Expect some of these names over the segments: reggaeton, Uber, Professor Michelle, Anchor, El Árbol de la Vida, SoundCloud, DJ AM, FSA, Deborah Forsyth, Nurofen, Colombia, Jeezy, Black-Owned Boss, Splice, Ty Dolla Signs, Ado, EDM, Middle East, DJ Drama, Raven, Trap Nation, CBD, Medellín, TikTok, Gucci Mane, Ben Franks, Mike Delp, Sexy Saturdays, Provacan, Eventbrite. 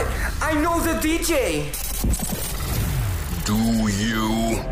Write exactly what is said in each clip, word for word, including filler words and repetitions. it. I know the D J. Do you?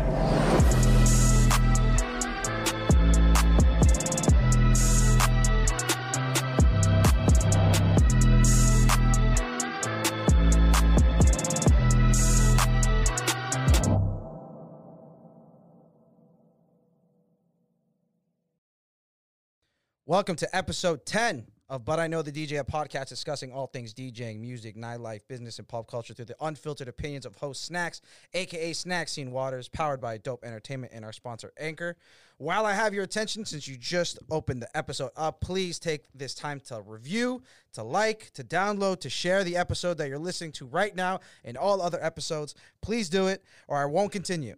Welcome to episode ten of But I Know the D J, a podcast discussing all things DJing, music, nightlife, business, and pop culture through the unfiltered opinions of host Snacks, a k a. Snack Scene Waters, powered by Dope Entertainment and our sponsor, Anchor. While I have your attention, since you just opened the episode up, please take this time to review, to like, to download, to share the episode that you're listening to right now and all other episodes. Please do it, or I won't continue.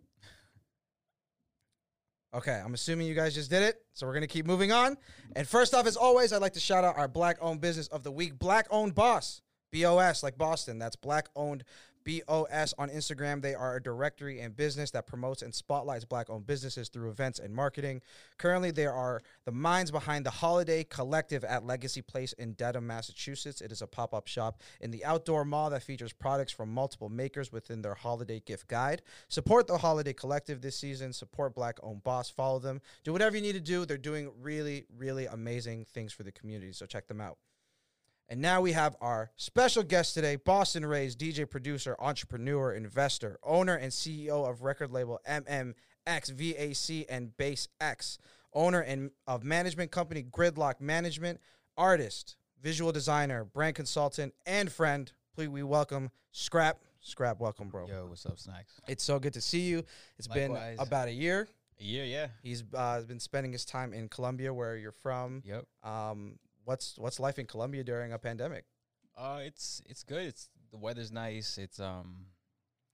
Okay, I'm assuming you guys just did it, so we're going to keep moving on. And first off, as always, I'd like to shout out our Black-Owned Business of the Week, Black-Owned Boss, B O S, like Boston. That's Black-Owned B O S on Instagram. They are a directory and business that promotes and spotlights Black-owned businesses through events and marketing. Currently, they are the minds behind the Holiday Collective at Legacy Place in Dedham, Massachusetts. It is a pop-up shop in the outdoor mall that features products from multiple makers within their holiday gift guide. Support the Holiday Collective this season. Support Black-owned Boss. Follow them. Do whatever you need to do. They're doing really, really amazing things for the community, so check them out. And now we have our special guest today, Boston-raised D J, producer, entrepreneur, investor, owner, and C E O of record label M M X V A C and Base X, owner and of management company Gridlock Management, artist, visual designer, brand consultant, and friend. Please, we welcome Scrap. Scrap, welcome, bro. Yo, what's up, Snacks? It's so good to see you. It's Likewise. been about a year. A year, yeah. He's uh, been spending his time in Colombia, where you're from. Yep. Um... What's what's life in Colombia during a pandemic? Uh, it's it's good. It's the weather's nice. It's um,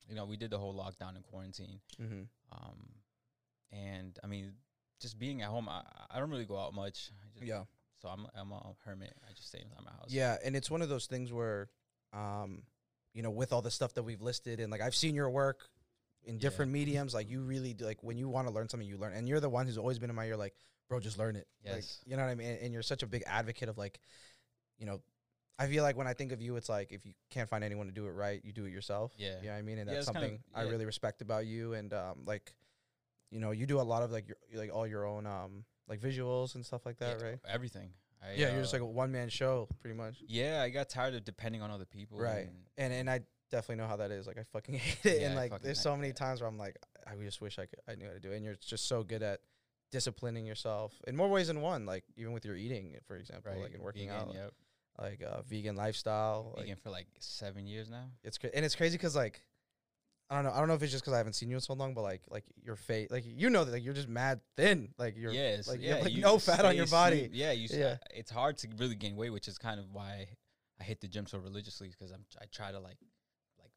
you know, we did the whole lockdown and quarantine. Mm-hmm. Um, and I mean, just being at home, I, I don't really go out much. I just, yeah. So I'm I'm a hermit. I just stay inside my house. Yeah, and it's one of those things where, um, you know, with all the stuff that we've listed and like I've seen your work in different yeah. mediums. Like you really do, like when you want to learn something, you learn. And you're the one who's always been in my ear, like, bro, just learn it. Yes. Like, you know what I mean? And, and you're such a big advocate of, like, you know, I feel like when I think of you, it's like if you can't find anyone to do it right, you do it yourself. Yeah. You know what I mean? And yeah, that's something kind of, yeah. I really respect about you. And, um, like, you know, you do a lot of, like, your, like all your own, um, like, visuals and stuff like that, yeah, right? Everything. I, yeah, uh, you're just like a one-man show pretty much. Yeah, I got tired of depending on other people. Right. And, and, and I definitely know how that is. Like, I fucking hate it. Yeah, and, like, there's so many times where I'm like, I just wish I could, I knew how to do it. And you're just so good at disciplining yourself in more ways than one, like even with your eating, for example, right. like and working vegan, out, yep. like uh, vegan lifestyle, vegan like, for like seven years now. It's cra- and it's crazy because like I don't know, I don't know if it's just because I haven't seen you in so long, but like like your face, like you know that like you're just mad thin, like you're yes, like, yeah, you have, like you no fat on your body. Sleep. Yeah, you. Yeah. It's hard to really gain weight, which is kind of why I hit the gym so religiously because I'm I try to like like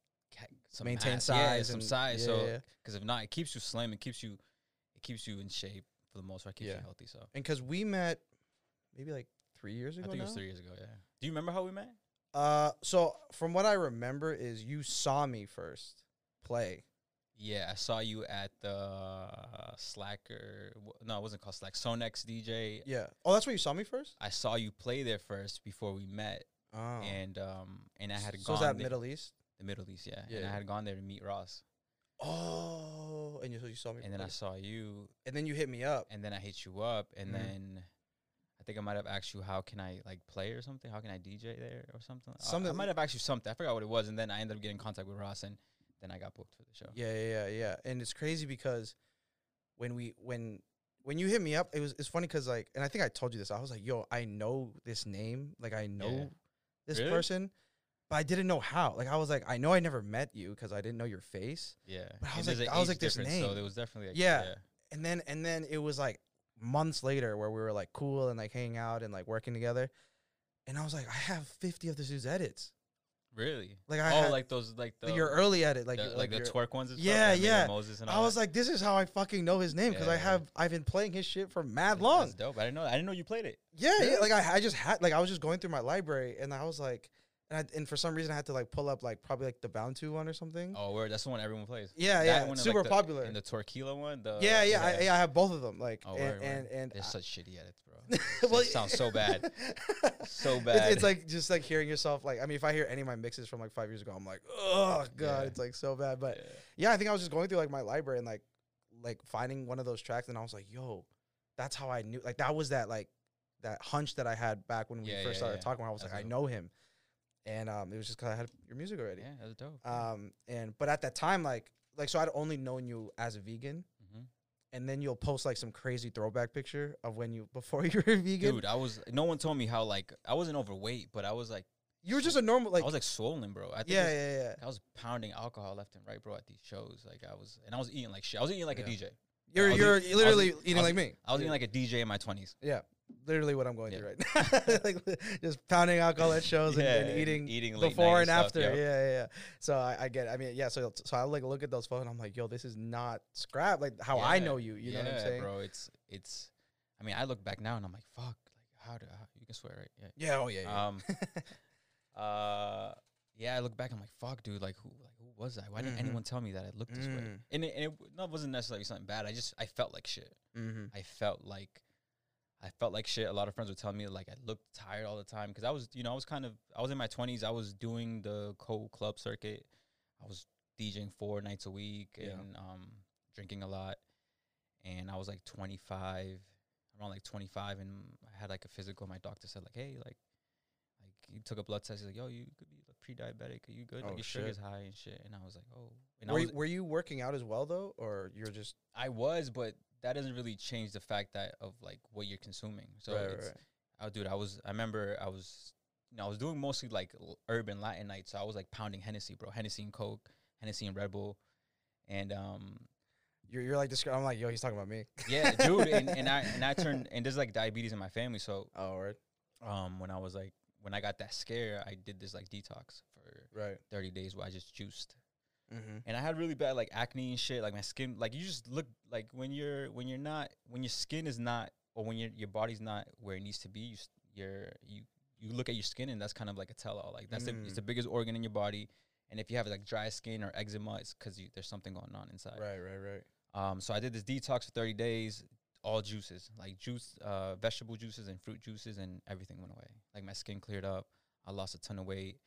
some maintain mass, size, yeah, and some size. Yeah, so because yeah. if not, it keeps you slim, it keeps you it keeps you in shape. For the most part, keeps yeah. you healthy. So, and because we met maybe like three years ago, I think now? it was three years ago. Yeah. Do you remember how we met? Uh, so from what I remember is you saw me first play. Yeah, I saw you at the uh, Slacker. No, it wasn't called Slack. Sonex D J. Yeah. Oh, that's where you saw me first. I saw you play there first before we met. Oh. And um, and I had so gone. Was that there. Middle East? The Middle East, yeah. yeah and yeah. I had gone there to meet Ross. Oh, and you, so you saw me. And then I saw you. And then you hit me up. And then I hit you up. And mm-hmm. then I think I might have asked you, how can I, like, play or something? How can I D J there or something? something I, I might have asked you something. I forgot what it was. And then I ended up getting in contact with Ross, and then I got booked for the show. Yeah, yeah, yeah. yeah. And it's crazy because when we when when you hit me up, it was it's funny because, like, and I think I told you this. I was like, yo, I know this name. Like, I know yeah. this really? person. But I didn't know how. Like, I was like, I know I never met you because I didn't know your face. Yeah. But I was like, I was like, this name. So there was definitely. A yeah. yeah. And then and then it was like months later where we were like cool and like hanging out and like working together, and I was like, I have fifty of this dude's edits. Really? Like I oh had, like those like the, your early edit like the, like, like the your, twerk ones. And yeah, stuff, yeah. And Moses and all I was that. like, this is how I fucking know his name because yeah, I have yeah. I've been playing his shit for mad that's long. That's dope. I didn't know. I didn't know you played it. Yeah, yeah. yeah. Like I, I just had like I was just going through my library and I was like. And, I, and for some reason, I had to, like, pull up, like, probably, like, the Bantu one or something. Oh, word. That's the one everyone plays. Yeah, that yeah. Super like popular. The, and the Torquila one? The, yeah, yeah. yeah. I, I have both of them. Like, oh, and, word, and, word. and They're I, such shitty edits, bro. Well, it sounds so bad. So bad. It's, it's like just like hearing yourself. Like, I mean, if I hear any of my mixes from like five years ago, I'm like, oh God, yeah. It's like so bad. But yeah. yeah, I think I was just going through like my library and like, like finding one of those tracks. And I was like, yo, that's how I knew. Like, that was that, like that hunch that I had back when we yeah, first yeah, started yeah. talking. I was that's like, dope. I know him. And um, it was just because I had your music already. Yeah, that's dope. Um, and, but at that time, like, like, so I'd only known you as a vegan. And then you'll post like some crazy throwback picture of when you before you were vegan. Dude, I was no one told me how like I wasn't overweight, but I was like you were just a normal like I was like swollen, bro. I think yeah, was, yeah, yeah. I was pounding alcohol left and right, bro, at these shows. Like I was and I was eating like shit. I was eating like yeah. a D J. You're you're eating, literally was, eating was, like me. I was yeah. eating like a D J in my twenties. Yeah. Literally what I'm going yeah. through right now. Like just pounding alcohol at shows yeah, and, and eating, eating late before and after. Stuff, yeah. yeah, yeah, yeah. So I, I get it. I mean, yeah, so so I like look at those photos and I'm like, yo, this is not Scrap. Like how yeah, I know you. You yeah, know what I'm saying? Bro, it's it's I mean, I look back now and I'm like, fuck, like how do how, you can swear, right? Yeah, yeah oh yeah, yeah. Um uh yeah, I look back and I'm like, fuck, dude, like who like who was I? Why mm-hmm. didn't anyone tell me that I looked mm-hmm. this way? And it, and it no, it wasn't necessarily something bad. I just I felt like shit. Mm-hmm. I felt like I felt like shit. A lot of friends would tell me, like, I looked tired all the time. Because I was, you know, I was kind of, I was in my twenties. I was doing the cold club circuit. I was DJing four nights a week yeah. and um, drinking a lot. And I was, like, twenty-five, around, like, twenty-five. And I had, like, a physical. My doctor said, like, hey, like, like he took a blood test. He's like, yo, you could be like, pre-diabetic. Are you good? Oh, like, your shit. Sugar's high and shit. And I was like, oh. And were, I was, you, were you working out as well, though? Or you're just? I was, but. That doesn't really change the fact that of like what you're consuming. So, right, it's, right, right. oh, dude, I was, I remember I was, you know, I was doing mostly like l urban Latin nights. So I was like pounding Hennessy, bro, Hennessy and Coke, Hennessy and Red Bull, and um, you're you're like describing. I'm like, yo, he's talking about me. Yeah, dude, and, and I and I turned and there's like diabetes in my family. So, oh, right. Um, when I was like, when I got that scare, I did this like detox for right. thirty days where I just juiced. Mm-hmm. And I had really bad like acne and shit. Like my skin, like you just look like when you're when you're not when your skin is not or when your your body's not where it needs to be. You you're, you you look at your skin and that's kind of like a tell-all. Like that's mm. the, it's the biggest organ in your body. And if you have like dry skin or eczema, it's because there's something going on inside. Right, right, right. Um, so I did this detox for thirty days, all juices, like juice, uh, vegetable juices and fruit juices, and everything went away. Like my skin cleared up. I lost a ton of weight.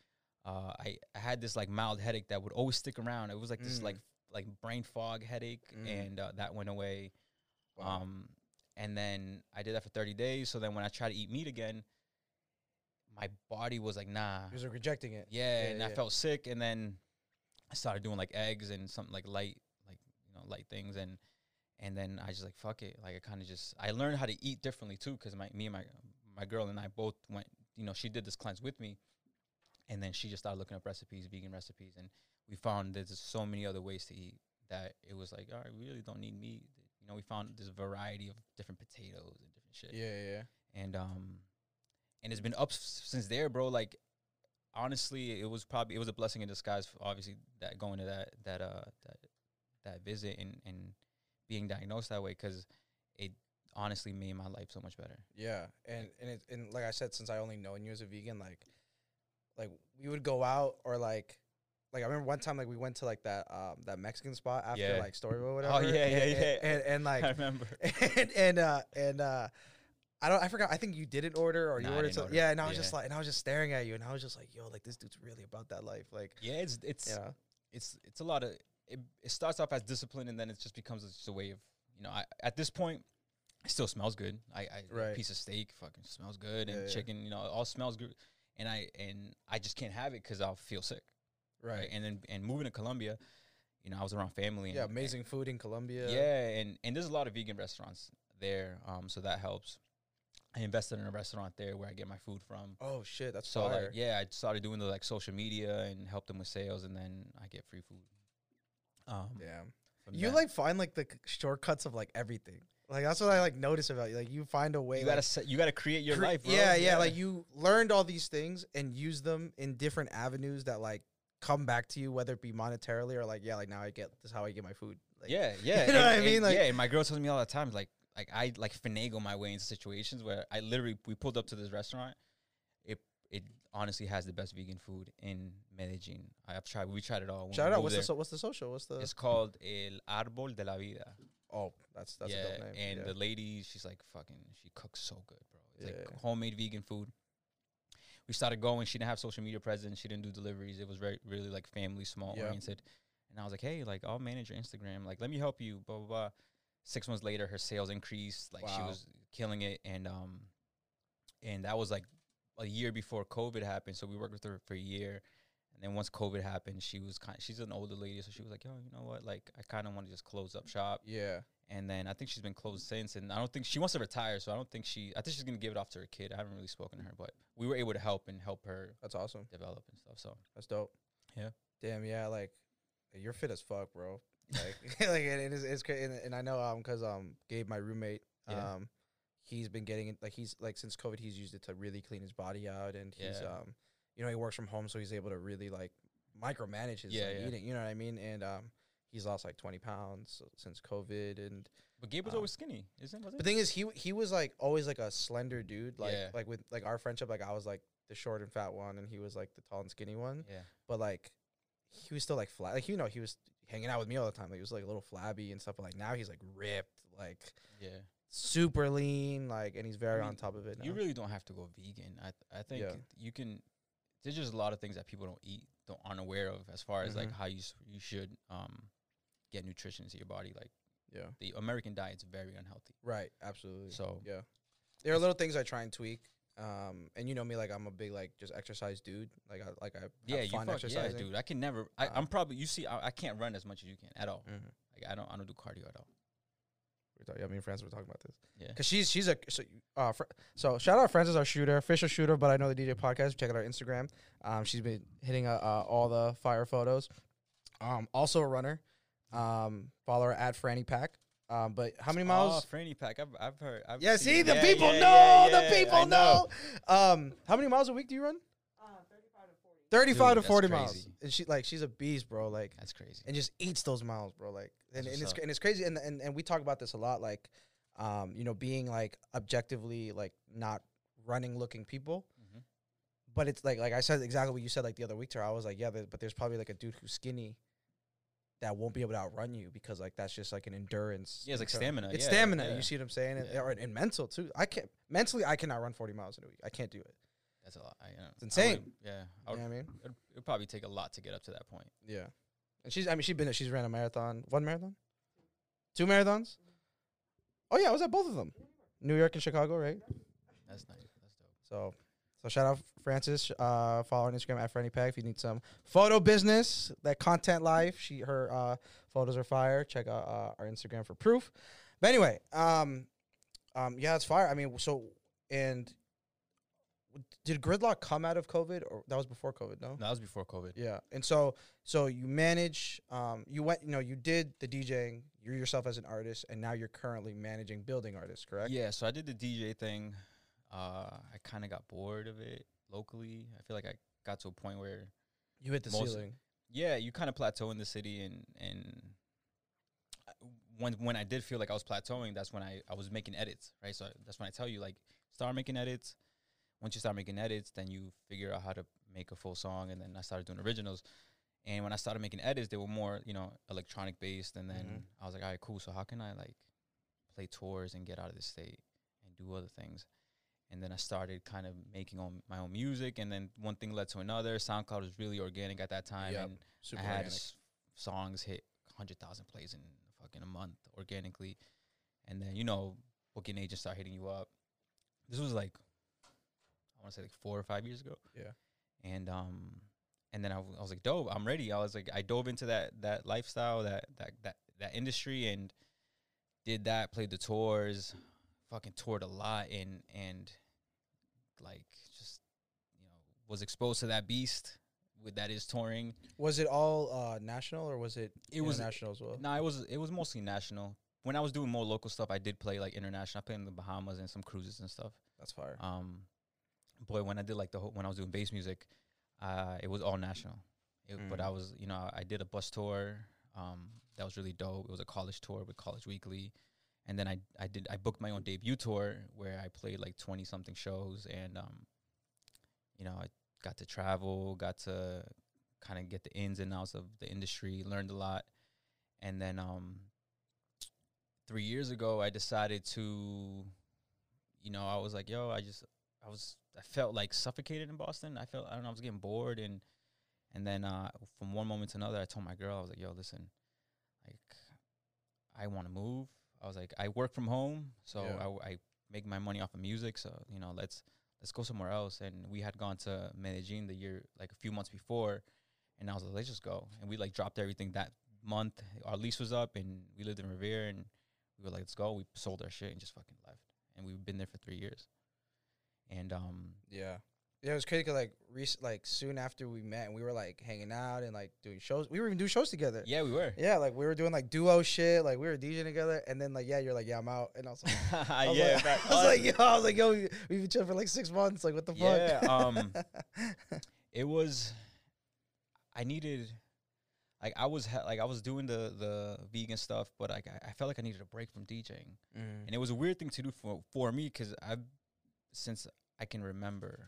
Uh, I, I had this like mild headache that would always stick around. It was like mm. this like like brain fog headache, mm. and uh, that went away. Wow. Um, and then I did that for thirty days. So then when I tried to eat meat again, my body was like, nah. It was rejecting it. Yeah, yeah and yeah. I felt sick. And then I started doing like eggs and something like light, like you know, light things. And and then I just like fuck it. Like I kind of just I learned how to eat differently too, because my me and my my girl and I both went. You know, she did this cleanse with me. And then she just started looking up recipes, vegan recipes, and we found there's so many other ways to eat that it was like, all right, we really don't need meat. You know, we found this variety of different potatoes and different shit. Yeah, yeah. And um, and it's been up since there, bro. Like, honestly, it was probably it was a blessing in disguise. For obviously, that going to that that uh that that visit and and being diagnosed that way, because it honestly made my life so much better. Yeah, and and it, and like I said, since I only known you as a vegan, like. Like we would go out or like, like I remember one time like we went to like that um that Mexican spot after yeah. like Storyville or whatever. Oh yeah, yeah, and, yeah. And, and, and like I remember. And and uh, and uh, I don't I forgot I think you didn't order or nah, you ordered something. Yeah, and I was yeah. just like and I was just staring at you and I was just like, yo, like this dude's really about that life. Like yeah, it's it's you know? it's it's a lot of it. It starts off as discipline and then it just becomes just a way of you know I, at this point. It still smells good. I, I right. piece of steak fucking smells good yeah, and yeah. chicken you know it all smells good. And I and I just can't have it because I'll feel sick, right. right? And then and moving to Colombia, you know, I was around family. And, yeah, amazing and, food in Colombia. Yeah, and and there's a lot of vegan restaurants there, um, so that helps. I invested in a restaurant there where I get my food from. Oh shit, that's so fire. Like, yeah, I started doing the like social media and helped them with sales, and then I get free food. Um, Damn, you that. like find like the shortcuts of like everything. Like that's what I like notice about you. Like you find a way. You like, gotta set, you gotta create your cre life. Bro. Yeah, yeah, yeah. Like you learned all these things and use them in different avenues that like come back to you, whether it be monetarily or like yeah, like now I get this is how I get my food. Like, yeah, yeah. You know and, what I mean? Like yeah. And my girl tells me all the time, like like I like finagle my way into situations where I literally we pulled up to this restaurant. It it honestly has the best vegan food in Medellín. I've tried. We tried it all. Shout out. What's there. the so, what's the social? What's the? It's called El Árbol de la Vida. Oh, that's that's yeah, a dope name. And yeah. the lady, she's like fucking, she cooks so good, bro. yeah. like homemade vegan food. We started going. She didn't have social media presence. She didn't do deliveries. It was very, really like family, small yeah. oriented. And I was like, hey, like I'll manage your Instagram. Like, let me help you, blah, blah, blah. Six months later, her sales increased. Like wow. she was killing it. And, um, and that was like a year before COVID happened. So we worked with her for a year. And then once COVID happened, she was kind of, she's an older lady. So she was like, yo, you know what? Like, I kind of want to just close up shop. Yeah. And then I think she's been closed since. And I don't think she wants to retire. So I don't think she, I think she's going to give it off to her kid. I haven't really spoken to her, but we were able to help and help her. That's awesome. Develop and stuff. So that's dope. Yeah. Damn. Yeah. Like, you're fit as fuck, bro. Like, like it, it is, it's crazy. And, and I know, um, because, um, Gabe, my roommate, yeah. um, he's been getting it. Like, he's like, since COVID, he's used it to really clean his body out. And he's, yeah. um, you know, he works from home, so he's able to really, like, micromanage his yeah, like, yeah. eating, you know what I mean? And um, he's lost, like, twenty pounds since COVID. And But Gabe was um, always skinny, isn't it? The thing is, he he was, like, always, like, a slender dude. Like, yeah. like with, like, our friendship, like, I was, like, the short and fat one, and he was, like, the tall and skinny one. Yeah. But, like, he was still, like, flat. Like, you know, he was hanging out with me all the time. Like, he was, like, a little flabby and stuff. But, like, now he's, like, ripped, like, yeah, super lean, like, and he's very I mean, on top of it now. You really don't have to go vegan. I, th I think yeah. you can... There's just a lot of things that people don't eat, don't aren't aware of as far as mm-hmm. like how you you should um get nutrition into your body. Like yeah, the American diet's very unhealthy. Right, absolutely. So yeah, there are little things I try and tweak. Um, and you know me, like I'm a big like just exercise dude. Like I like I have yeah, fun you fuck, yeah, dude. I can never. I, I'm probably you see I, I can't run as much as you can at all. Mm-hmm. Like I don't I don't do cardio at all. Yeah, me and Frances were talking about this. Yeah, because she's she's a so, uh, fr so shout out Frances, our shooter, official shooter. But I know the D J podcast. Check out our Instagram. Um, she's been hitting uh, uh, all the fire photos. Um, also a runner. Um, follow her at Franny Pack. Um, but how many miles? Oh, Franny Pack. I've I've heard. I've yeah, see the yeah, people yeah, know. Yeah, yeah, the people know. know. Um, how many miles a week do you run? Uh, thirty-five to forty. Thirty-five Dude, to forty crazy. miles. And she like she's a beast, bro. Like that's crazy. And just eats those miles, bro. Like. And, and it's and it's crazy, and, and and we talk about this a lot, like, um, you know, being like objectively like not running looking people, mm-hmm. but it's like like I said exactly what you said like the other week to her. I was like, yeah, but there's probably like a dude who's skinny that won't be able to outrun you because like that's just like an endurance. Yeah, it's like stamina. It's yeah, stamina. Yeah. You see what I'm saying? Yeah. And, or, and mental too. I can't mentally. I cannot run forty miles in a week. I can't do it. That's a lot. I, uh, it's insane. I would, yeah, I would, you know what I mean, it'd, it'd probably take a lot to get up to that point. Yeah. And she's, I mean, she's been, she's ran a marathon, one marathon, two marathons. Oh yeah, I was at both of them, New York and Chicago, right? That's nice. That's dope. So, so shout out Frances. Uh, follow on Instagram at Franny Pack if you need some photo business, that content life. She, her uh, photos are fire. Check out uh, our Instagram for proof. But anyway, um, um, yeah, it's fire. I mean, so and. Did Gridlock come out of COVID or that was before COVID? No, that was before COVID. Yeah. And so, so you manage, um, you went, you know, you did the DJing, you yourself as an artist, and now you're currently managing building artists, correct? Yeah. So I did the D J thing. Uh, I kind of got bored of it locally. I feel like I got to a point where you hit the ceiling. Yeah. You kind of plateau in the city. And, and when, when I did feel like I was plateauing, that's when I, I was making edits, right? So that's when I tell you, like, start making edits. Once you start making edits, then you figure out how to make a full song. And then I started doing originals. And when I started making edits, they were more, you know, electronic based. And then mm-hmm. I was like, all right, cool. So how can I like play tours and get out of the state and do other things? And then I started kind of making own, my own music. And then one thing led to another. SoundCloud was really organic at that time. Yep. And super I had organic. Songs hit one hundred thousand plays in fucking a month organically. And then, you know, booking agents start hitting you up. This was like, I want to say like four or five years ago. Yeah. And um, and then I, w I was like, dope, I'm ready. I was like, I dove into that that lifestyle, that that that that industry, and did that. Played the tours, fucking toured a lot, and and like just you know was exposed to that beast with that is touring. Was it all uh, national or was it it was international as well? No, nah, it was it was mostly national. When I was doing more local stuff, I did play like international. I played in the Bahamas and some cruises and stuff. That's fire. Um. Boy, when I did like the whole, when I was doing bass music, uh, it was all national. It, mm. But I was, you know, I did a bus tour. Um, that was really dope. It was a college tour with College Weekly, and then I, I did, I booked my own debut tour where I played like twenty something shows, and um, you know, I got to travel, got to kind of get the ins and outs of the industry, learned a lot, and then um, three years ago I decided to you know, I was like, yo, I just, I was, I felt like suffocated in Boston. I felt, I don't know, I was getting bored. And, and then uh, from one moment to another, I told my girl, I was like, yo, listen, like, I want to move. I was like, I work from home, so yeah. I, I make my money off of music. So, you know, let's, let's go somewhere else. And we had gone to Medellín the year, like a few months before. And I was like, let's just go. And we like dropped everything that month. Our lease was up and we lived in Revere, and we were like, let's go. We sold our shit and just fucking left. And we've been there for three years. And, um, yeah. Yeah, it was crazy because, like, rec- like, soon after we met, and we were, like, hanging out and, like, doing shows. We were even doing shows together. Yeah, we were. Yeah, like, we were doing, like, duo shit. Like, we were DJing together. And then, like, yeah, you're like, yeah, I'm out. And I was like, I was, yeah, like, I was like, yo, I was like, yo, we've been chilling for, like, six months. Like, what the yeah, fuck? Yeah, um, it was, I needed, like, I was, like, I was doing the, the vegan stuff, but, like, I, I felt like I needed a break from DJing. Mm. And it was a weird thing to do for, for me because I've, since I can remember,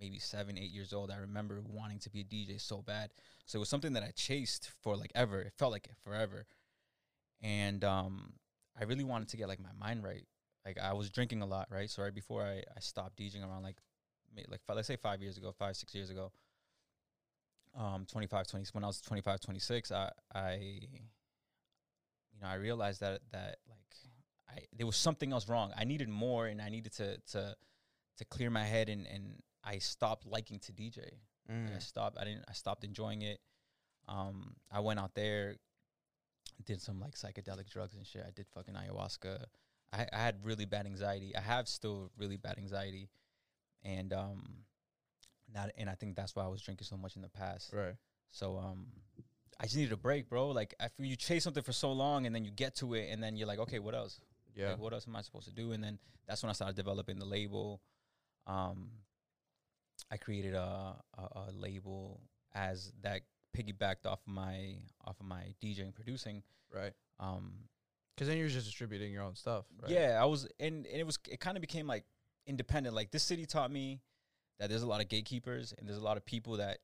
maybe seven, eight years old, I remember wanting to be a D J so bad. So it was something that I chased for like ever. It felt like forever. And um, I really wanted to get like my mind right. Like I was drinking a lot, right? So right before I, I stopped DJing around like, like let's say five years ago, five, six years ago, um, twenty-five, twenty, when I was twenty-five, twenty-six, I, I, you know, I realized that, that like I, there was something else wrong. I needed more and I needed to, to, to clear my head and, and, I stopped liking to D J. Mm. Like I stopped. I didn't. I stopped enjoying it. Um, I went out there, did some like psychedelic drugs and shit. I did fucking ayahuasca. I, I had really bad anxiety. I have still really bad anxiety, and um, not. And I think that's why I was drinking so much in the past. Right. So um, I just needed a break, bro. Like I feel you chase something for so long, and then you get to it, and then you're like, okay, what else? Yeah. Like, what else am I supposed to do? And then that's when I started developing the label. Um. I created a, a, a label as that piggybacked off my off of my DJing producing, right? Um, because then you're just distributing your own stuff, right? Yeah, I was, and, and it was it kind of became like independent. Like this city taught me that there's a lot of gatekeepers and there's a lot of people that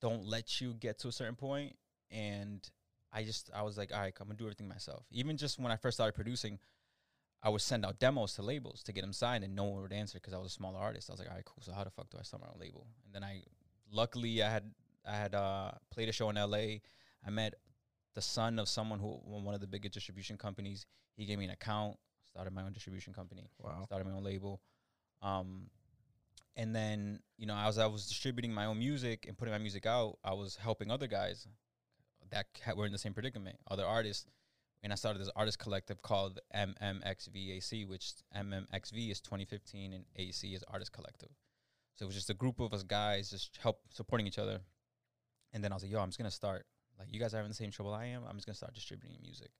don't let you get to a certain point. And I just I was like, all right, I'm gonna do everything myself. Even just when I first started producing, I would send out demos to labels to get them signed, and no one would answer because I was a smaller artist. I was like, all right, cool. So how the fuck do I start my own label? And then I, luckily, I had I had uh, played a show in L A. I met the son of someone who one of the biggest distribution companies. He gave me an account. Started my own distribution company. Wow. Started my own label. Um, and then you know, I was I was distributing my own music and putting my music out. I was helping other guys that were in the same predicament, other artists. And I started this artist collective called M M X V A C, which M M X V is twenty fifteen and A C is Artist Collective. So it was just a group of us guys just help supporting each other. And then I was like, yo, I'm just going to start. Like, you guys are having the same trouble I am. I'm just going to start distributing music.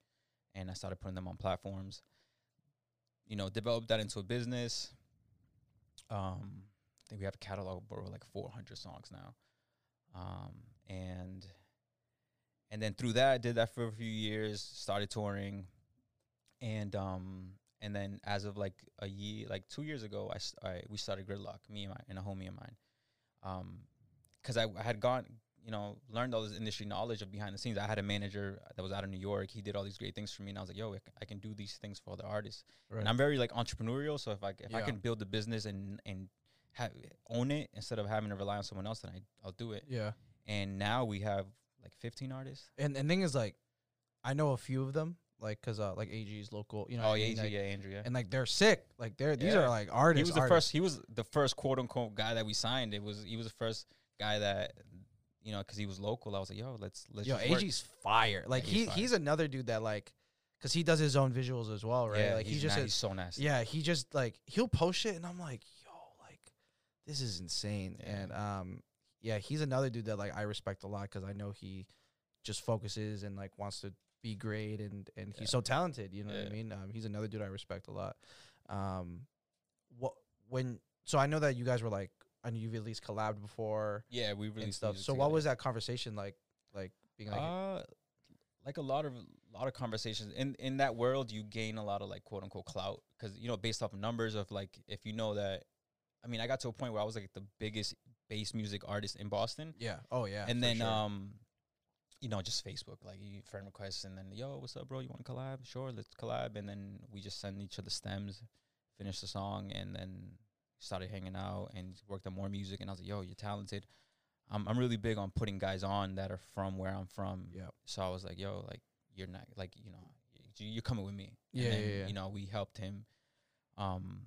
And I started putting them on platforms. You know, developed that into a business. Um, I think we have a catalog, bro, like four hundred songs now. Um, and... And then through that, I did that for a few years, started touring. And um, and then as of like a year, like two years ago, I, I we started Gridlock, me and, my, and a homie of mine. Um, because I, I had gone, you know, learned all this industry knowledge of behind the scenes. I had a manager that was out of New York. He did all these great things for me. And I was like, yo, I can do these things for other artists. Right. And I'm very like entrepreneurial. So if I, if yeah. I can build the business and, and ha- own it instead of having to rely on someone else, then I, I'll do it. Yeah. And now we have... like fifteen artists, and and thing is like, I know a few of them, like because uh, like A G's local, you know. Oh, I mean, A G, like, yeah, Andrew, yeah. And like they're sick, like they're yeah. these are like artists. He was the artists. first. He was the first quote unquote guy that we signed. It was he was the first guy that, you know, because he was local. I was like, yo, let's let's. Yo, A G's fire. Like yeah, he's he fire. he's another dude that like, because he does his own visuals as well, right? Yeah, like he's, he's just na- a, he's so nasty. Yeah, he just like he'll post shit, and I'm like, yo, like this is insane, yeah. and um. Yeah, he's another dude that like I respect a lot because I know he just focuses and like wants to be great and and yeah. he's so talented. You know yeah. what I mean? Um, he's another dude I respect a lot. Um, what when? So I know that you guys were like, I know you've at least collabed before. Yeah, we released stuff. So together. What was that conversation like? Like being like, uh, like a lot of a lot of conversations in in that world, you gain a lot of like quote unquote clout because you know based off of numbers of like if you know that. I mean, I got to a point where I was like the biggest bass music artist in Boston. Yeah. Oh, yeah. And then, sure. um, you know, just Facebook, like you friend requests and then, yo, what's up, bro? You want to collab? Sure, let's collab. And then we just send each other stems. finished the song, and then started hanging out and worked on more music. And I was like, yo, you're talented. I'm I'm really big on putting guys on that are from where I'm from. Yeah. So I was like, yo, like, you're not, like, you know, you're coming with me. Yeah, and then, yeah, yeah. You know, we helped him. Um,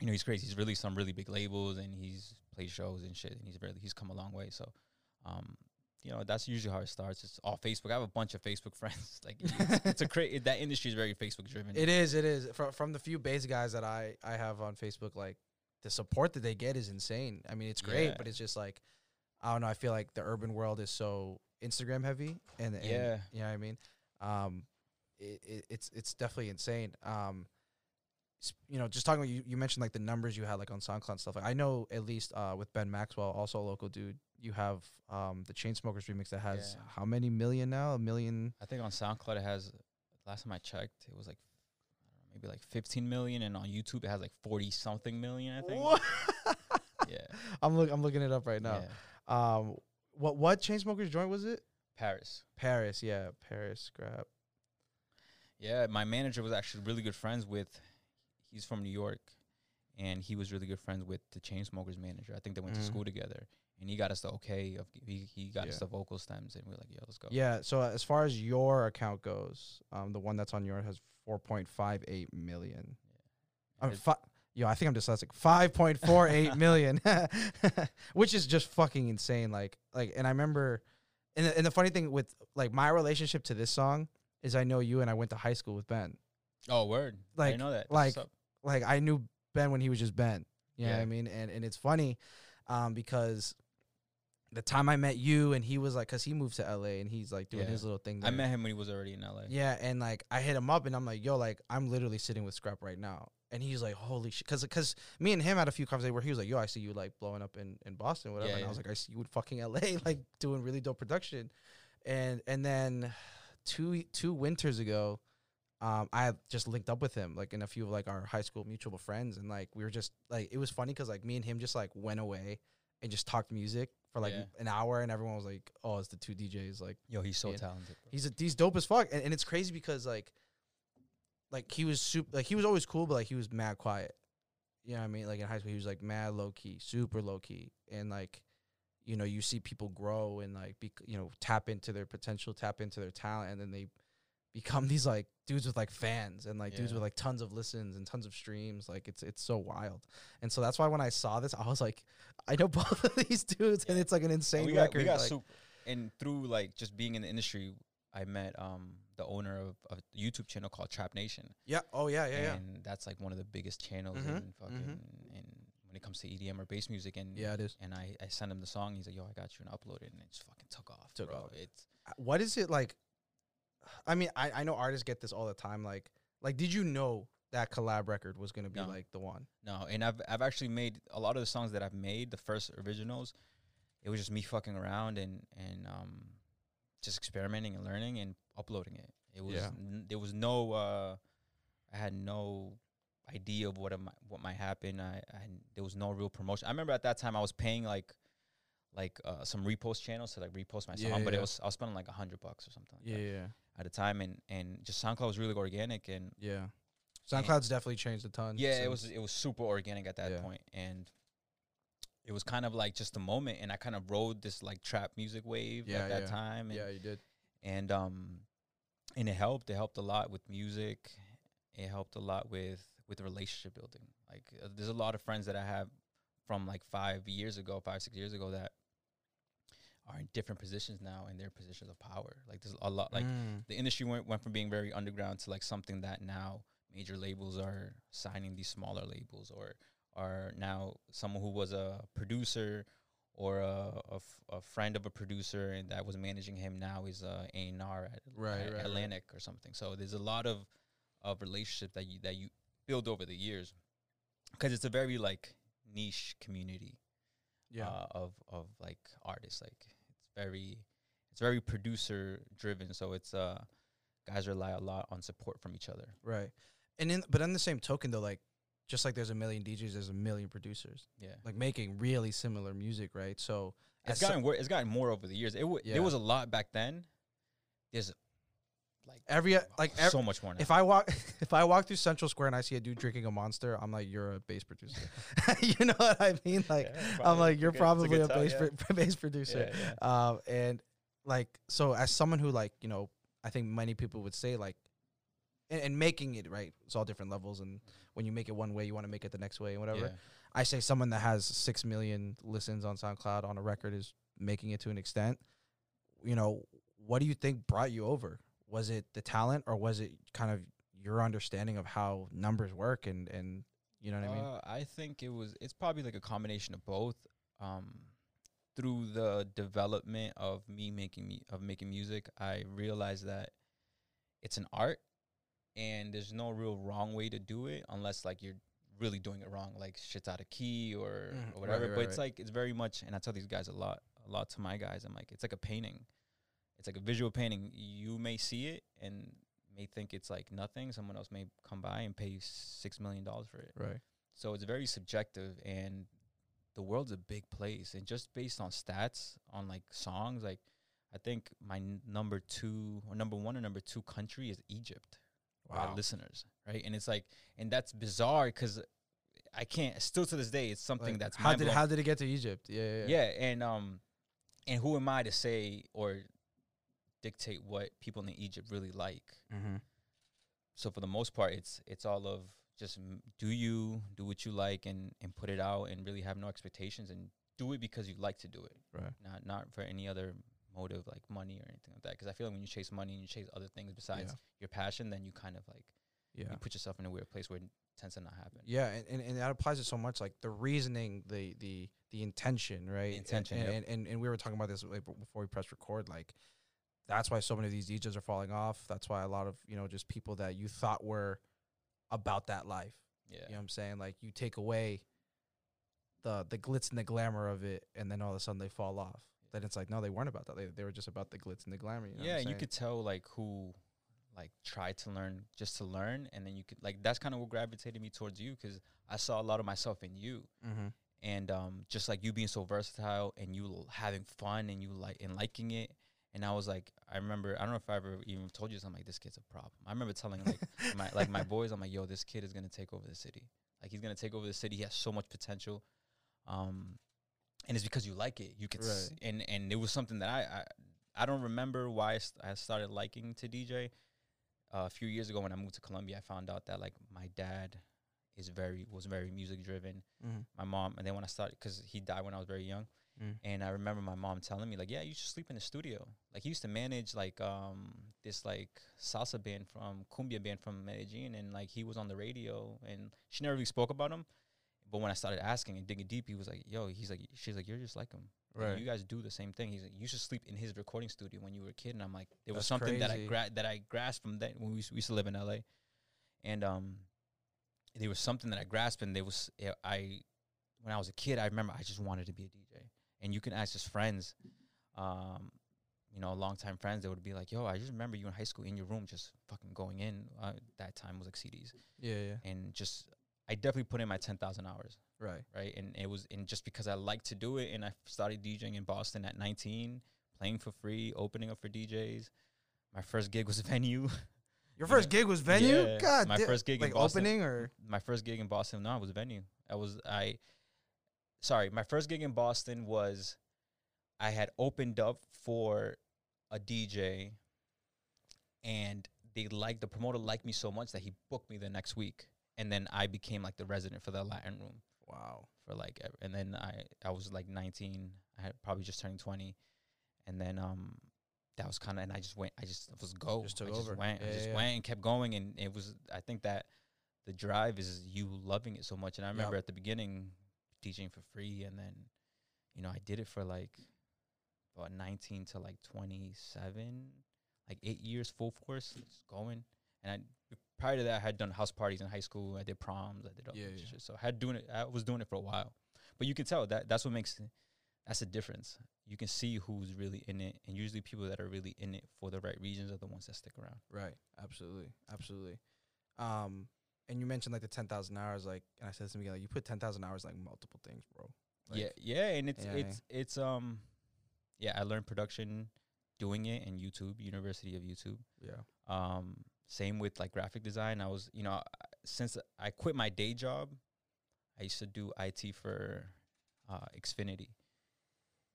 you know, he's crazy. He's released some really big labels, and he's played shows and shit. And he's really, he's come a long way. So, um, you know, that's usually how it starts. It's all Facebook. I have a bunch of Facebook friends. Like, it's, it's a crazy, that industry is very Facebook driven. It is. It is. From, from the few bass guys that I, I have on Facebook, like, the support that they get is insane. I mean, it's great, yeah. but it's just like, I don't know. I feel like the urban world is so Instagram heavy, and, and yeah, you know what I mean? Um, it, it, it's, it's definitely insane. Um, you know, just talking about, you, you mentioned like the numbers you had like on SoundCloud and stuff. Like, I know at least uh, with Ben Maxwell, also a local dude, you have um, the Chainsmokers remix that has yeah. how many million now? A million? I think on SoundCloud it has, last time I checked, it was like maybe like fifteen million, and on YouTube it has like forty something million, I think. What? Yeah. I'm look I'm looking it up right now. Yeah. Um what what Chainsmokers joint was it? Paris. Paris, yeah. Paris Scrap. Yeah, my manager was actually really good friends with, he's from New York, and he was really good friends with the Chainsmokers manager. I think they went mm. to school together, and he got us the okay of he, he got yeah. us the vocal stems, and we were like, yo, let's go. Yeah, so uh, as far as your account goes, um the one that's on your has four point five eight million. Yeah. I'm fi yo, I think I'm dyslexic. five point four eight million, which is just fucking insane. Like, like, and I remember, and the, and the funny thing with like my relationship to this song is, I know you and I went to high school with Ben. Oh, word! Like, I didn't know that. Like, like I knew Ben when he was just Ben. You yeah, know what I mean, and and it's funny, um, because the time I met you, and he was like, because he moved to L A and he's like doing yeah. his little thing there. I met him when he was already in L A. Yeah, and like I hit him up and I'm like, yo, like I'm literally sitting with Scrap right now. And he's like, holy shit. Because cause me and him had a few conversations where he was like, yo, I see you like blowing up in, in Boston, whatever. Yeah, and yeah. I was like, I see you in fucking L A, like doing really dope production. And and then two two winters ago, um, I just linked up with him, like in a few of like our high school mutual friends. And like we were just like, it was funny because like me and him just like went away and just talked music for like yeah. an hour, and everyone was like, oh, it's the two D Js. Like, yo, he's so man. talented, bro. He's a, he's dope as fuck. And, and it's crazy because like, like he was super, like he was always cool, but like he was mad quiet. You know what I mean? Like in high school, he was like mad low key, super low key. And like, you know, you see people grow and like, be, you know, tap into their potential, tap into their talent. And then they become these like dudes with like fans and like yeah. dudes with like tons of listens and tons of streams. Like it's, it's so wild. And so that's why when I saw this, I was like, I know both of these dudes, yeah. and it's like an insane we record. Got, we got like, super, and through like just being in the industry, I met um the owner of, of a YouTube channel called Trap Nation. Yeah. Oh yeah. Yeah. And yeah. that's like one of the biggest channels mm-hmm. in fucking mm-hmm. in when it comes to E D M or bass music. And yeah, it is. And I I sent him the song. He's like, yo, I got you, and I uploaded it, and it just fucking took off. Took bro. off. It's what is it like? I mean, I I know artists get this all the time. Like like, did you know that collab record was gonna be no. like the one? No. And I've I've actually made a lot of the songs that I've made. The first originals, it was just me fucking around and and um. just experimenting and learning and uploading it. It was yeah. n there was no uh I had no idea of what am what might happen. I, I had, there was no real promotion. I remember at that time I was paying like like uh some repost channels to like repost my yeah, song, yeah. but it was I was spending like a hundred bucks or something like yeah, that yeah. at a time, and and just SoundCloud was really organic, and yeah. SoundCloud's and definitely changed a ton. Yeah, since. it was it was super organic at that yeah. point, and it was kind of like just a moment, and I kind of rode this like trap music wave yeah, at that yeah. time. And, yeah, you did. And um, and it helped. It helped a lot with music. It helped a lot with with relationship building. Like, uh, there's a lot of friends that I have from like five years ago, five six years ago, that are in different positions now, and they're positions of power. Like, there's a lot. Like mm. the industry went went from being very underground to like something that now major labels are signing these smaller labels, or are now someone who was a producer or a, a, f a friend of a producer and that was managing him now is uh, A and R at, right, at right, Atlantic right. or something. So there's a lot of, of relationship that you, that you build over the years, because it's a very like niche community yeah. uh, of, of like artists. Like it's very, it's very producer driven. So it's uh, guys rely a lot on support from each other. Right. And in, but on the same token though, like, just like there's a million D Js, there's a million producers. Yeah, like making really similar music, right? So it's gotten so it's gotten more over the years. It w yeah. there was a lot back then. There's Like every like every, so much more now. If I walk if I walk through Central Square and I see a dude drinking a Monster, I'm like, you're a bass producer. You know what I mean? Like yeah, I'm like, you're good, probably a, a bass, yeah. pro, bass producer. Yeah, yeah. Um, and like, so as someone who, like, you know, I think many people would say, like, and, and making it right, it's all different levels, and when you make it one way, you want to make it the next way and whatever. Yeah. I say someone that has six million listens on SoundCloud on a record is making it to an extent. You know, what do you think brought you over? Was it the talent, or was it kind of your understanding of how numbers work? And, and you know what uh, I mean? I think it was, it's probably like a combination of both. Um, through the development of me making me of making music, I realized that it's an art and there's no real wrong way to do it unless, like, you're really doing it wrong. Like, shit's out of key or, mm, or whatever. Right, right, but it's right. like, it's very much, and I tell these guys a lot, a lot to my guys, I'm like, it's like a painting. It's like a visual painting. You may see it and may think it's like nothing. Someone else may come by and pay you six million dollars for it. Right. So it's very subjective, and the world's a big place. And just based on stats, on like songs, like I think my n number two or number one or number two country is Egypt. Wow. By listeners, right? And it's like, and that's bizarre because I can't, still to this day, it's something like, that's how did, how did it get to Egypt? Yeah, yeah, yeah. Yeah, and, um, and who am I to say or dictate what people in Egypt really like. Mm-hmm. So for the most part, it's it's all of just m do you, do what you like and, and put it out and really have no expectations and do it because you like to do it. Right. Not, not for any other motive like money or anything like that. Because I feel like when you chase money and you chase other things besides yeah. your passion, then you kind of like, yeah. you put yourself in a weird place where it tends to not happen. Yeah, and, and, and that applies to so much, like the reasoning, the the the intention, right? Intention, and, yep. and, and, and we were talking about this like before we pressed record, like, that's why so many of these D Js are falling off. That's why a lot of, you know, just people that you thought were about that life. Yeah. You know what I'm saying? Like, you take away the the glitz and the glamour of it, and then all of a sudden they fall off. Yeah. Then it's like, no, they weren't about that. They, they were just about the glitz and the glamour. You know yeah, and you could tell, like, who, like, tried to learn just to learn. And then you could, like, that's kind of what gravitated me towards you, because I saw a lot of myself in you. Mm-hmm. And um, just, like, you being so versatile and you having fun and you like and liking it. And I was like, I remember, I don't know if I ever even told you this, I'm like, this kid's a problem. I remember telling like my like my boys, I'm like, yo, this kid is gonna take over the city. Like, he's gonna take over the city. He has so much potential, um, and it's because you like it. You could, right. s and and it was something that I I, I don't remember why I, st I started liking to D J. Uh, a few years ago when I moved to Colombia, I found out that like my dad is very was very music driven. Mm-hmm. My mom, and then when I started, because he died when I was very young. Mm. And I remember my mom telling me, like, yeah, you should sleep in the studio. Like, he used to manage, like, um, this, like, salsa band from, cumbia band from Medellín. And, like, he was on the radio. And she never really spoke about him. But when I started asking and digging deep, he was like, yo, he's like, she's like, you're just like him. Right. Like, you guys do the same thing. He's like, you should sleep in his recording studio when you were a kid. And I'm like, there was That's something crazy. that I gra that I grasped from that when we, we used to live in L A. And um, there was something that I grasped. And there was, I, when I was a kid, I remember I just wanted to be a D J. And you can ask just friends, um, you know, longtime friends that would be like, yo, I just remember you in high school in your room just fucking going in. Uh, that time was like C Ds. Yeah, yeah. And just, I definitely put in my ten thousand hours. Right. Right. And it was, and just because I liked to do it, and I started DJing in Boston at nineteen, playing for free, opening up for D Js. My first gig was a venue. Your first gig was venue? Yeah, God. My first gig like in Boston. Opening or? My first gig in Boston, no, it was a venue. I was, I... Sorry, my first gig in Boston was I had opened up for a D J, and they liked, the promoter liked me so much that he booked me the next week. And then I became like the resident for the Latin room. Wow. For like, and then I, I was like nineteen. I had probably just turned twenty. And then um, that was kind of, and I just went, I just I was go. Just took I over. Just went, yeah, I just yeah. went and kept going. And it was, I think that the drive is you loving it so much. And I remember yep. at the beginning, DJing for free, and then, you know, I did it for like about nineteen to like twenty-seven, like eight years full force, just going. And I prior to that, I had done house parties in high school. I did proms. I did all yeah, that yeah. shit. So I had doing it. I was doing it for a while, but you can tell that that's what makes that's the difference. You can see who's really in it, and usually people that are really in it for the right reasons are the ones that stick around. Right. Absolutely. Absolutely. Um. And you mentioned like the ten thousand hours, like, and I said to me, like, you put ten thousand hours like multiple things, bro. Like, yeah, yeah, and it's yeah, it's yeah. it's um, yeah, I learned production doing it in YouTube, University of YouTube. Yeah. Um, same with like graphic design. I was, you know, since I quit my day job, I used to do I T for uh, Xfinity.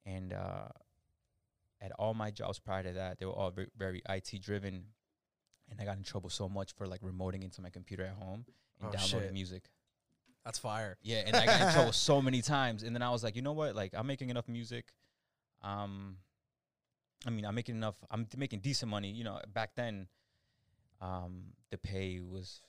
And uh, at all my jobs prior to that, they were all very, very I T driven. And I got in trouble so much for like remoting into my computer at home and oh, downloading shit. music. That's fire. Yeah, and I got in trouble so many times. And then I was like, you know what? Like, I'm making enough music. Um, I mean, I'm making enough. I'm making decent money. You know, back then, um, the pay was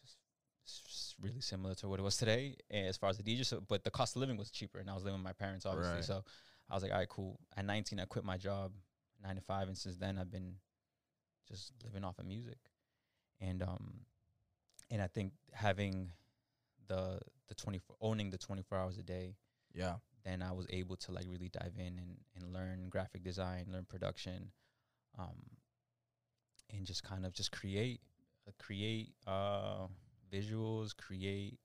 really similar to what it was today as far as the D J. So, but the cost of living was cheaper, and I was living with my parents, obviously. Right. So I was like, all right, cool. At nineteen, I quit my job, nine to five, and since then, I've been just living off of music. And um, and I think having the the twenty-four owning the twenty-four hours a day. Yeah. Then I was able to like really dive in and, and learn graphic design, learn production, um, and just kind of just create, uh, create uh, visuals, create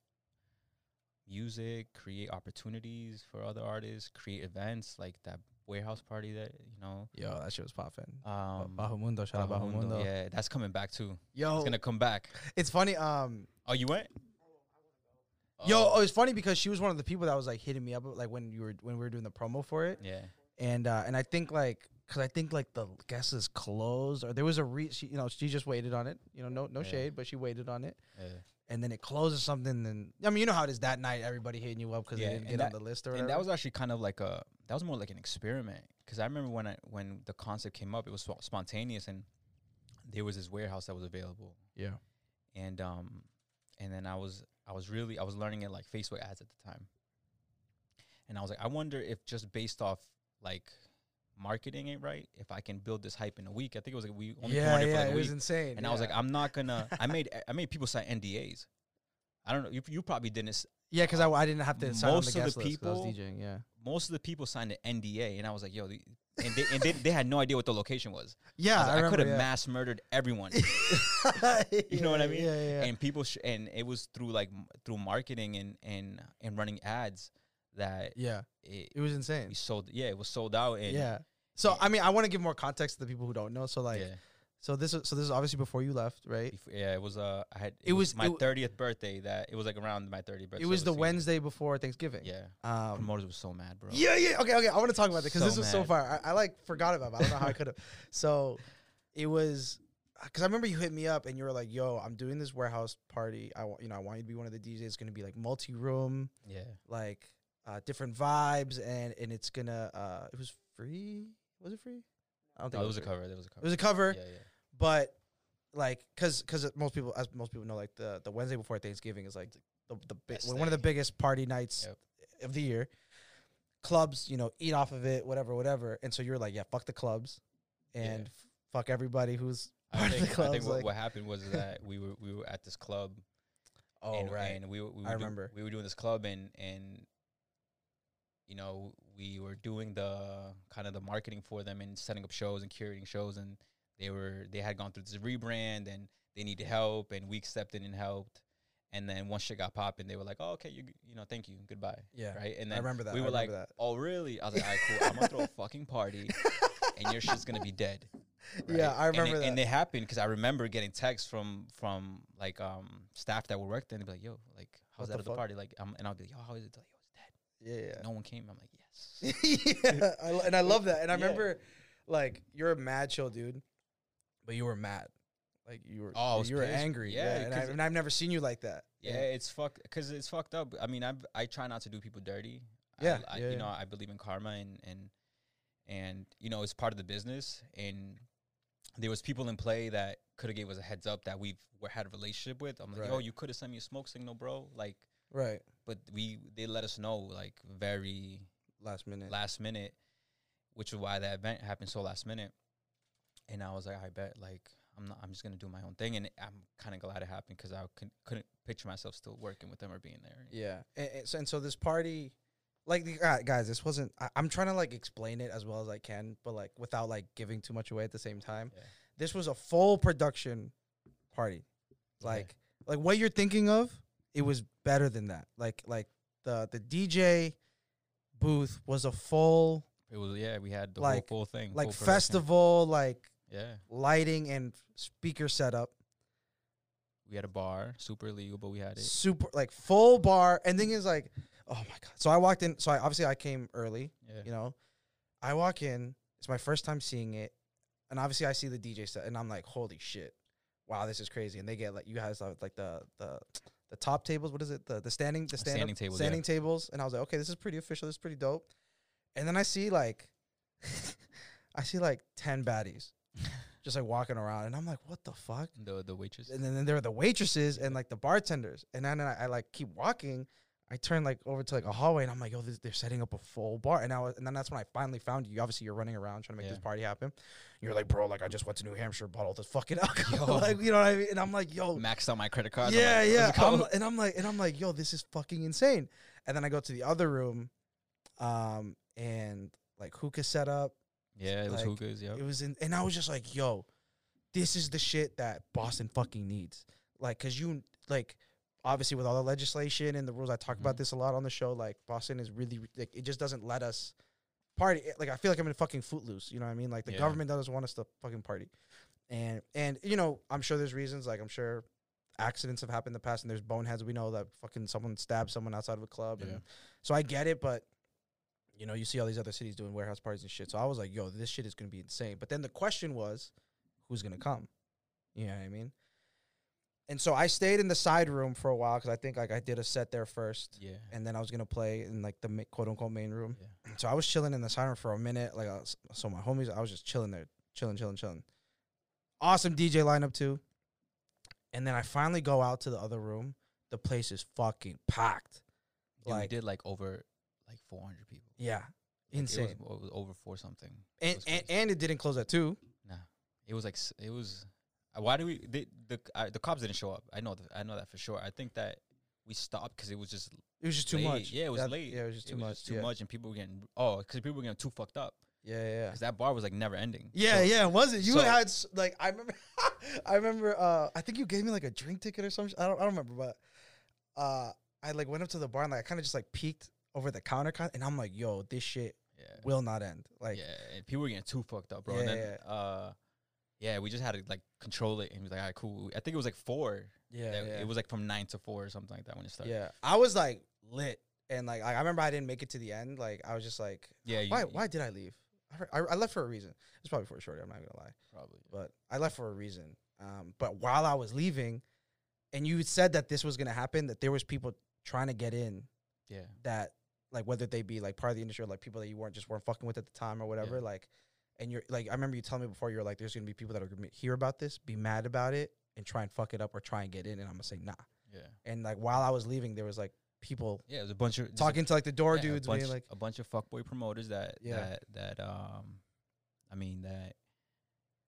music, create opportunities for other artists, create events like that warehouse party that, you know. Yo, that shit was popping. Um, Bajo Mundo, shout out Bajo Mundo. Yeah, that's coming back too. Yo, it's gonna come back. It's funny. Um, oh, you went? Yo, oh, it's funny because she was one of the people that was like hitting me up, like when you were when we were doing the promo for it. Yeah, and uh, and I think like because I think like the guest is closed or there was a re she, you know she just waited on it. You know, no no yeah. shade, but she waited on it. Yeah. And then it closes something. And I mean, you know how it is that night, everybody hitting you up because yeah, they didn't get that, on the list or whatever. And that was actually kind of like a that was more like an experiment because I remember when I when the concept came up, it was spontaneous and there was this warehouse that was available. Yeah, and um and then I was. I was really, I was learning it like Facebook ads at the time. And I was like, I wonder if just based off like marketing it right, if I can build this hype in a week. I think it was like, we only yeah, promoted yeah, for like a week. Yeah, it was insane. And yeah. I was like, I'm not gonna, I made I made people sign N D As. I don't know, you, you probably didn't. Yeah, because I, I didn't have to most sign on the guest list because I was DJing, yeah. Most of the people signed an N D A and I was like, yo, the, and, they, and they, they had no idea what the location was. Yeah, I, like, I, I could have yeah. mass murdered everyone. You yeah, know what I mean? Yeah, yeah. And people, sh and it was through like m through marketing and and and running ads that yeah, it, it was insane. We sold, yeah, it was sold out. And, yeah. So and, I mean, I want to give more context to the people who don't know. So like, yeah. so this is so this is obviously before you left, right? Before, yeah, it was uh, I had it, it was, was my thirtieth birthday. That it was like around my thirtieth birthday. It was so the Wednesday season. before Thanksgiving. Yeah. Um, promoters was so mad, bro. Yeah, yeah. Okay, okay. I want to talk about that because so this was mad. so far. I, I like forgot about it. I don't know how I could have. So it was because I remember you hit me up and you were like, "Yo, I'm doing this warehouse party. I want you know I want you to be one of the D Js. It's gonna be like multi room. Yeah. Like uh, different vibes and and it's gonna uh, it was free. Was it free? I don't think no, it was, it was a cover. It was a cover. It was a cover. Yeah, yeah. But like, cause, cause most people, as most people know, like the, the Wednesday before Thanksgiving is like the, the big, one of the biggest party nights yep. of the year. Clubs, you know, eat off of it, whatever, whatever. And so you're like, yeah, fuck the clubs, and yeah. fuck everybody who's part I think, of the clubs. I think what, like, what happened was that we were we were at this club. Oh and, right, and we, we were I remember do, we were doing this club and and. You know, we were doing the kind of the marketing for them and setting up shows and curating shows, and they were they had gone through this rebrand and they needed help, and we stepped in and helped. And then once shit got popping, they were like, "Oh, okay, you you know, thank you, goodbye." Yeah, right. And then I remember that we were like, that. "Oh, really?" I was like, "All right, cool. I'm gonna throw a fucking party, and your shit's gonna be dead." Right? Yeah, I remember and it, that. And it happened because I remember getting texts from from like um staff that were worked there and be like, "Yo, like, how's that at the party?" Like, um, and I'll be like, "Yo, how is it?" Like, Yeah, yeah. No one came. I'm like, yes. yeah, I, and I love that. And I yeah. remember, like, you're a mad chill dude, but you were mad. Like you were, oh, you, you were angry. Yeah, yeah. And, I, and I've never seen you like that. Yeah, yeah. it's fucked because it's fucked up. I mean, I I try not to do people dirty. Yeah, I, I, yeah you yeah. know, I believe in karma and and and you know, it's part of the business. And there was people in play that could have gave us a heads up that we've we had a relationship with. I'm like, right. yo, you could have sent me a smoke signal, bro. Like. Right. But we they let us know like very last minute. Last minute, which is why that event happened so last minute. And I was like, I bet like I'm not I'm just gonna do my own thing, and I'm kind of glad it happened because I couldn't picture myself still working with them or being there. Yeah. And, and, so, and so this party, like the, uh, guys, this wasn't. I, I'm trying to like explain it as well as I can, but like without like giving too much away at the same time. Yeah. This was a full production party, like yeah. like what you're thinking of. It was better than that. Like like the the D J booth was a full It was, yeah, we had the like, whole, whole thing. Like whole festival, like yeah, lighting and speaker setup. We had a bar, super illegal, but we had it. Super, like full bar. And thing is like, oh my God. So I walked in. So I obviously I came early, yeah. you know. I walk in. It's my first time seeing it. And obviously I see the D J set and I'm like, holy shit. Wow, this is crazy. And they get like, you guys have like the, the, the top tables. What is it? The, the standing, the stand standing, tables, standing yeah. tables. And I was like, okay, this is pretty official. This is pretty dope. And then I see like, I see like ten baddies just like walking around. And I'm like, what the fuck? The, the waitresses. And then, then there are the waitresses and like the bartenders. And then I, I like keep walking. I turn like over to like a hallway and I'm like, yo, this, they're setting up a full bar. And I was, and then that's when I finally found you. Obviously you're running around trying to make yeah. this party happen. You're like, bro, like I just went to New Hampshire, bought all this fucking alcohol. Like, you know what I mean? And I'm like, yo, maxed out my credit card. Yeah. I'm like, yeah. I'm, and I'm like, and I'm like, yo, this is fucking insane. And then I go to the other room. Um, and like hookah set up. Yeah. It was like, hookahs. Yeah. It was in, and I was just like, yo, this is the shit that Boston fucking needs. Like, cause you like, obviously, with all the legislation and the rules, I talk mm-hmm. about this a lot on the show. Like, Boston is really, like, it just doesn't let us party. Like, I feel like I'm in a fucking Footloose. You know what I mean? Like, the yeah. government doesn't want us to fucking party. And, and you know, I'm sure there's reasons. Like, I'm sure accidents have happened in the past and there's boneheads. We know that fucking someone stabbed someone outside of a club. Yeah. And so I get it, but, you know, you see all these other cities doing warehouse parties and shit. So I was like, yo, this shit is going to be insane. But then the question was, who's going to come? You know what I mean? And so I stayed in the side room for a while because I think like I did a set there first, yeah. And then I was gonna play in like the quote unquote main room. Yeah. So I was chilling in the side room for a minute. Like I was, so, my homies, I was just chilling there, chilling, chilling, chilling. Awesome D J lineup too. And then I finally go out to the other room. The place is fucking packed. Yeah, like, we did like over like four hundred people. Yeah, like insane. It was, it was over four something. And it and, and it didn't close at two. Nah, it was like it was. Why do we they, the uh, the cops didn't show up? I know th I know that for sure. I think that we stopped because it was just it was just late. too much. Yeah, it was that, late. Yeah, it was just it too was much. Just too yeah. much, and people were getting oh, because people were getting too fucked up. Yeah, yeah. Because that bar was like never ending. Yeah, so, yeah. Was it? You so, had like I remember. I remember. Uh, I think you gave me like a drink ticket or something. I don't. I don't remember. But uh, I like went up to the bar and like I kind of just like peeked over the counter, and I'm like, yo, this shit yeah. will not end. Like, yeah, and people were getting too fucked up, bro. Yeah, and then, yeah. Uh, Yeah, we just had to, like, control it. And he was like, all right, cool. I think it was, like, four. Yeah, that, yeah. It was, like, from nine to four or something like that when it started. Yeah. I was, like, lit. And, like, I, I remember I didn't make it to the end. Like, I was just like, yeah, why you, why did I leave? I, I left for a reason. It's probably for a shorty. I'm not going to lie. Probably. But I left for a reason. Um, but while I was leaving, and you said that this was going to happen, that there was people trying to get in. Yeah. That, like, whether they be, like, part of the industry or, like, people that you weren't just weren't fucking with at the time or whatever, yeah. like. And you're like, I remember you telling me before, you were like, there's going to be people that are going to hear about this, be mad about it, and try and fuck it up or try and get in. And I'm going to say, nah. Yeah. And like, while I was leaving, there was like people. Yeah, there's a bunch of. Talking a, to like the door yeah, dudes. A bunch, like, a bunch of fuckboy promoters that, yeah. that, that, um, I mean, that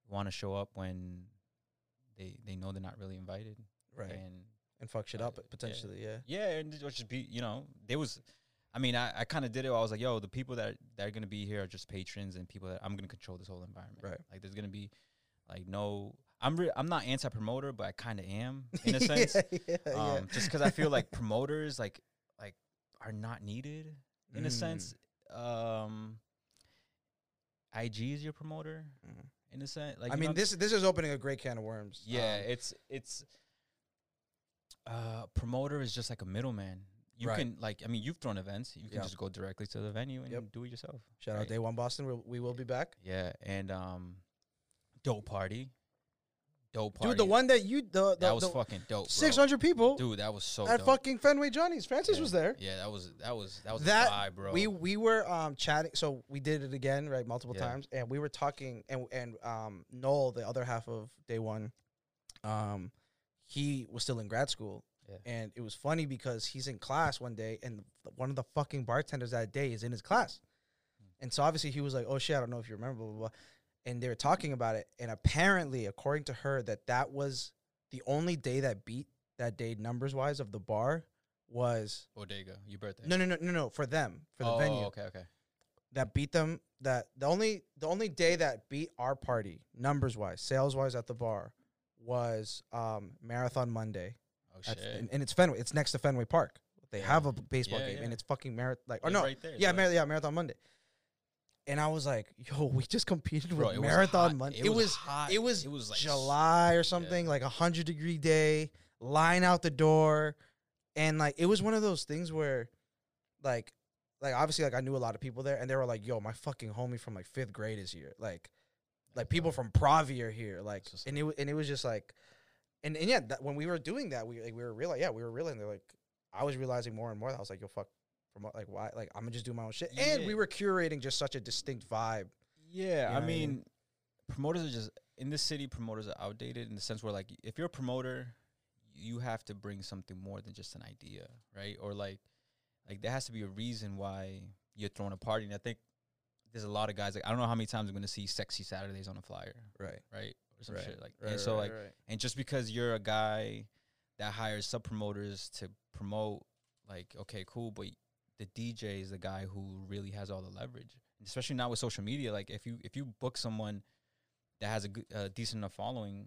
want to show up when they, they know they're not really invited. Right. And, and fuck shit uh, up potentially. Yeah. Yeah. yeah and it just be, you know, there was. I mean, I, I kind of did it. I was like, yo, the people that, that are going to be here are just patrons and people that I'm going to control this whole environment. Right. Like, there's going to be, like, no... I'm re I'm not anti-promoter, but I kind of am, in a sense. yeah, yeah, um, yeah. Just because I feel like promoters, like, like are not needed, in mm. a sense. Um, I G is your promoter, mm. in a sense. Like, I mean, know, this this is opening a great can of worms. Yeah, um, it's... it's uh, promoter is just like a middleman. You right. can, like, I mean, you've thrown events. You can yeah. just go directly to the venue and yep. do it yourself. Shout right. out Day One Boston. We'll, we will be back. Yeah, and um, dope party. Dope party. Dude, the one that you... The, the, that was the fucking dope, six hundred bro. people. Dude, that was so at dope. fucking Fenway Johnny's. Frances yeah. was there. Yeah, that was that was, that was that, a vibe, bro. We, we were um, chatting. So we did it again, right, multiple yeah. times. And we were talking, and, and um, Noel, the other half of Day One, um, he was still in grad school. Yeah. And it was funny because he's in class one day, and one of the fucking bartenders that day is in his class. Mm. And so obviously he was like, oh, shit, I don't know if you remember, blah, blah, blah. And they were talking about it. And apparently, according to her, that that was the only day that beat that day numbers-wise of the bar was... Bodega, your birthday. No, no, no, no, no, for them, for oh, the venue. Oh, okay, okay. That beat them, that the only, the only day that beat our party, numbers-wise, sales-wise at the bar, was um, Marathon Monday. Oh, shit. And, and it's Fenway. It's next to Fenway Park. They yeah. have a baseball yeah, game, yeah. and it's fucking Marathon. Like, or yeah, no, right there, yeah, Marathon, yeah, Marathon Monday. And I was like, yo, we just competed Bro, with Marathon Monday. It, it was hot. It was, it was like July or something, yeah. like a hundred degree day, line out the door. And like, it was one of those things where like, like obviously like I knew a lot of people there and they were like, yo, my fucking homie from like fifth grade is here. Like, like people from Pravi are here. Like, and it and it was just like, and, and yeah, that, when we were doing that, we, like, we were realizing, yeah, we were realizing they're like, I was realizing more and more that I was like, yo, fuck. Like, why? Like, I'm gonna just do my own shit. Yeah. And we were curating just such a distinct vibe. Yeah, you know I, mean, I mean, promoters are just in this city. Promoters are outdated in the sense where, like, if you're a promoter, you have to bring something more than just an idea, right? Or like, like there has to be a reason why you're throwing a party. And I think there's a lot of guys. Like, I don't know how many times I'm gonna see "Sexy Saturdays" on a flyer, right? Right, or some right. shit like. Right, and right, so like, right. and just because you're a guy that hires sub promoters to promote, like, okay, cool, but the D J is the guy who really has all the leverage, and especially now with social media. Like if you, if you book someone that has a, good, a decent enough following,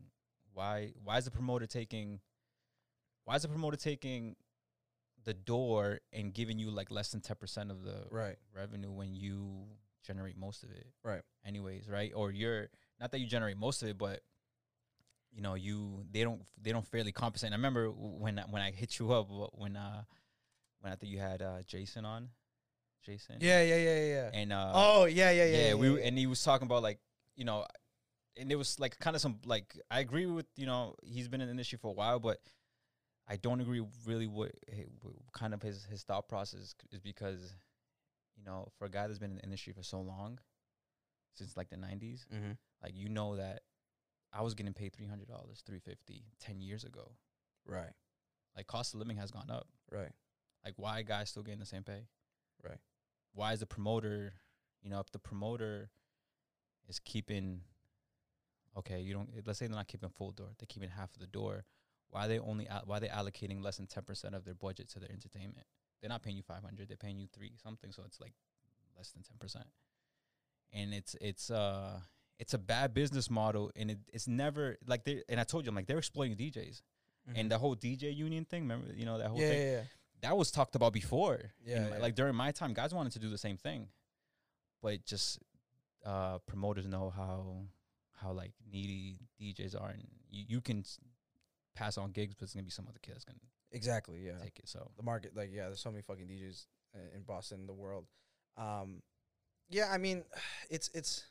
why, why is the promoter taking, why is the promoter taking the door and giving you like less than ten percent of the right. revenue when you generate most of it? Right. Anyways. Right. Or you're not that you generate most of it, but you know, you, they don't, they don't fairly compensate. And I remember when, when I hit you up, when, uh, When I think you had uh, Jason on, Jason. Yeah, yeah, yeah, yeah. And uh, oh, yeah, yeah, yeah. Yeah, yeah we yeah. and he was talking about like you know, and it was like kind of some like I agree with you know he's been in the industry for a while, but I don't agree really what, what kind of his his thought process is because you know for a guy that's been in the industry for so long, since like the nineties, mm-hmm. like you know that I was getting paid three hundred dollars, three fifty, ten years ago, right? Like cost of living has gone up, right? Like, why are guys still getting the same pay? Right. Why is the promoter, you know, if the promoter is keeping, okay, you don't, let's say they're not keeping full door, they're keeping half of the door. Why are they only, why are they allocating less than ten percent of their budget to their entertainment? They're not paying you five hundred, they're paying you three something. So it's like less than ten percent. And it's, it's, uh, it's a bad business model. And it, it's never like they, and I told you, I'm like, they're exploiting D Js mm-hmm. and the whole D J union thing. Remember, you know, that whole yeah, thing. Yeah, yeah. That was talked about before. Yeah, yeah. Like during my time, guys wanted to do the same thing, but just uh, promoters know how how like needy D Js are, and you, you can pass on gigs, but it's gonna be some other kid that's gonna exactly yeah take it. So the market, like yeah, there's so many fucking D Js in Boston, in the world. Um, yeah, I mean, it's it's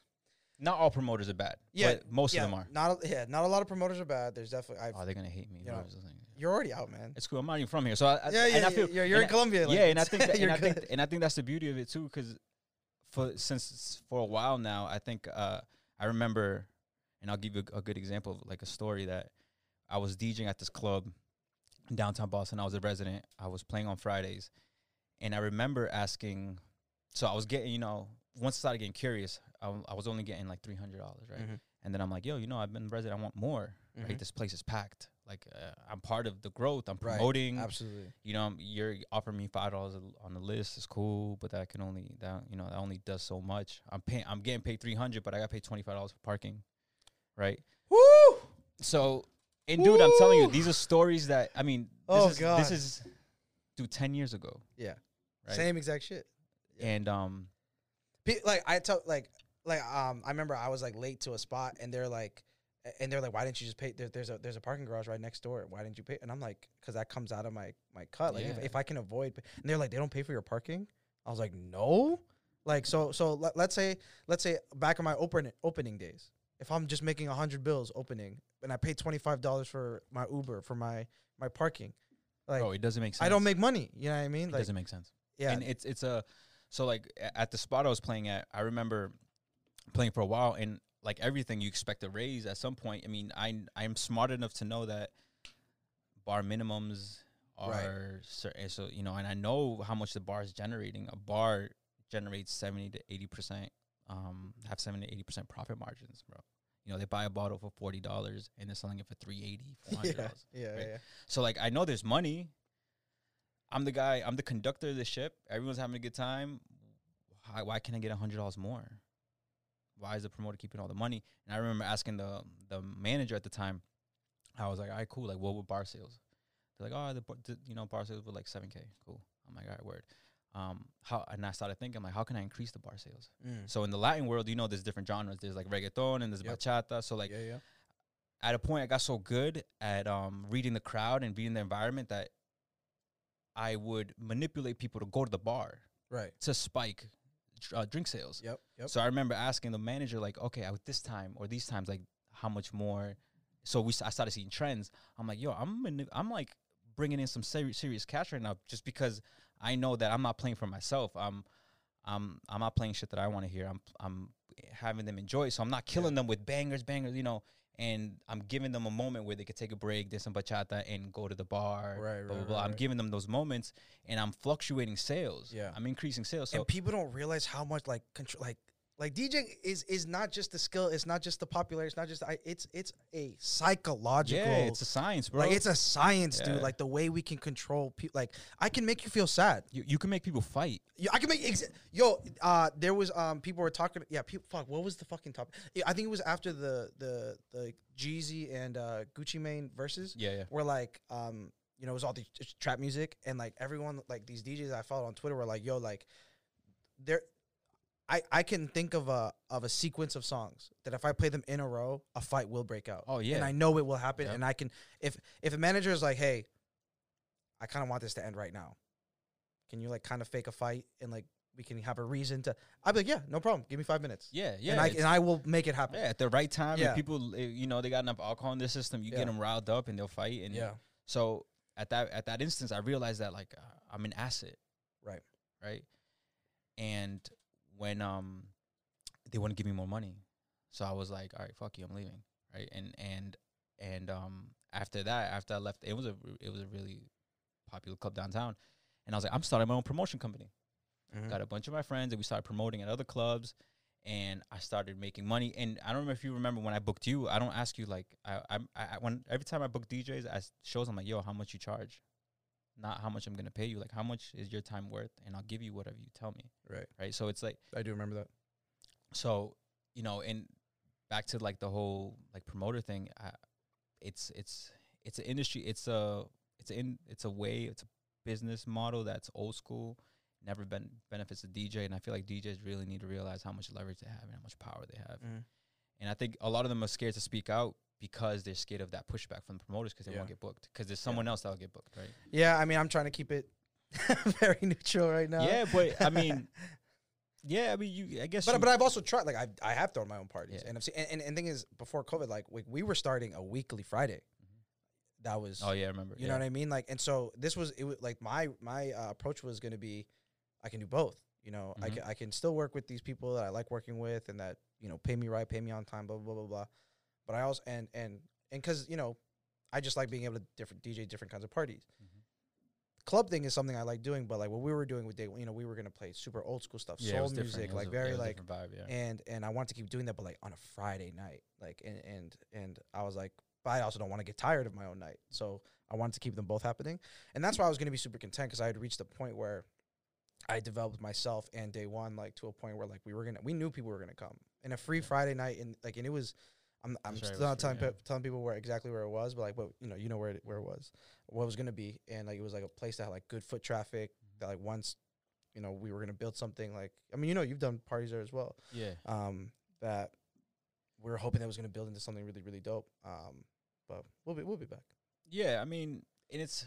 not all promoters are bad. Yeah, but most yeah, of them are. Not a, yeah, not a lot of promoters are bad. There's definitely I've, oh they're gonna hate me. You know, you're already out, man. It's cool. I'm not even from here, so I, yeah, yeah. And I feel, you're you're and in I, Colombia, like yeah. And I think, that, and I think, and I think that's the beauty of it too, because for since for a while now, I think uh, I remember, and I'll give you a, a good example of like a story that I was DJing at this club in downtown Boston. I was a resident. I was playing on Fridays, and I remember asking. So I was getting, you know, once I started getting curious, I, I was only getting like three hundred dollars, right? Mm-hmm. And then I'm like, yo, you know, I've been resident. I want more. Mm-hmm. Right? This place is packed. Like, uh, I'm part of the growth. I'm promoting. Right, absolutely. You know, you're offering me five dollars on the list. It's cool, but that can only, that you know, that only does so much. I'm paying, I'm getting paid three hundred dollars, but I got paid twenty-five dollars for parking, right? Woo! So, and dude, woo! I'm telling you, these are stories that, I mean, this oh is, God. This is, dude, ten years ago. Yeah. Right? Same exact shit. Yeah. And, um. Pe like, I tell, like, like, um, I remember I was, like, late to a spot, and they're, like, And they're like, why didn't you just pay? There, there's a there's a parking garage right next door. Why didn't you pay? And I'm like, because that comes out of my my cut. Like, yeah. if, if I can avoid. And they're like, they don't pay for your parking. I was like, no. Like, so so let, let's say let's say back in my open opening days, if I'm just making a hundred bills opening, and I pay twenty five dollars for my Uber for my my parking, like, oh, it doesn't make sense. I don't make money. You know what I mean? It like, doesn't make sense. Yeah, and it's it's a so like at the spot I was playing at, I remember playing for a while and. Like everything, you expect a raise at some point. I mean, I I'm smart enough to know that bar minimums are right. certain. So you know, and I know how much the bar is generating. A bar generates seventy to eighty percent. Um, have seventy to eighty percent profit margins, bro. You know, they buy a bottle for forty dollars and they're selling it for three eighty, four hundred dollars. Yeah, yeah, right? yeah. So like, I know there's money. I'm the guy. I'm the conductor of the ship. Everyone's having a good time. Why, why can't I get a hundred dollars more? Why is the promoter keeping all the money? And I remember asking the the manager at the time. I was like, all right, cool. Like, what were bar sales? They're like, oh, the, the you know bar sales were like seven K. Cool. I'm like, all right, word. um, how, and I started thinking, like, how can I increase the bar sales? Mm. So in the Latin world, you know, there's different genres. There's like reggaeton and there's yep. bachata. So like, yeah, yeah. at a point, I got so good at um, reading the crowd and reading the environment that I would manipulate people to go to the bar, right, to spike uh, drink sales. Yep, yep. So I remember asking the manager, like, okay, at this time or these times, like, how much more? So we, I started seeing trends. I'm like, yo, I'm manip- I'm like bringing in some ser- serious cash right now, just because I know that I'm not playing for myself. I'm, I'm, I'm not playing shit that I want to hear. I'm, I'm having them enjoy it. So I'm not killing yeah. them with bangers, bangers, you know. And I'm giving them a moment where they could take a break, do some bachata, and go to the bar. Right, blah, right, blah, blah. Right. I'm giving them those moments, and I'm fluctuating sales. Yeah, I'm increasing sales. So and people don't realize how much like control, like like DJing is is not just the skill, it's not just the popularity, it's not just I, it's it's a psychological. Yeah, it's a science, bro. Like it's a science, yeah. dude. Like the way we can control people. Like I can make you feel sad. You you can make people fight. Yeah, I can make exa- yo. Uh, there was um people were talking. Yeah, people. Fuck. What was the fucking topic? I think it was after the the the Jeezy and uh, Gucci Mane verses. Yeah, yeah. Where like um you know it was all the trap music and like everyone like these D Js I followed on Twitter were like yo like they're. I, I can think of a of a sequence of songs that if I play them in a row, a fight will break out. Oh, yeah. And I know it will happen. Yep. And I can, if if a manager is like, hey, I kind of want this to end right now. Can you, like, kind of fake a fight and, like, we can have a reason to, I'd be like, yeah, no problem. Give me five minutes. Yeah, yeah. And I, and I will make it happen. Yeah, at the right time. Yeah. And people, you know, they got enough alcohol in their system. You yeah. get them riled up and they'll fight. And yeah. So at that at that instance, I realized that, like, uh, I'm an asset. Right. Right. And when um they wouldn't give me more money, so I was like, all right, fuck you, I'm leaving, right? And and and um after that, after I left, it was a it was a really popular club downtown, and I was like, I'm starting my own promotion company. Mm-hmm. Got a bunch of my friends, and we started promoting at other clubs, and I started making money. And I don't know if you remember when I booked you, I don't ask you like I I, I when every time I book D Js at shows, I'm like, yo, how much you charge? Not how much I'm going to pay you. Like, how much is your time worth? And I'll give you whatever you tell me. Right. Right. So it's like. I do remember that. So, you know, and back to, like, the whole, like, promoter thing. I, it's, it's, it's an industry. It's a, it's in, it's a way, it's a business model that's old school. Never been benefits a D J. And I feel like D Js really need to realize how much leverage they have and how much power they have. Mm. And I think a lot of them are scared to speak out, because they're scared of that pushback from the promoters because they yeah. won't get booked. Because there's someone yeah. else that'll get booked, right? Yeah, I mean, I'm trying to keep it very neutral right now. Yeah, but I mean, yeah, I mean, you, I guess. But, you but I've also tried, like, I've, I have thrown my own parties. Yeah. And, I've seen, and, and and thing is, before COVID, like, we, we were starting a weekly Friday. Mm-hmm. That was. Oh, yeah, I remember. You yeah. know what I mean? Like, and so this was, it was like, my, my uh, approach was going to be, I can do both. You know, mm-hmm. I, can, I can still work with these people that I like working with and that, you know, pay me right, pay me on time, blah, blah, blah, blah. But I also, and, and, and cause you know, I just like being able to different D J different kinds of parties. Mm-hmm. Club thing is something I like doing, but like what we were doing with Day, you know, we were going to play super old school stuff, yeah, soul music, like very like, vibe, yeah. and, and I wanted to keep doing that, but like on a Friday night, like, and, and, and I was like, but I also don't want to get tired of my own night. So I wanted to keep them both happening. And that's why I was going to be super content. Cause I had reached a point where I developed myself and Day One, like to a point where like we were going to, we knew people were going to come in a free yeah. Friday night. And like, and it was, I'm I'm sure still not telling yeah. pe- telling people where exactly where it was, but like what you know, you know where it where it was, what it was gonna be, and like it was like a place that had like good foot traffic. Mm-hmm. That like once, you know, we were gonna build something like I mean, you know, you've done parties there as well. Yeah. Um, that we were hoping that was gonna build into something really really dope. Um, but we'll be we'll be back. Yeah, I mean, and it's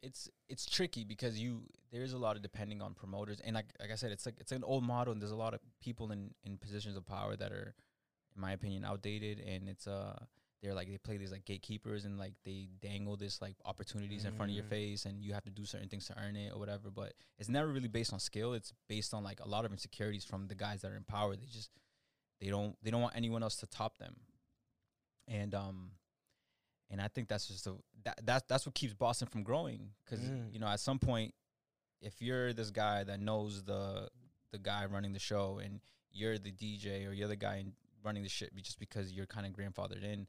it's it's tricky because you there is a lot of depending on promoters, and like like I said, it's like it's an old model, and there's a lot of people in in positions of power that are, in my opinion, outdated, and it's uh they're like they play these like gatekeepers and like they dangle this like opportunities mm. in front of your face, and you have to do certain things to earn it or whatever, but it's never really based on skill. It's based on like a lot of insecurities from the guys that are in power. They just they don't they don't want anyone else to top them, and um and I think that's just a that that's, that's what keeps Boston from growing, because mm. you know, at some point, if you're this guy that knows the the guy running the show and you're the D J or you're the guy in running the shit just because you're kind of grandfathered in,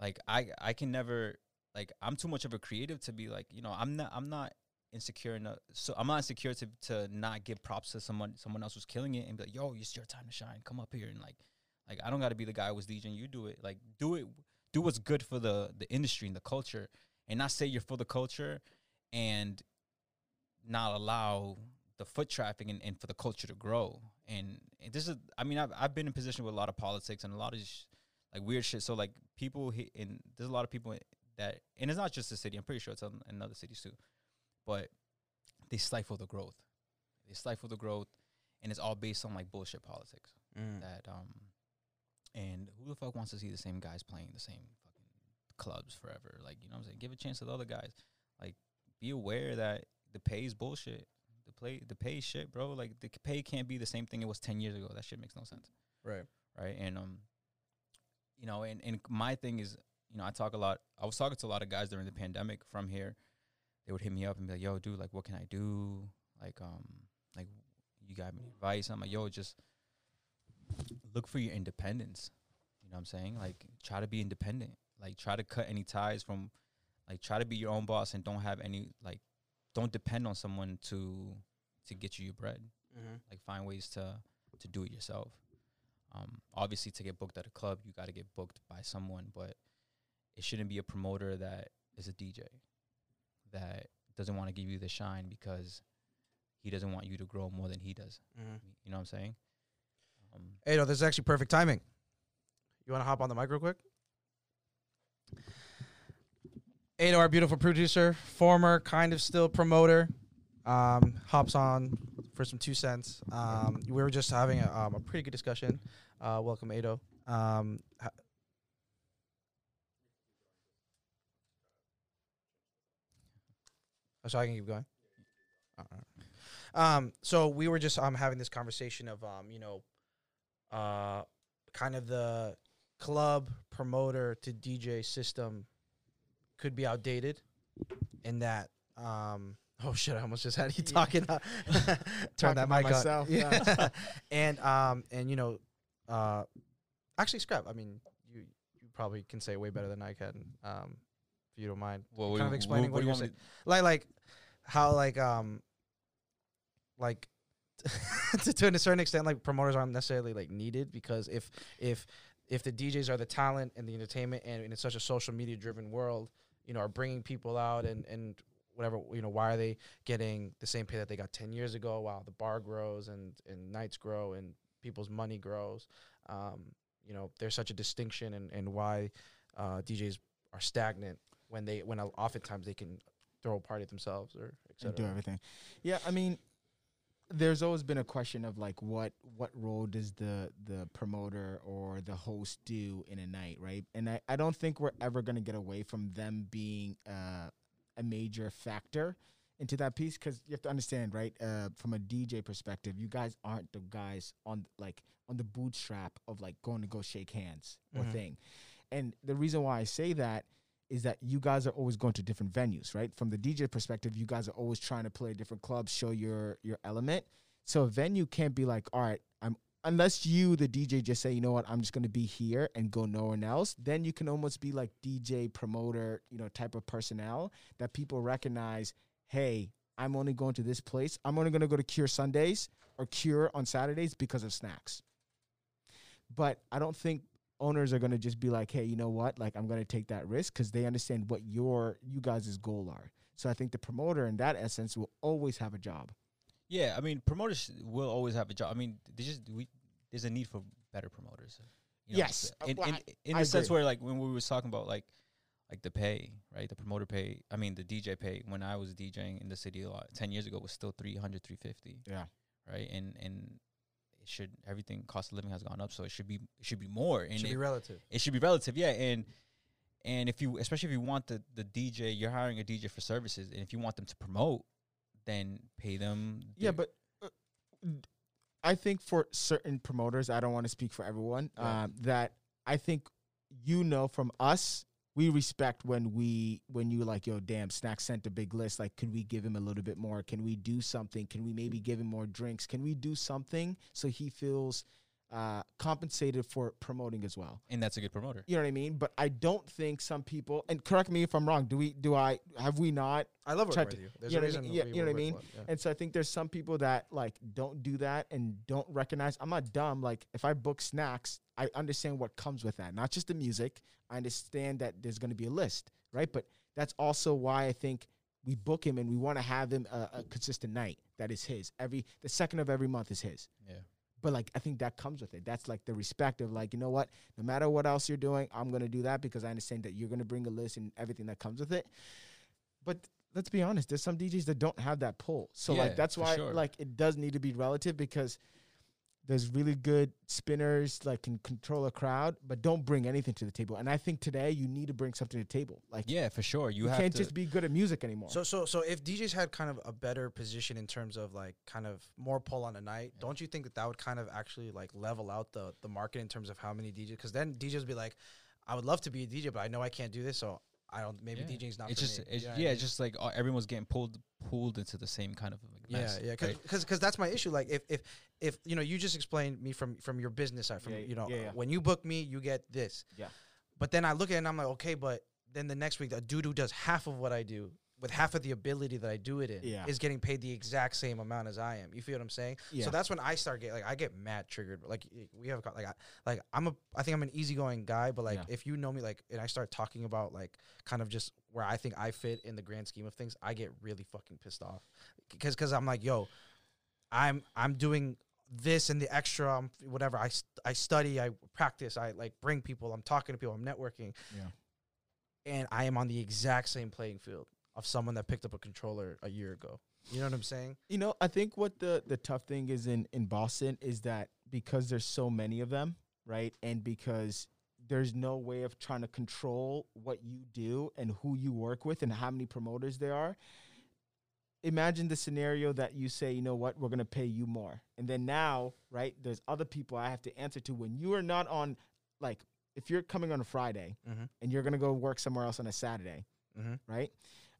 like I I can never, like I'm too much of a creative to be like, you know, I'm not I'm not insecure enough, so I'm not insecure to to not give props to someone someone else who's killing it and be like, yo, it's your time to shine, come up here, and like like I don't got to be the guy who was DJing, you do it, like do it do what's good for the the industry and the culture, and not say you're for the culture and not allow the foot traffic and, and for the culture to grow. And, and this is, I mean, I've, I've been in position with a lot of politics and a lot of sh- like weird shit. So like people he, and there's a lot of people that, and it's not just the city. I'm pretty sure it's on, in other cities too, but they stifle the growth. They stifle the growth. And it's all based on like bullshit politics mm. that, um, and who the fuck wants to see the same guys playing the same fucking clubs forever? Like, you know what I'm saying? Give a chance to the other guys. Like, be aware that the pay is bullshit. The play, the pay is shit, bro. Like, the pay can't be the same thing it was ten years ago. That shit makes no sense. Right. Right. And, um, you know, and, and my thing is, you know, I talk a lot. I was talking to a lot of guys during the pandemic from here. They would hit me up and be like, yo, dude, like, what can I do? Like, um, like, you got any advice? I'm like, yo, just look for your independence. You know what I'm saying? Like, try to be independent. Like, try to cut any ties from, like, try to be your own boss and don't have any, like, don't depend on someone to to get you your bread. Mm-hmm. Like, find ways to, to do it yourself. Um, obviously, to get booked at a club, you got to get booked by someone, but it shouldn't be a promoter that is a D J that doesn't want to give you the shine because he doesn't want you to grow more than he does. Mm-hmm. You know what I'm saying? Um, hey, no, this is actually perfect timing. You want to hop on the mic real quick? Ado, our beautiful producer, former kind of still promoter, um, hops on for some two cents. Um, we were just having a, um, a pretty good discussion. Uh, welcome, Ado. Um, ha- oh, so I can keep going? All right. Um, so we were just um having this conversation of um you know, uh, kind of the club promoter to D J system could be outdated, in that um oh shit I almost just had you talking yeah. uh, turn that mic myself, up yeah. and um and you know uh actually Scrap, I mean you you probably can say it way better than I can, um if you don't mind well, kind we, of explaining we, what, what you want to like like how like um. Like, to, to a certain extent, like, promoters aren't necessarily, like, needed, because if if if the D Js are the talent and the entertainment, and, and it's such a social media-driven world, you know, are bringing people out and, and whatever, you know, why are they getting the same pay that they got ten years ago while the bar grows and, and nights grow and people's money grows? Um, you know, there's such a distinction and, and why uh, D Js are stagnant when they when oftentimes they can throw a party themselves or et cetera. And do everything. Yeah, I mean... There's always been a question of like what what role does the the promoter or the host do in a night, right? And I, I don't think we're ever going to get away from them being uh, a major factor into that piece, because you have to understand, right? Uh, from a D J perspective, you guys aren't the guys on like on the bootstrap of like going to go shake hands mm-hmm. or thing. And the reason why I say that is that you guys are always going to different venues, right? From the D J perspective, you guys are always trying to play different clubs, show your your element. So a venue can't be like, all right, I'm unless you, the D J, just say, you know what, I'm just going to be here and go nowhere else. Then you can almost be like D J, promoter, you know, type of personnel that people recognize, hey, I'm only going to this place. I'm only going to go to Cure Sundays or Cure on Saturdays because of Snacks. But I don't think owners are going to just be like, hey, you know what? Like, I'm going to take that risk, because they understand what your, you guys' goal are. So I think the promoter in that essence will always have a job. Yeah. I mean, promoters will always have a job. I mean, there's just, we, there's a need for better promoters. You know, yes. In, in, in the sense where like when we were talking about like, like the pay, right? The promoter pay, I mean, the D J pay when I was DJing in the city a lot ten years ago was still three hundred, three fifty. Yeah. Right. And, and, should everything cost of living has gone up, so it should be it should be more. And should it should be relative. It should be relative, yeah. And and if you, especially if you want the, the D J, you're hiring a D J for services, and if you want them to promote, then pay them. Yeah, but uh, I think for certain promoters, I don't want to speak for everyone. Yeah. Um, that I think you know from us, we respect when we when you like, yo, damn, Snack sent a big list. Like, could we give him a little bit more? Can we do something? Can we maybe give him more drinks? Can we do something so he feels uh, compensated for promoting as well? And that's a good promoter. You know what I mean? But I don't think some people, and correct me if I'm wrong. Do we? Do I? Have we not? I love working with you. There's you know a reason. Yeah, you know what I mean. Yeah. And so I think there's some people that like don't do that and don't recognize. I'm not dumb. Like if I book Snacks, I understand what comes with that, not just the music. I understand that there's going to be a list, right? But that's also why I think we book him and we want to have him a, a consistent night that is his. Every the second of every month is his. Yeah. But like, I think that comes with it. That's like the respect of like, you know what? No matter what else you're doing, I'm going to do that because I understand that you're going to bring a list and everything that comes with it. But let's be honest, there's some D Js that don't have that pull. So yeah, like, that's why sure. like it does need to be relative, because there's really good spinners like can control a crowd, but don't bring anything to the table. And I think today you need to bring something to the table. Like yeah, for sure, you, you have can't to just be good at music anymore. So so so if D Js had kind of a better position in terms of like kind of more pull on a night, yeah. don't you think that that would kind of actually like level out the the market in terms of how many D Js? Because then D Js would be like, I would love to be a D J, but I know I can't do this, so I don't. Maybe yeah. DJing's not. It's for just me. It's, yeah, yeah it's just like uh, everyone's getting pulled pulled into the same kind of like mess. Yeah, yeah, because because right? that's my issue. Like if if if you know, you just explained me from from your business side. From yeah, you know, yeah, yeah. when you book me, you get this. Yeah. But then I look at it and I'm like, okay, but then the next week, a dude who does half of what I do with half of the ability that I do it in yeah. is getting paid the exact same amount as I am. You feel what I'm saying? Yeah. So that's when I start getting like I get mad triggered. Like we have like I, like I'm a I think I'm an easygoing guy, but like yeah. if you know me, like and I start talking about like kind of just where I think I fit in the grand scheme of things, I get really fucking pissed off because because I'm like, yo, I'm I'm doing this and the extra um, whatever. I st- I study, I practice, I like bring people, I'm talking to people, I'm networking, yeah. and I am on the exact same playing field of someone that picked up a controller a year ago. You know what I'm saying? You know, I think what the, the tough thing is in, in Boston is that because there's so many of them, right, and because there's no way of trying to control what you do and who you work with and how many promoters there are, imagine the scenario that you say, you know what, we're going to pay you more. And then now, right, there's other people I have to answer to when you are not on, like, if you're coming on a Friday mm-hmm. and you're going to go work somewhere else on a Saturday, mm-hmm. right,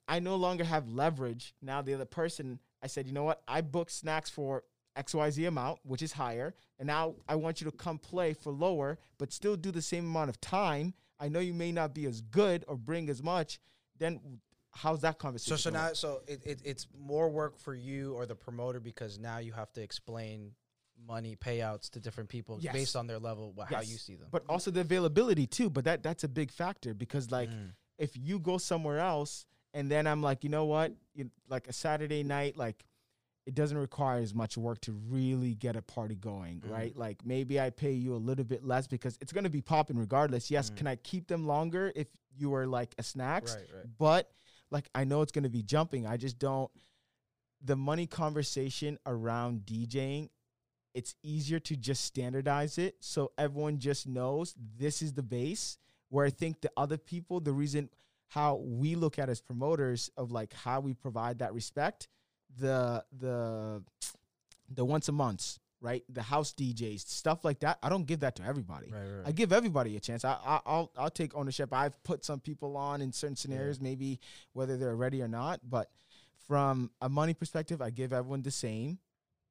I no longer have leverage. Now the other person, I said, you know what? I booked Snacks for X Y Z amount, which is higher. And now I want you to come play for lower, but still do the same amount of time. I know you may not be as good or bring as much. Then how's that conversation? So, so now, so it, it, it's more work for you or the promoter because now you have to explain money payouts to different people yes. based on their level, wh- yes. how you see them. But also the availability too. But that that's a big factor because like mm. if you go somewhere else, and then I'm like, you know what? You, like a Saturday night, like it doesn't require as much work to really get a party going, mm. right? Like maybe I pay you a little bit less because it's going to be popping regardless. Yes, mm. can I keep them longer if you are like a Snacks? Right, right. But like I know it's going to be jumping. I just don't. The money conversation around DJing, it's easier to just standardize it so everyone just knows this is the base. Where I think the other people, the reason how we look at as promoters of like how we provide that respect, the the the once a month, right? The house D Js, stuff like that. I don't give that to everybody. Right, right. I give everybody a chance. I, I I'll I'll take ownership. I've put some people on in certain scenarios, yeah. maybe whether they're ready or not. But from a money perspective, I give everyone the same.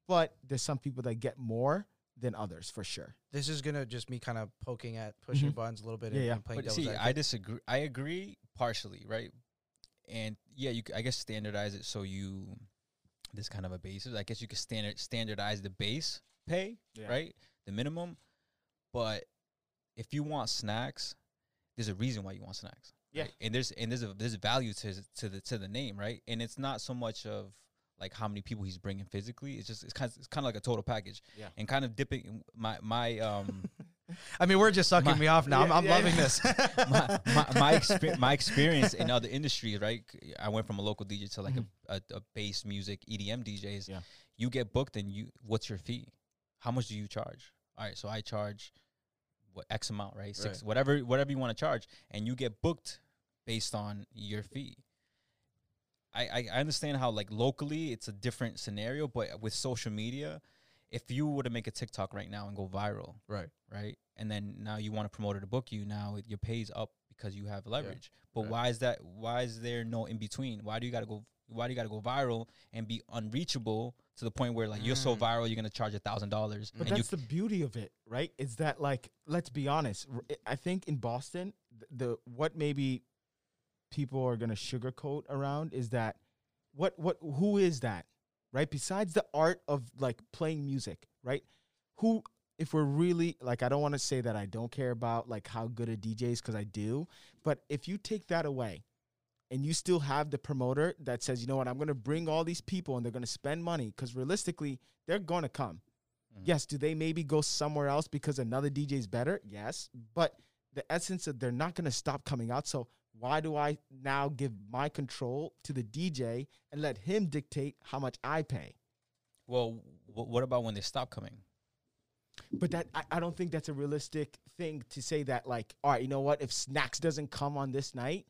But there's some people that get more than others for sure. This is gonna just me kind of poking at pushing mm-hmm. buttons a little bit yeah, and yeah. playing devil's advocate. See, I disagree. I agree partially, right? And yeah, you I guess standardize it so you this kind of a basis. I guess you could standard standardize the base pay, yeah. right? The minimum. But if you want Snacks, there's a reason why you want Snacks. Yeah, right? and there's and there's a there's value to to the to the name, right? And it's not so much of like how many people he's bringing physically. It's just, it's kind of, it's kind of like a total package yeah. and kind of dipping my, my, um, I mean, we're just sucking my, me off now. Yeah, I'm, I'm yeah, loving yeah. this. my, my, my, exper- my experience in other industries, right? I went from a local D J to like mm-hmm. a, a, a bass music E D M D Js. Yeah. You get booked and you, what's your fee? How much do you charge? All right. So I charge what X amount, right? Six, right. whatever, whatever you want to charge, and you get booked based on your fee. I, I understand how, like, locally it's a different scenario, but with social media, if you were to make a TikTok right now and go viral, right, right, and then now you want a promoter to book you, now it, your pay's up because you have leverage. Yeah. But right. why is that? Why is there no in between? Why do you gotta go? Why do you gotta go viral and be unreachable to the point where like mm. you're so viral you're gonna charge a thousand dollars? But and that's you- the beauty of it, right? Is that like let's be honest? I think in Boston, the, the what maybe. people are going to sugarcoat around is that what what who is that, right? Besides the art of like playing music, right? Who, if we're really like, I don't want to say that I don't care about like how good a D J is because I do, but if you take that away and you still have the promoter that says, you know what, I'm going to bring all these people and they're going to spend money, because realistically, they're going to come. Mm-hmm. Yes, do they maybe go somewhere else because another D J is better? Yes, but the essence of they're not going to stop coming out. So why do I now give my control to the D J and let him dictate how much I pay? Well, w- what about when they stop coming? But that I, I don't think that's a realistic thing to say that, like, all right, you know what? If Snacks doesn't come on this night,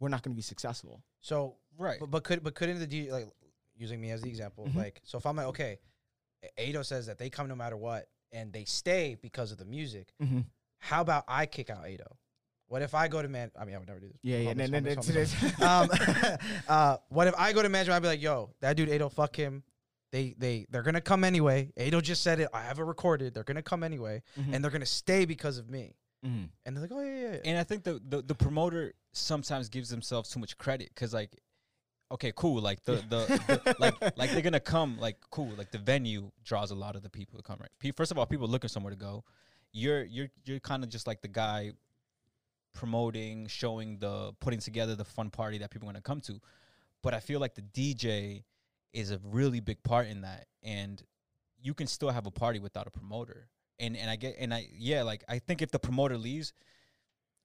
we're not going to be successful. So right, but, but could but couldn't the D J, like, using me as the example, mm-hmm. like, so if I'm like, okay, Ado says that they come no matter what and they stay because of the music. Mm-hmm. How about I kick out Ado? What if I go to man? I mean, I would never do this. Yeah, yeah. Homies, no, no, homies, no, no, homies, um, uh, what if I go to management? I'd be like, yo, that dude Ado, fuck him. They they they're gonna come anyway. Ado just said it. I have it recorded. They're gonna come anyway, mm-hmm. and they're gonna stay because of me. Mm-hmm. And they're like, oh yeah, yeah, yeah. And I think the, the the promoter sometimes gives themselves too much credit, because like, okay, cool, like the the, the like like they're gonna come, like cool, like the venue draws a lot of the people to come, right? First of all, people looking somewhere to go. You're you're you're kind of just like the guy promoting, showing the putting together the fun party that people are gonna come to. But I feel like the D J is a really big part in that, and you can still have a party without a promoter. And and I get and I yeah, like I think if the promoter leaves,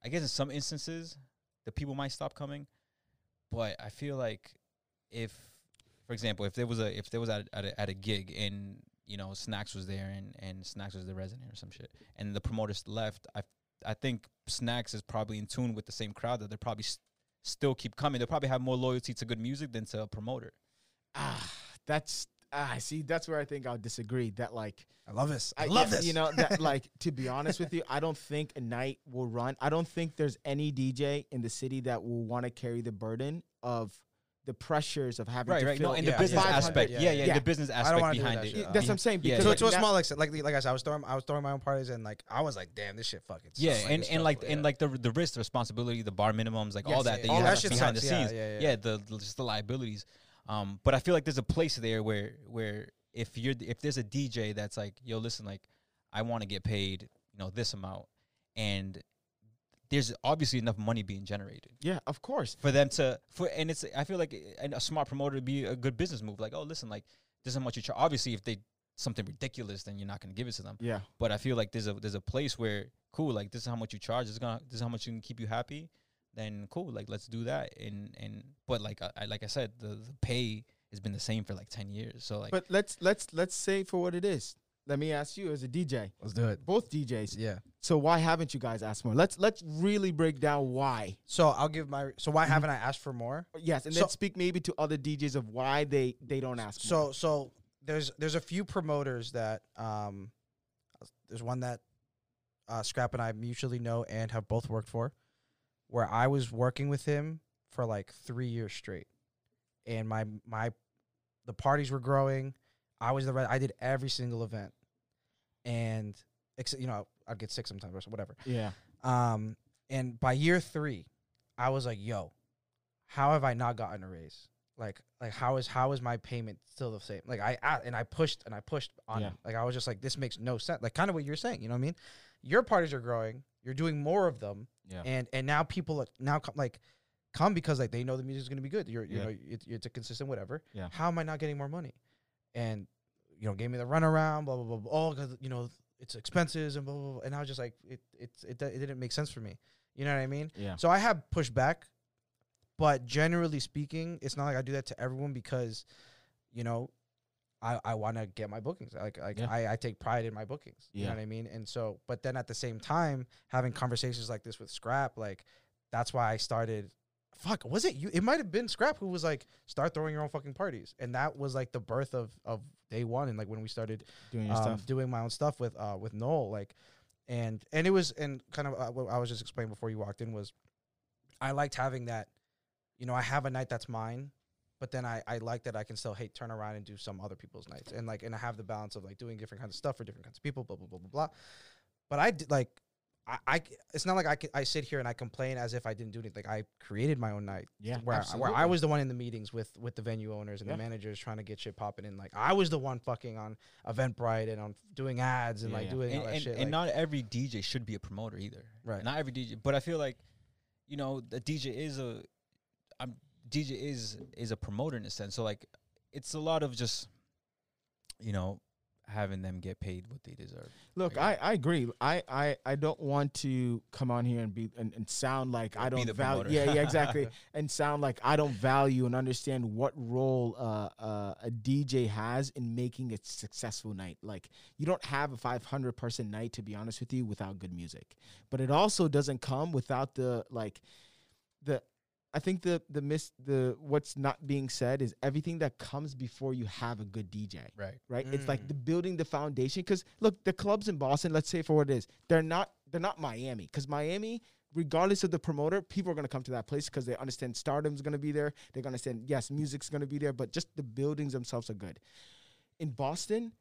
I guess in some instances the people might stop coming. But I feel like if, for example, if there was a if there was at at a, at a gig and you know Snacks was there and and Snacks was the resident or some shit, and the promoter left, I I think Snacks is probably in tune with the same crowd that they probably st- still keep coming. They probably have more loyalty to good music than to a promoter. Ah, that's ah. See, that's where I think I'll disagree. That like, I love this. I, I love yeah, this. You know, that like to be honest with you, I don't think a night will run. I don't think there's any D J in the city that will want to carry the burden of the pressures of having right, to right. No, in yeah, the business yeah. aspect. Yeah, yeah, yeah. yeah. The business aspect behind that it. Shit. That's yeah. what I'm saying. Because yeah. so like, to a small extent, like like I said, I was throwing I was throwing my own parties and like I was like, damn, this shit fucking sucks. Yeah, like and, and like yeah. and like the the risk, the responsibility, the bar minimums, like yes, all that yeah, that, yeah. that you have that behind sucks. the scenes. Yeah, yeah, the just the liabilities. Um, but I feel like there's a place there where, where if you're, if there's a D J that's like, yo, listen, like I want to get paid, you know, this amount, and there's obviously enough money being generated. Yeah, of course. For them to, for, and it's, I feel like a, a smart promoter would be a good business move. Like, oh, listen, like this is how much you charge. Obviously if they, something ridiculous, then you're not going to give it to them. Yeah. But I feel like there's a, there's a place where cool, like this is how much you charge. This is gonna, this is how much you can keep you happy. Then cool, like let's do that. And and but like I like I said, the, the pay has been the same for like ten years. So like, but let's let's let's say for what it is. Let me ask you as a D J. Let's do it. Both D Js. Yeah. So why haven't you guys asked more? Let's let's really break down why. So I'll give my. So why haven't I asked for more? Yes, and so, then speak maybe to other D Js of why they they don't ask. So more. so there's there's a few promoters that um, there's one that uh, Scrap and I mutually know and have both worked for, where I was working with him for like three years straight, and my my the parties were growing. I was the re- I did every single event, and ex- you know I'd get sick sometimes or whatever. Yeah. Um. And by year three, I was like, "Yo, how have I not gotten a raise? Like, like how is how is my payment still the same? Like I, I and I pushed and I pushed on. Yeah. Like I was just like, this makes no sense. Like kind of what you're saying. You know what I mean? Your parties are growing. You're doing more of them. Yeah. And and now people now come, like come because like they know the music is going to be good. You're you yeah. know it, it's a consistent whatever. Yeah. How am I not getting more money? And you know gave me the runaround blah blah blah. blah all because you know it's expenses and blah, blah blah. And I was just like it it's it it didn't make sense for me. You know what I mean? Yeah. So I have pushed back, but generally speaking, it's not like I do that to everyone because you know I, I want to get my bookings. Like, like yeah. I, I take pride in my bookings. Yeah. You know what I mean? And so, but then at the same time, having conversations like this with Scrap, like, that's why I started, fuck, was it you? It might've been Scrap who was like, start throwing your own fucking parties. And that was like the birth of, of day one. And like when we started doing, your um, stuff. doing my own stuff with, uh, with Noel, like, and, and it was, and kind of uh, what I was just explaining before you walked in was I liked having that, you know, I have a night that's mine. But then I, I like that I can still hey, turn around and do some other people's nights. And like and I have the balance of like doing different kinds of stuff for different kinds of people, blah, blah, blah, blah, blah. But I did like, I, I it's not like I, can, I sit here and I complain as if I didn't do anything. Like I created my own night. Yeah, where I, where I was the one in the meetings with, with the venue owners and yeah. the managers trying to get shit popping. And like I was the one fucking on Eventbrite and on doing ads and yeah, like yeah. doing and, all that and, shit. And like, not every D J should be a promoter either. Right. Not every D J. But I feel like, you know, the D J is a... I'm D J is is a promoter in a sense. So like, it's a lot of just, you know, having them get paid what they deserve. Look, I, I agree. I, I, I don't want to come on here and be and, and sound like I don't value. Yeah, yeah, exactly. And sound like I don't value and understand what role uh, uh, a D J has in making a successful night. Like, you don't have a five hundred person night, to be honest with you, without good music. But it also doesn't come without the like the. I think the the miss the what's not being said is everything that comes before you have a good D J. Right. Right. Mm. It's like the building the foundation. Because look, the clubs in Boston, let's say for what it is, they're not they're not Miami. Because Miami, regardless of the promoter, people are gonna come to that place because they understand stardom's gonna be there. They're gonna understand, yes, music's gonna be there, but just the buildings themselves are good. In Boston,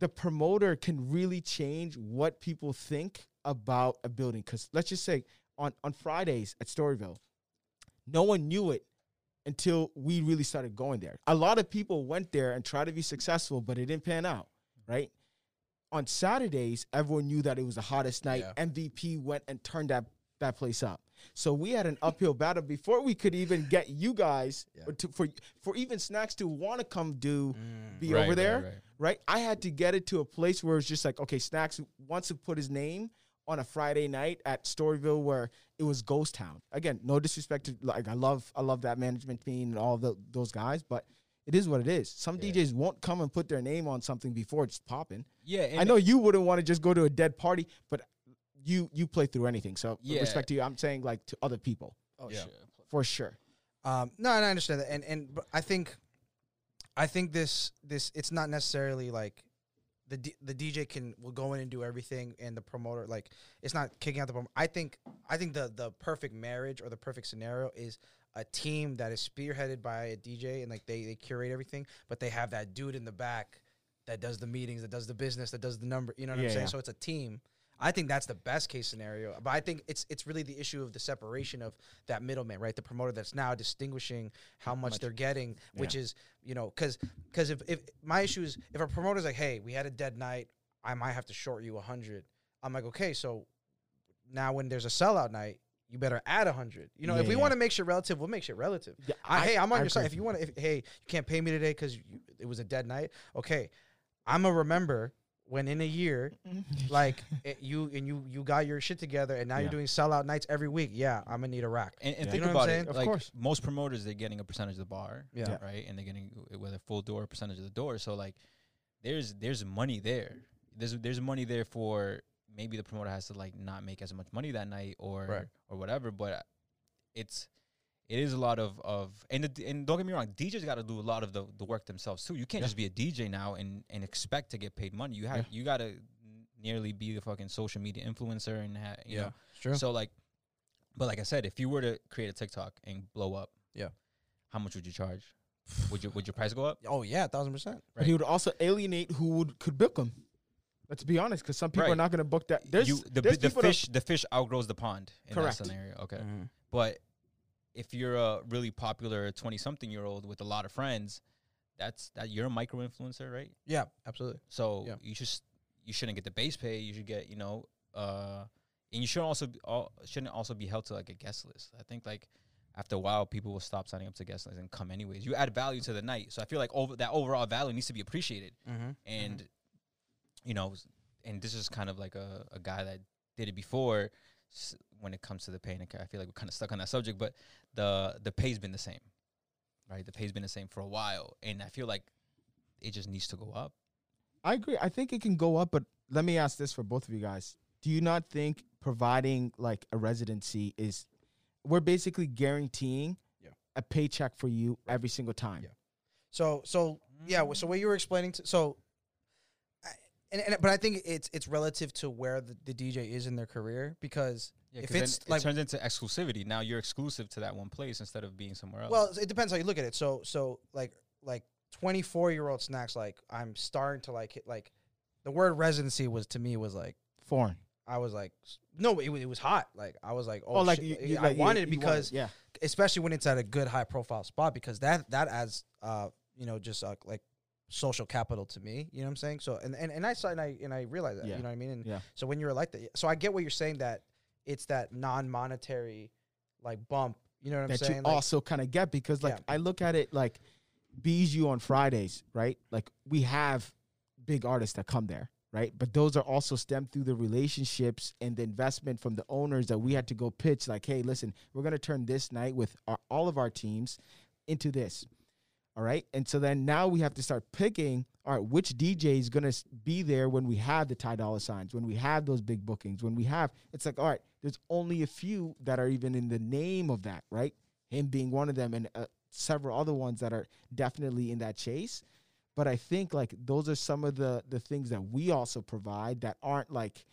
the promoter can really change what people think about a building. Because let's just say on, on Fridays at Storyville, no one knew it until we really started going there. A lot of people went there and tried to be successful, but it didn't pan out, right? On Saturdays, everyone knew that it was the hottest night. Yeah. M V P went and turned that, that place up. So we had an uphill battle before we could even get you guys yeah. to, for for even Snacks to want to come do mm, be right, over there, right, right. right? I had to get it to a place where it's just like, okay, Snacks wants to put his name on a Friday night at Storyville where it was ghost town. Again, no disrespect to, like, I love I love that management team and all the, those guys, but it is what it is. Some yeah. D Js won't come and put their name on something before it's popping. Yeah, I know you wouldn't want to just go to a dead party, but you you play through anything. So yeah. with respect to you, I'm saying, like, to other people. Oh yeah, sure. For sure. Um, no, and I understand that, and and but I think I think this this it's not necessarily like. The D the D J can will go in and do everything, and the promoter, like, it's not kicking out the promoter. I think I think the the perfect marriage or the perfect scenario is a team that is spearheaded by a D J and like they they curate everything, but they have that dude in the back that does the meetings, that does the business, that does the number. You know what yeah, I'm saying? Yeah. So it's a team. I think that's the best case scenario, but I think it's it's really the issue of the separation of that middleman, right? The promoter that's now distinguishing how much, much. they're getting, yeah. which is, you know, because because if, if my issue is if a promoter's like, hey, we had a dead night, I might have to short you a hundred. I'm like, okay, so now when there's a sellout night, you better add a hundred. You know, yeah, if we yeah. want to make shit relative, we'll make shit relative. Yeah, I, I, hey, I'm on I your side. If you want to, hey, you can't pay me today because it was a dead night. Okay, I'm gonna remember. When in a year, like it, you and you, you got your shit together, and now yeah. you're doing sellout nights every week. Yeah, I'm gonna need a rack. And, and yeah. think you know about it. Of like, course, most promoters, they're getting a percentage of the bar, yeah, right, and they're getting whether full door percentage of the door. So like, there's there's money there. There's there's money there for maybe the promoter has to like not make as much money that night or right. or whatever. But it's it is a lot of of and the, and don't get me wrong, D Js got to do a lot of the, the work themselves too. You can't yeah. just be a D J now and and expect to get paid money. You have yeah. you got to nearly be the fucking social media influencer and ha you yeah, know. True. So like, but like I said, if you were to create a TikTok and blow up, yeah, how much would you charge? Would you would your price go up? Oh yeah, a thousand percent. Right. But he would also alienate who would could book him. Let's be honest, because some people right. are not going to book that. There's you, the, there's the fish the fish outgrows the pond in Correct. that scenario. Okay, mm-hmm. but if you're a really popular twenty-something-year-old with a lot of friends, that's that you're a micro-influencer, right? Yeah, absolutely. So yeah. you just you shouldn't get the base pay. You should get, you know, uh, and you should also be, all, shouldn't also be held to like a guest list. I think like after a while, people will stop signing up to guest lists and come anyways. You add value to the night, so I feel like over that overall value needs to be appreciated. Mm-hmm. And mm-hmm. you know, and this is kind of like a, a guy that did it before. When it comes to the pay, and I feel like we're kind of stuck on that subject, but the the pay's been the same, right? The pay's been the same for a while, and I feel like it just needs to go up. I agree. I think it can go up, but let me ask this for both of you guys. Do you not think providing, like, a residency is – we're basically guaranteeing yeah. a paycheck for you right. every single time? Yeah. So, so yeah, so what you were explaining – to so. And, and, but I think it's it's relative to where the, the D J is in their career, because yeah, if it's like, it turns into exclusivity. Now you're exclusive to that one place instead of being somewhere else. Well, it depends how you look at it. So so like like twenty-four year old Snacks, like I'm starting to like hit like the word residency was to me was like foreign. I was like no, it, it was hot. Like I was like oh, oh like shit. You, you, I like wanted you, it because wanted, yeah, especially when it's at a good high profile spot, because that that adds uh you know just uh, like. social capital to me, you know what I'm saying? So and and, and I saw and I and I realized that, yeah. you know what I mean? And yeah. so when you're like that, so I get what you're saying, that it's that non monetary like bump You know what I'm that saying? That you like, also kind of get, because like yeah. I look at it like Bijou on Fridays, right? Like we have big artists that come there, right? But those are also stemmed through the relationships and the investment from the owners that we had to go pitch like, hey, listen, we're going to turn this night with our, all of our teams into this. All right. And so then now we have to start picking, all right, which D J is going to be there when we have the Ty Dolla Signs, when we have those big bookings, when we have, it's like, all right, there's only a few that are even in the name of that, right? Him being one of them, and uh, several other ones that are definitely in that chase. But I think like those are some of the, the things that we also provide that aren't like,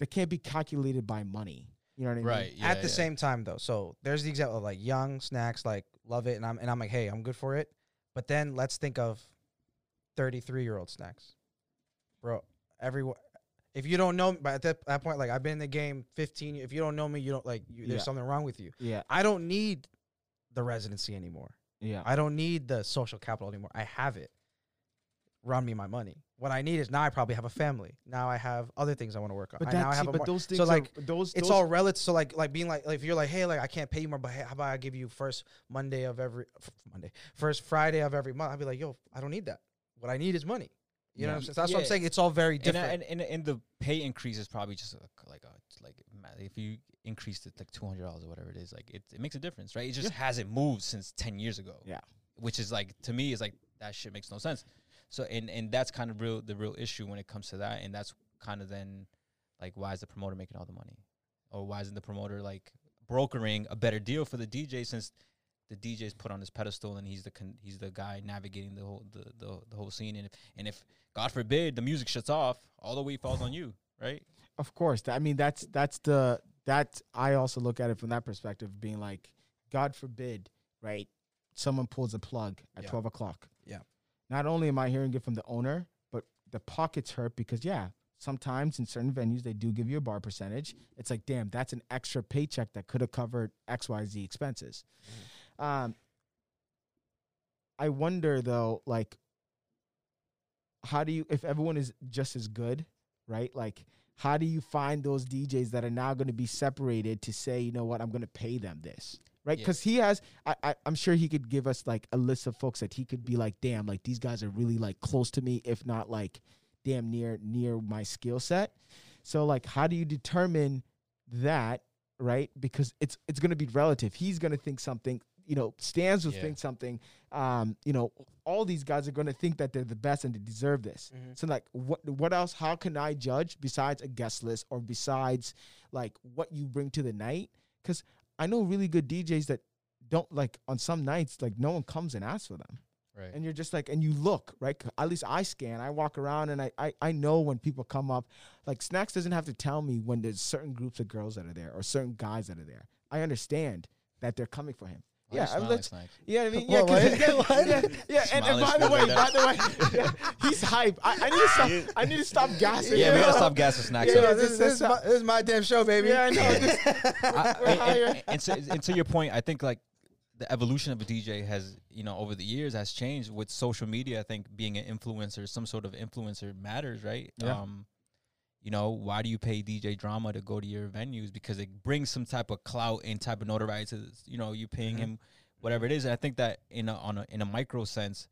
that can't be calculated by money. You know what I mean? Right. Yeah, At the yeah. same time though. So there's the example of like Young, Snacks, like love it. And I'm, and I'm like, hey, I'm good for it. But then let's think of thirty-three year old Snacks, bro. Everyone, if you don't know, but at that, that point, like I've been in the game fifteen years. If you don't know me, you don't like, you, there's yeah. something wrong with you. Yeah. I don't need the residency anymore. Yeah. I don't need the social capital anymore. I have it. Run me my money. What I need is now I probably have a family. Now I have other things I want to work on. But, now I have it, but those things so like are, those, it's those, all relative. So like, like being like, like, if you're like, hey, like I can't pay you more, but hey, how about I give you first Monday of every Monday, first Friday of every month? I'd be like, yo, I don't need that. What I need is money. You yeah. know what I'm saying? So that's yeah. what I'm saying. It's all very different. And, and, and, and the pay increase is probably just like a, like if you increased it like two hundred dollars or whatever it is, like it, it makes a difference, right? It just yeah. hasn't moved since ten years ago. Yeah. Which is like, to me, is like, that shit makes no sense. So, and, and that's kind of real, the real issue when it comes to that. And that's kind of then like, why is the promoter making all the money? Or why isn't the promoter like brokering a better deal for the D J, since the D J's put on his pedestal and he's the con he's the guy navigating the whole the, the the whole scene, and if and if God forbid the music shuts off, all the weight falls on you, right? Of course. I mean that's that's the that I also look at it from that perspective, being like, God forbid, right? Someone pulls a plug at yeah. twelve o'clock. Yeah. Not only am I hearing it from the owner, but the pockets hurt because yeah, sometimes in certain venues they do give you a bar percentage. It's like, damn, that's an extra paycheck that could have covered X Y Z expenses. Mm. Um, I wonder though, like, how do you, if everyone is just as good, right? Like, how do you find those D Js that are now going to be separated to say, you know what, I'm going to pay them this, right? Because yeah. he has, I, I, I'm sure he could give us like a list of folks that he could be like, damn, like these guys are really like close to me, if not like damn near, near my skill set. So like, how do you determine that, right? Because it's, it's going to be relative. He's going to think something, you know, Stans would yeah. think something, um, you know, all these guys are going to think that they're the best and they deserve this. Mm-hmm. So like, what, what else, how can I judge besides a guest list or besides like what you bring to the night? Cause I know really good D Js that don't like on some nights, like no one comes and asks for them. Right. And you're just like, and you look, right? At least I scan, I walk around and I, I, I know when people come up, like Snacks doesn't have to tell me when there's certain groups of girls that are there or certain guys that are there. I understand that they're coming for him. Why yeah, I'm like, yeah, I mean, yeah, well, yeah, yeah, and, and by the way, by the way, yeah, he's hype. I, I need to stop. I need to stop gassing. Yeah, we gotta stop gassing Snacks. Yeah, yeah, this, this, this, is my, this is my damn show, baby. Yeah, I know. This, I, we're, we're and, and, and, to, and to your point, I think like the evolution of a D J has, you know, over the years has changed with social media. I think being an influencer, some sort of influencer matters, right? Yeah. Um, you know, why do you pay D J Drama to go to your venues? Because it brings some type of clout and type of notoriety to this, you know, you paying mm-hmm. him, whatever it is. And I think that in a, on a, in a micro sense,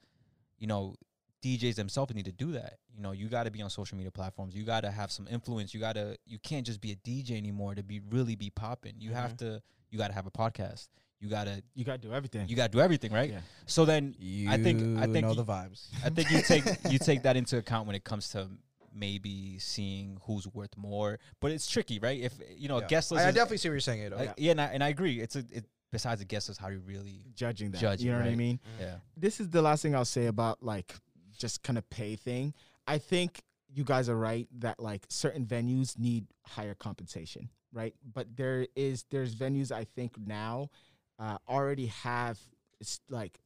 you know, D Js themselves need to do that. You know, you got to be on social media platforms. You got to have some influence. You got to, you can't just be a D J anymore to be really be popping. You mm-hmm. have to, you got to have a podcast. You gotta, you gotta do everything. You gotta do everything, right? Yeah. So then, you I think, I think know you, the vibes. I think you take you take that into account when it comes to maybe seeing who's worth more. But it's tricky, right? If you know, yeah. guest list. I, I definitely see what you're saying, Ado. Like, yeah, yeah and, I, and I agree. It's a it, besides the guest list, how do you really judging that? Judge, you know right? what I mean? Mm. Yeah. This is the last thing I'll say about like just kind of pay thing. I think you guys are right that like certain venues need higher compensation, right? But there is there's venues I think now. Uh, already have it's like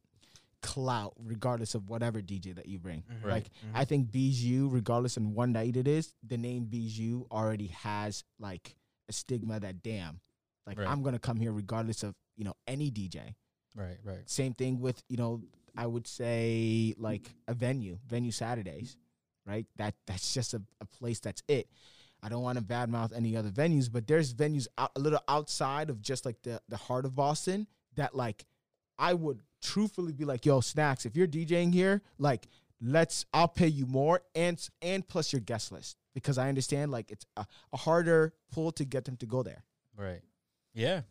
clout regardless of whatever D J that you bring. Mm-hmm. Like mm-hmm. I think Bijou, regardless on one night it is, the name Bijou already has like a stigma that damn, like right. I'm gonna come here regardless of you know any D J. Right, right. Same thing with you know I would say like a venue, venue Saturdays, right? That that's just a, a place that's it. I don't want to badmouth any other venues, but there's venues out, a little outside of just like the, the heart of Boston that like I would truthfully be like, yo, Snacks, if you're DJing here, like let's, I'll pay you more and and plus your guest list, because I understand like it's a, a harder pull to get them to go there. Right. Yeah.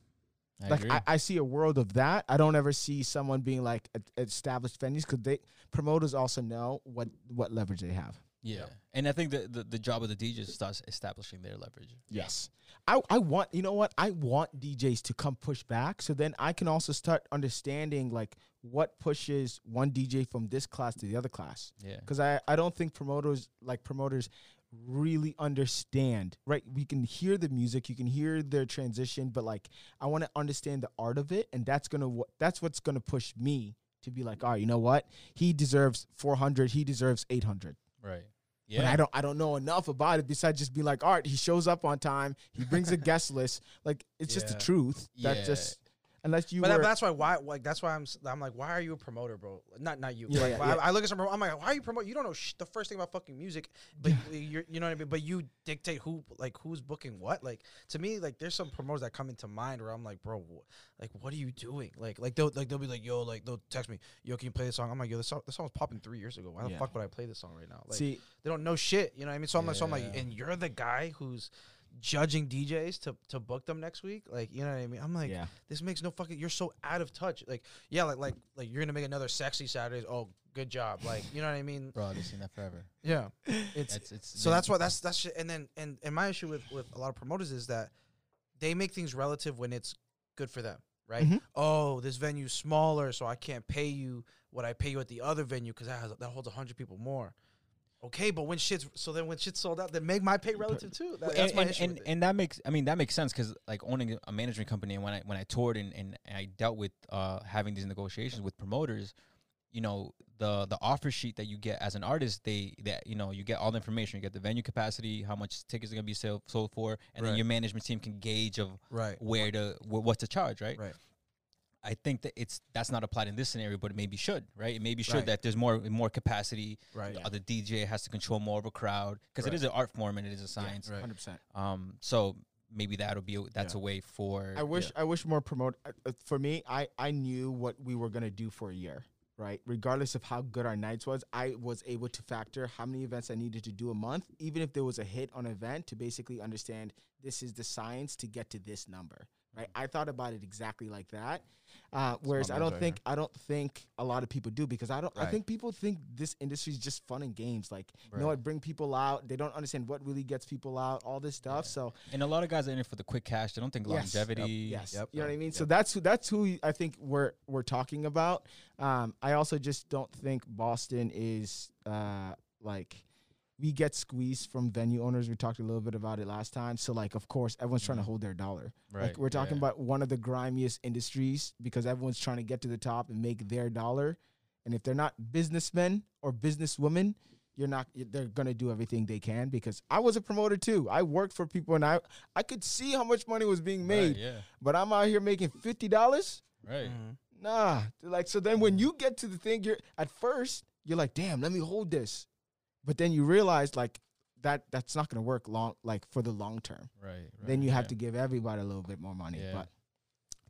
I like I, I see a world of that. I don't ever see someone being like a, established venues, because they promoters also know what, what leverage they have. Yeah. yeah. And I think the, the, the job of the D Js starts establishing their leverage. Yes. I, I want, you know what? I want D Js to come push back. So then I can also start understanding like what pushes one D J from this class to the other class. Yeah. Because I, I don't think promoters like promoters really understand, right? We can hear the music, you can hear their transition, but like I want to understand the art of it, and that's gonna wh- that's what's gonna push me to be like, all right, you know what? He deserves four hundred, he deserves eight hundred. Right. Yeah. But I don't I don't know enough about it besides just be like, all right, he shows up on time, he brings a guest list. Like it's yeah. just the truth. That's yeah. just unless you. But were, that's why why like that's why I'm I'm like, why are you a promoter, bro? Not not you. Yeah, like, yeah, yeah. I, I look at some. I'm like, why are you promoting? You don't know sh- the first thing about fucking music, but you're, you know what I mean. But you dictate who like who's booking what. Like to me, like there's some promoters that come into mind where I'm like, bro, wh- like what are you doing? Like like they'll like they'll be like, yo, like they'll text me, yo, can you play this song? I'm like, yo, this song this song was popping three years ago. Why the yeah. fuck would I play this song right now? Like See, they don't know shit. You know what I mean? So I'm yeah. like, so I'm like, and you're the guy who's judging D Js to, to book them next week, like you know what I mean. I'm like, yeah. this makes no fucking. You're so out of touch. Like, yeah, like like like you're gonna make another Sexy Saturdays. Oh, good job. Like, you know what I mean. Bro, I've seen that forever. Yeah, it's, it's, it's so that's why that's that's shit. And then and and my issue with with a lot of promoters is that they make things relative when it's good for them, right? Mm-hmm. Oh, this venue's smaller, so I can't pay you what I pay you at the other venue because that has that holds a hundred people more. Okay, but when shit's so then when shit's sold out, then make my pay relative too. That, that's and, my issue and, with it. And that makes I mean that makes sense because like owning a management company, and when I when I toured and, and I dealt with uh, having these negotiations with promoters, you know the the offer sheet that you get as an artist, they that you know you get all the information, you get the venue capacity, how much tickets are gonna be sold, sold for, and right. then your management team can gauge of right. where to wh- what to charge, right? Right. I think that it's that's not applied in this scenario, but it maybe should, right? It maybe should right. that there's more more capacity. Right. The, yeah. the D J has to control more of a crowd because right. it is an art form and it is a science. Yeah, right. one hundred percent. Um. So maybe that'll be a, that's yeah. a way for. I wish yeah. I wish more promote. Uh, for me, I I knew what we were gonna do for a year, right? Regardless of how good our nights was, I was able to factor how many events I needed to do a month, even if there was a hit on an event, to basically understand this is the science to get to this number. Right, I thought about it exactly like that, uh, whereas I don't think I don't think a lot of people do because I don't. Right. I think people think this industry is just fun and games. Like, right. you know, it bring people out. They don't understand what really gets people out. All this stuff. Yeah. So, and a lot of guys are in it for the quick cash. They don't think yes. longevity. Yep. Yes, yep. you know what I mean. Yep. So that's who that's who I think we're we're talking about. Um, I also just don't think Boston is uh, like. We get squeezed from venue owners. We talked a little bit about it last time. So, like, of course, everyone's trying to hold their dollar. Right. Like, we're talking yeah. about one of the grimiest industries because everyone's trying to get to the top and make their dollar. And if they're not businessmen or businesswomen, you're not. They're gonna do everything they can because I was a promoter too. I worked for people and I I could see how much money was being made. Right, yeah. But I'm out here making fifty dollars. Right. Mm-hmm. Nah. Like so. Then when you get to the thing, you're at first you're like, damn, let me hold this. But then you realize, like, that that's not going to work long, like, for the long term. Right. right then you have yeah. to give everybody a little bit more money. Yeah. But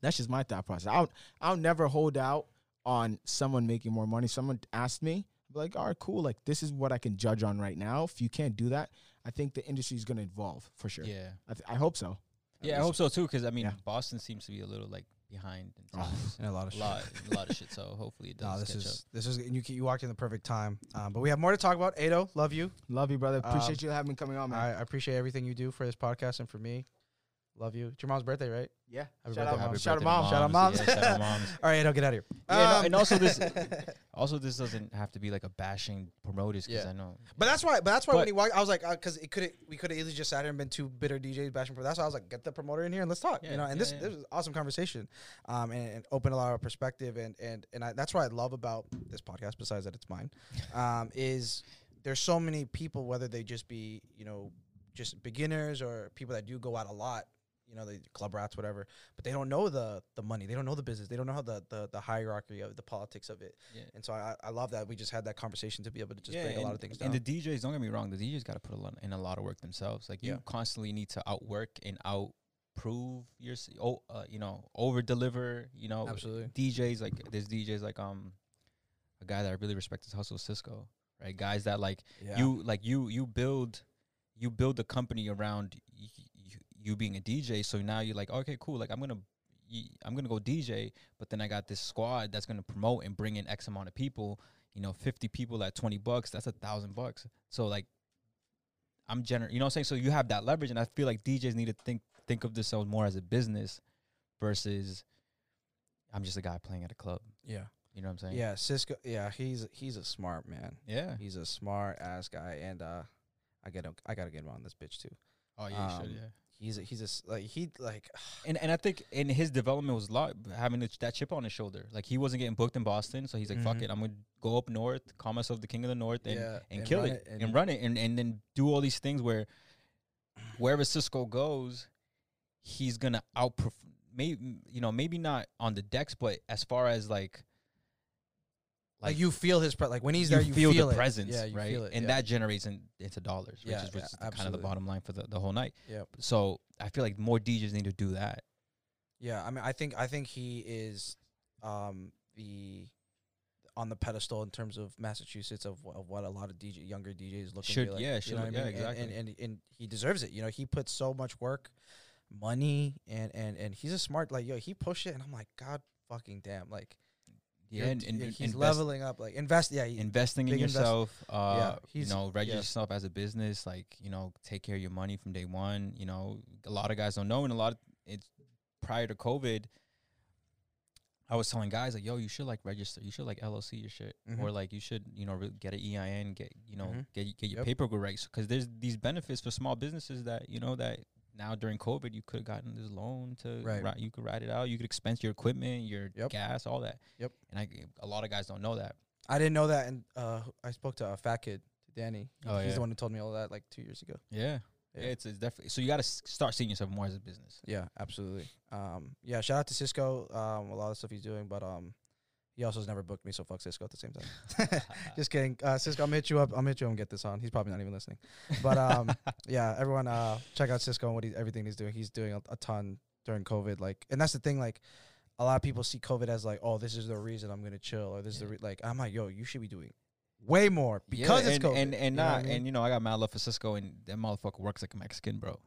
that's just my thought process. I'll I'll never hold out on someone making more money. Someone asked me, I'd be like, all right, cool. Like, this is what I can judge on right now. If you can't do that, I think the industry is going to evolve for sure. Yeah. I, th- I hope so. Yeah, least. I hope so, too, because, I mean, yeah. Boston seems to be a little, like, behind in oh, and a lot of shit. Lot, a lot of shit. So hopefully it does. No, this catch is up. This is and you you walked in the perfect time. Um, but we have more to talk about. Ado, love you, love you, brother. Appreciate um, you having me coming on, man. I, I appreciate everything you do for this podcast and for me. Love you. It's your mom's birthday, right? Yeah. Happy shout birthday, out, mom. Shout out, mom. Shout out, moms. Shout out, moms. All right, Ado, get out of here. Yeah, um, no, and also this, also this doesn't have to be like a bashing promoters because yeah. I know. But that's why. But that's why but when he walked, I was like, because uh, it could we could have easily just sat here and been two bitter D Js bashing promoters. That's why I was like, get the promoter in here and let's talk. Yeah, you know, and yeah, this yeah. this was an awesome conversation, um, and, and opened a lot of perspective, and and and I, that's what I love about this podcast. Besides that, it's mine. Um, is there's so many people, whether they just be you know just beginners or people that do go out a lot. you know, the club rats, whatever, but they don't know the the money. They don't know the business. They don't know how the the, the hierarchy of the politics of it. Yeah. And so I, I love that we just had that conversation to be able to just yeah, break a lot of things down. And the D Js, don't get me wrong, the D Js got to put a lot in a lot of work themselves. Like, you yeah. constantly need to outwork and out prove your, oh, uh, you know, over deliver, you know. Absolutely. D Js, like, there's D Js like um a guy that I really respect is Hustle Cisco, right? Guys that like yeah. you like you you build you build the company around y y you being a D J. So now you're like, okay, cool. Like, I'm gonna y I'm gonna go D J, but then I got this squad that's gonna promote and bring in X amount of people. You know, fifty people at twenty bucks. That's a thousand bucks. So like, I'm gener you know what I'm saying? So you have that leverage, and I feel like D Js need to think think of themselves more as a business versus I'm just a guy playing at a club. Yeah. You know what I'm saying? Yeah, Cisco. Yeah, he's he's a smart man. Yeah, he's a smart ass guy, and uh, I get him, I gotta get him on this bitch too. Oh yeah, um, you should, yeah. He's a, he's a, like he like, and and I think in his development was a lot having that chip on his shoulder. Like, he wasn't getting booked in Boston, so he's like, mm-hmm. fuck it, I'm gonna go up north, call myself the king of the north, and yeah, and, and kill it, it and, and run it, and and then do all these things where wherever Cisco goes, he's gonna outperform. Maybe you know, maybe not on the decks, but as far as like. Like, like you feel his pre like when he's you there, you feel, feel the it. presence, yeah, you right? Feel it, and yeah. that generates in, into dollars, which yeah, is, which yeah, is the kind of the bottom line for the, the whole night. Yeah. So I feel like more D Js need to do that. Yeah, I mean, I think I think he is um, the on the pedestal in terms of Massachusetts of, of what a lot of D J younger D Js look should, like. Yeah, should, you know what yeah, I mean? Exactly. And, and and and he deserves it. You know, he puts so much work, money, and and and he's a smart like yo. He pushed it, and I'm like, God fucking damn, like. Yeah, and, and, yeah, he's invest, leveling up. Like invest, yeah, he, investing in yourself. Uh, yeah, he's, you know, register yeah. yourself as a business. Like, you know, take care of your money from day one. You know, a lot of guys don't know, and a lot of it's prior to COVID. I was telling guys like, yo, you should like register, you should like L L C your shit, mm-hmm. or like you should, you know, get an E I N, get you know, mm-hmm. get get your yep. paperwork right, because there's these benefits for small businesses that you know that. Now during COVID, you could have gotten this loan to right. ride, you could ride it out. You could expense your equipment, your yep. gas, all that. Yep. And I, a lot of guys don't know that. I didn't know that, and uh, I spoke to a fat kid, Danny. Oh, he's yeah. the one who told me all that like two years ago. Yeah. Yeah, yeah it's, it's definitely. So you got to start seeing yourself more as a business. Yeah, absolutely. Um, yeah. Shout out to Cisco. Um, a lot of stuff he's doing, but um, he also has never booked me, so fuck Cisco at the same time. Just kidding. Uh, Cisco, I'm going to hit you up. I'm going to hit you up and get this on. He's probably not even listening. But, um, yeah, everyone uh, check out Cisco and what he's, everything he's doing. He's doing a, a ton during COVID. Like, and that's the thing. Like, a lot of people see COVID as, like, oh, this is the reason I'm going to chill. Or this yeah. is the re like, I'm like, yo, you should be doing way more because yeah, and, it's COVID. And, and, and, you nah, I mean? and, you know, I got mad love for Cisco, and that motherfucker works like a Mexican, bro.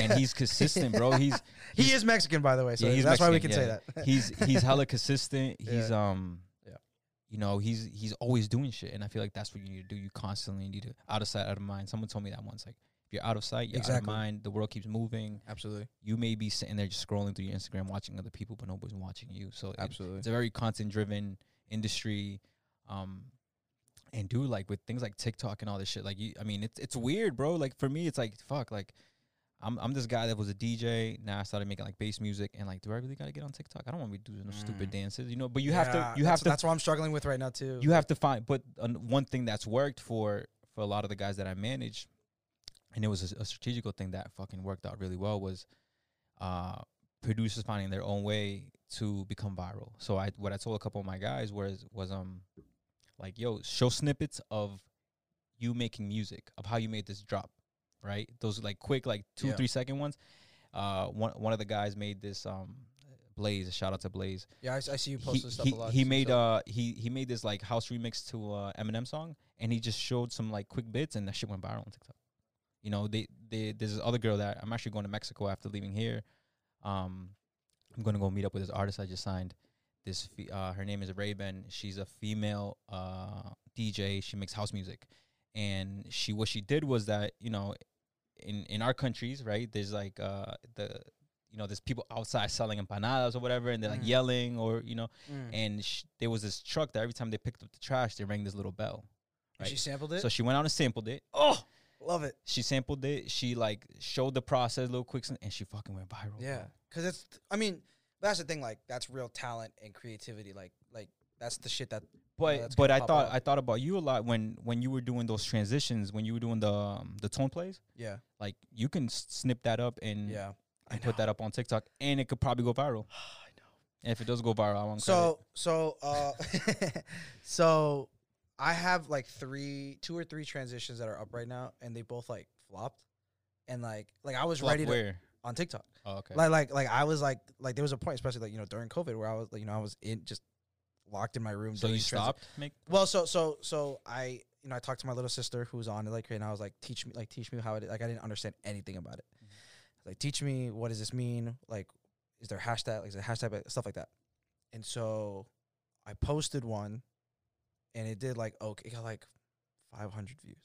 And he's consistent, bro. He's, he's He is Mexican, by the way, so yeah, he's that's Mexican, why we can yeah. say that. He's he's hella consistent. He's, yeah. um, yeah. you know, he's he's always doing shit, and I feel like that's what you need to do. You constantly need to, out of sight, out of mind. Someone told me that once, like, if you're out of sight, you're exactly. out of mind. The world keeps moving. Absolutely. You may be sitting there just scrolling through your Instagram, watching other people, but nobody's watching you. So Absolutely. It, it's a very content-driven industry. Um, And dude, like with things like TikTok and all this shit, like you, I mean, it's it's weird, bro. Like for me, it's like fuck. Like I'm I'm this guy that was a D J. Now I started making like bass music, and like, do I really gotta get on TikTok? I don't want to be doing no mm. stupid dances, you know. But you yeah, have to, you have to. That's what I'm struggling with right now too. You have to find. But uh, one thing that's worked for for a lot of the guys that I manage, and it was a, a strategical thing that fucking worked out really well was, uh, producers finding their own way to become viral. So I what I told a couple of my guys was was um. like, yo, show snippets of you making music, of how you made this drop, right? Those, like, quick, like, two, yeah. three second ones. Uh, one one of the guys made this, um, Blaze, a shout-out to Blaze. Yeah, I, I see you post this stuff he, a lot. He made, uh, he, he made this, like, house remix to uh, Eminem song, and he just showed some, like, quick bits, and that shit went viral on TikTok. You know, they, they, there's this other girl that I'm actually going to Mexico after leaving here. Um, I'm going to go meet up with this artist I just signed. This uh, her name is Raven. She's a female uh, D J. She makes house music, and she what she did was that you know, in in our countries, right? There's like uh, the you know, there's people outside selling empanadas or whatever, and they're mm. like yelling or you know, mm. and sh there was this truck that every time they picked up the trash, they rang this little bell. Right? And she sampled it. So she went out and sampled it. Oh. Love it. She sampled it. She like showed the process a little quick, and she fucking went viral. Yeah, because it's. I mean. That's the thing, like that's real talent and creativity, like like that's the shit that. But you know, but I thought up. I thought about you a lot when when you were doing those transitions, when you were doing the um, the tone plays. Yeah, like you can snip that up and yeah, I put that up on TikTok, and it could probably go viral. I know. And if it does go viral, I want so credit. so uh, so I have like three, two or three transitions that are up right now, and they both like flopped, and like like I was Flop ready to where? on TikTok. Oh, okay. Like like like I was like like there was a point, especially like you know during COVID, where I was like you know I was in just locked in my room. So you stopped. Make well, so so so I. You know, I talked to my little sister who was on it, like, and I was like, teach me, like, teach me how it, like, I didn't understand anything about it. Mm-hmm. Like, teach me, what does this mean? Like, is there hashtag, like, is there hashtag, stuff like that. And so I posted one, and it did, like, okay, it got, like, five hundred views,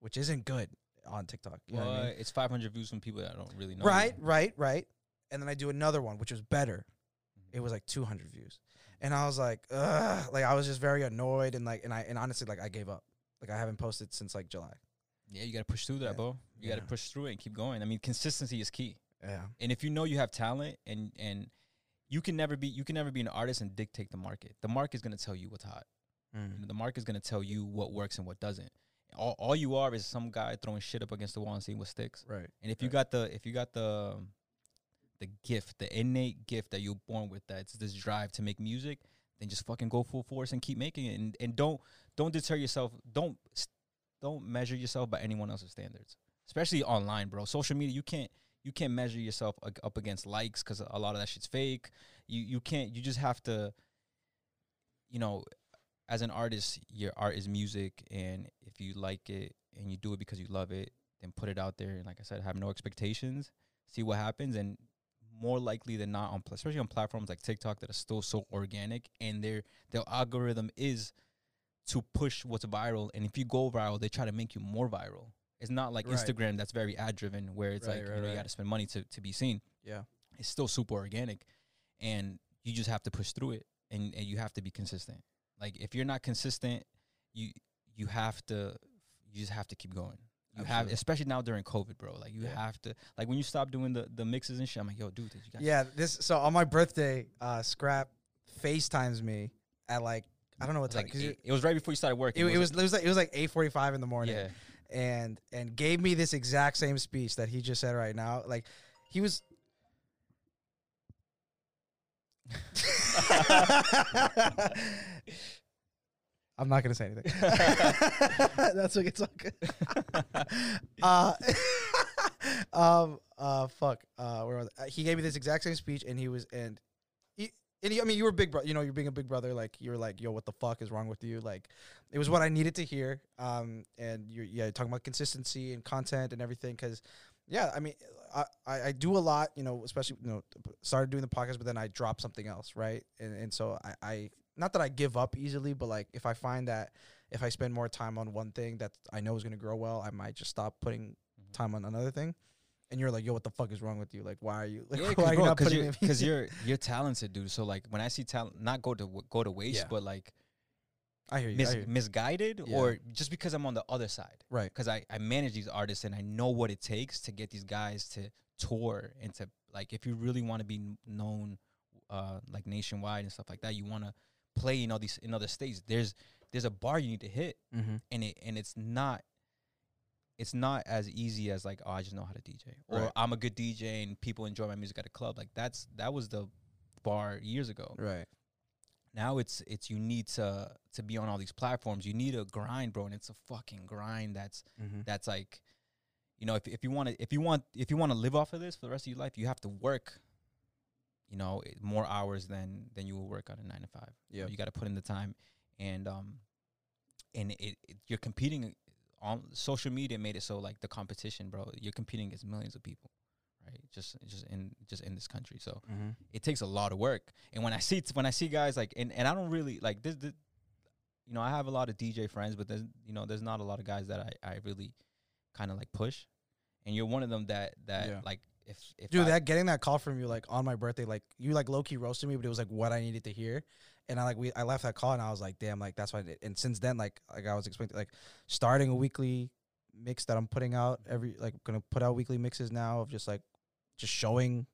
which isn't good on TikTok. You well, know what I mean? It's five hundred views from people that don't really know. Right, you. right, right. And then I do another one, which was better. Mm-hmm. It was, like, two hundred views. And I was like, ugh, like, I was just very annoyed, and, like, and I, and honestly, like, I gave up. Like, I haven't posted since, like, July. Yeah, you got to push through that, yeah. bro. You yeah. got to push through it and keep going. I mean, consistency is key. Yeah. And if you know you have talent and and you can never be you can never be an artist and dictate the market. The market's going to tell you what's hot. Mm. You know, the market's going to tell you what works and what doesn't. All, all you are is some guy throwing shit up against the wall and seeing what sticks. Right. And if right. you got the if you got the the gift, the innate gift that you're born with, that's this drive to make music, then just fucking go full force and keep making it. And and don't Don't deter yourself. Don't don't measure yourself by anyone else's standards, especially online, bro. Social media, you can't you can't measure yourself up against likes because a lot of that shit's fake. You you can't. You just have to, you know, as an artist, your art is music, and if you like it and you do it because you love it, then put it out there. And like I said, have no expectations. See what happens, and more likely than not, on especially on platforms like TikTok that are still so organic, and their their algorithm is to push what's viral, and if you go viral, they try to make you more viral. It's not like right. Instagram that's very ad-driven, where it's right, like, right, you know, right. you got to spend money to, to be seen. Yeah. It's still super organic, and you just have to push through it, and, and you have to be consistent. Like, if you're not consistent, you you have to, you just have to keep going. You Absolutely. have, especially now during COVID, bro. Like, you yeah. have to, like, when you stop doing the, the mixes and shit, I'm like, yo, dude, you got Yeah, this, so on my birthday, uh, Scrap FaceTimes me at, like, I don't know what time. Like eight, it was right before you started working. It, it, was, it? it was like it was like eight forty five in the morning, yeah. and and gave me this exact same speech that he just said right now. Like, he was. I'm not gonna say anything. That's like it's all good. uh, um. Uh. Fuck. Uh. Where was I? He gave me this exact same speech, and he was and. And he, I mean, you were big brother, you know, you're being a big brother. Like, you were like, yo, what the fuck is wrong with you? Like, it was what I needed to hear. Um, and you're, yeah, you're talking about consistency and content and everything. Cause yeah, I mean, I, I, I do a lot, you know, especially, you know, started doing the podcast, but then I dropped something else. Right. And, and so I, I, not that I give up easily, but like, if I find that if I spend more time on one thing that I know is going to grow well, I might just stop putting mm-hmm. time on another thing. And you're like, yo, what the fuck is wrong with you? Like, why are you? Like, yeah, why are you bro, not putting me? Because you're you're talented, dude. So like, when I see talent, not go to go to waste, yeah. but like, I hear you, mis I hear you. misguided, yeah. or just because I'm on the other side, right? Because I I manage these artists and I know what it takes to get these guys to tour and to like, if you really want to be known, uh, like nationwide and stuff like that, you want to play in all these in other states. There's there's a bar you need to hit, mm-hmm. and it and it's not. It's not as easy as like, oh, I just know how to D J, or right. I'm a good D J and people enjoy my music at a club. Like that's that was the bar years ago. Right now, it's it's you need to to be on all these platforms. You need a grind, bro, and it's a fucking grind. That's mm-hmm. that's like, you know, if if you want to if you want if you want to live off of this for the rest of your life, you have to work. You know, more hours than than you will work on a nine to five. Yeah, you, know, you got to put in the time, and um, and it, it you're competing. On social media made it so like the competition, bro, you're competing against millions of people, right? Just just in just in this country. So mm-hmm. it takes a lot of work. And when I see when I see guys like and, and I don't really like this, this you know, I have a lot of D J friends, but there's you know, there's not a lot of guys that I, I really kinda like push. And you're one of them that that yeah. like if, if Dude, I, that getting that call from you like on my birthday, like you like low key roasted me, but it was like what I needed to hear. And I like we I left that call and I was like, damn, like that's why I did. And since then, like like I was expecting like starting a weekly mix that I'm putting out every like gonna put out weekly mixes now of just like just showing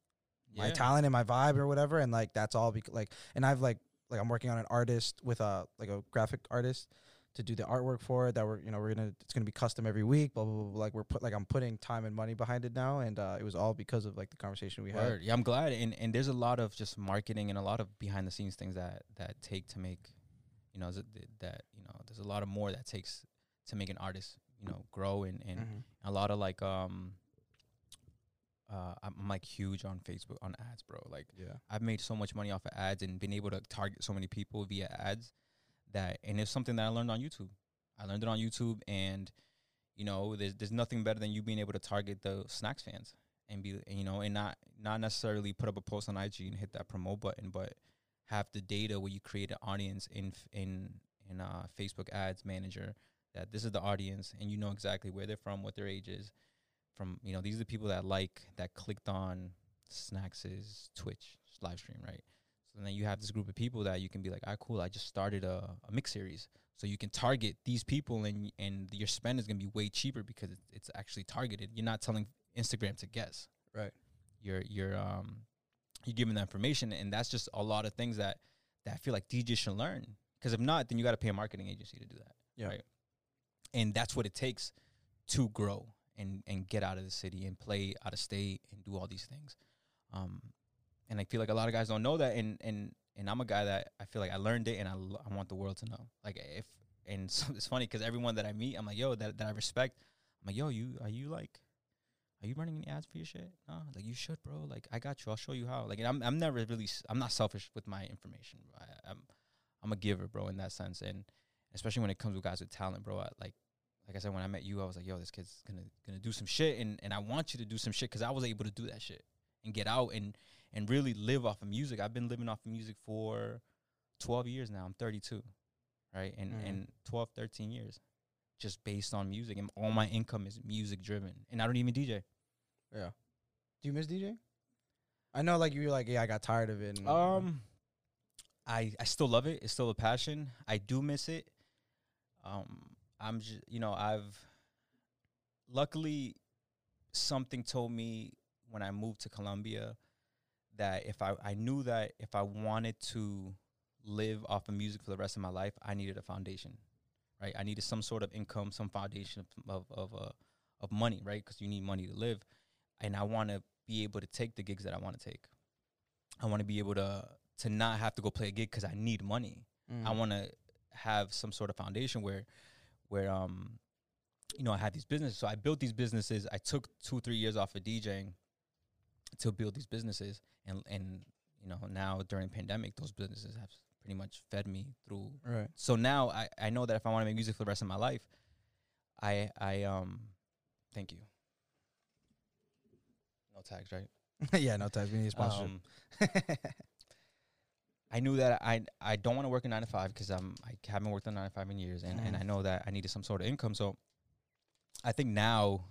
yeah. my talent and my vibe or whatever. And like that's all like and I've like like I'm working on an artist with a like a graphic artist to do the artwork for it, that we're, you know, we're gonna, it's gonna be custom every week, blah, blah, blah, blah. Like we're put, like I'm putting time and money behind it now. And uh, it was all because of like the conversation we Word. had. Yeah, I'm glad. And, and there's a lot of just marketing and a lot of behind the scenes things that, that take to make, you know, that, you know, there's a lot of more that takes to make an artist, you know, grow and, and mm-hmm. a lot of like, um, Uh, I'm, I'm like huge on Facebook on ads, bro. Like, yeah. I've made so much money off of ads and been able to target so many people via ads. That and it's something that I learned on YouTube. I learned it on YouTube, and you know, there's there's nothing better than you being able to target the Snacks fans and be, you know, and not not necessarily put up a post on I G and hit that promote button, but have the data where you create an audience in in in uh, Facebook ads manager that this is the audience, and you know exactly where they're from, what their age is. From, you know, these are the people that like, that clicked on Snacks's Twitch live stream, right? So then you have this group of people that you can be like, all right, cool, I just started a, a mix series. So you can target these people, and and your spend is going to be way cheaper because it's, it's actually targeted. You're not telling Instagram to guess. Right. You're, you're, um, you're giving the information, and that's just a lot of things that, that I feel like D Js should learn. Because if not, then you got to pay a marketing agency to do that. Yeah. Right? And that's what it takes to grow. And, and get out of the city and play out of state and do all these things. Um, and I feel like a lot of guys don't know that. And, and, and I'm a guy that I feel like I learned it, and I, lo I want the world to know. Like if, and so it's funny because everyone that I meet, I'm like, yo, that, that I respect. I'm like, yo, you, are you like, are you running any ads for your shit? No, like you should, bro. Like I got you. I'll show you how. Like, and I'm, I'm never really, I'm not selfish with my information. I, I'm, I'm a giver, bro, in that sense. And especially when it comes with guys with talent, bro, I, like, Like I said, when I met you, I was like, yo, this kid's gonna gonna do some shit, and, and I want you to do some shit because I was able to do that shit and get out and, and really live off of music. I've been living off of music for twelve years now. I'm thirty-two, right? And, mm. and twelve, thirteen years just based on music. And all my income is music-driven, and I don't even D J. Yeah. Do you miss DJing? I know, like, you were like, yeah, I got tired of it. And um, I, I still love it. It's still a passion. I do miss it. Um... I'm just, you know, I've, luckily something told me when I moved to Colombia that if I, I knew that if I wanted to live off of music for the rest of my life, I needed a foundation, right? I needed some sort of income, some foundation of, of, uh, of money, right? Because you need money to live. And I want to be able to take the gigs that I want to take. I want to be able to, to not have to go play a gig because I need money. Mm. I want to have some sort of foundation where, where, um, you know, I had these businesses. So I built these businesses. I took two, three years off of DJing to build these businesses. And, and you know, now during the pandemic, those businesses have pretty much fed me through. Right. So now I, I know that if I want to make music for the rest of my life, I, I um, thank you. No tags, right? Yeah, no tags. We need a sponsorship. Um, I knew that I I don't want to work a nine to five because I'm I haven't worked a nine to five in years, and, mm. and I know that I needed some sort of income. So I think now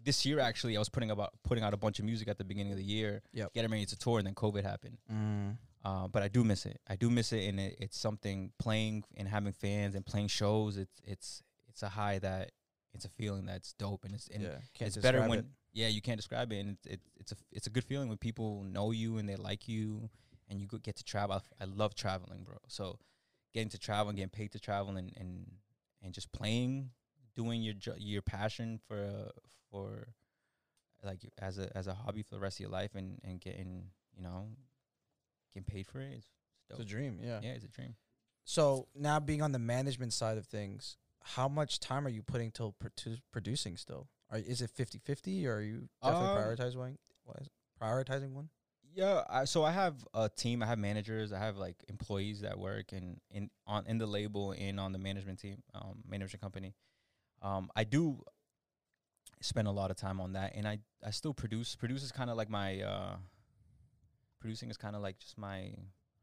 this year actually I was putting about putting out a bunch of music at the beginning of the year, yep. getting ready to tour, and then COVID happened. Mm. Uh, but I do miss it. I do miss it, and it, it's something playing and having fans and playing shows. It's it's it's a high that it's a feeling that's dope, and it's and yeah, it's better when it. yeah you can't describe it, and it's it, it's a it's a good feeling when people know you and they like you. And you get to travel. I love traveling, bro. So getting to travel and getting paid to travel and and, and just playing, doing your your passion for uh, for like as a as a hobby for the rest of your life, and and getting you know getting paid for it. It's, dope. It's a dream, yeah. Yeah, it's a dream. So now being on the management side of things, how much time are you putting till produ producing still? Are, is it fifty fifty, or are you definitely um, prioritizing one? What is it? Prioritizing one? Yeah, I, so I have a team. I have managers. I have like employees that work and in on in the label and on the management team, um, management company. Um, I do spend a lot of time on that, and I I still produce. Produce is kind of like my uh, producing is kind of like just my.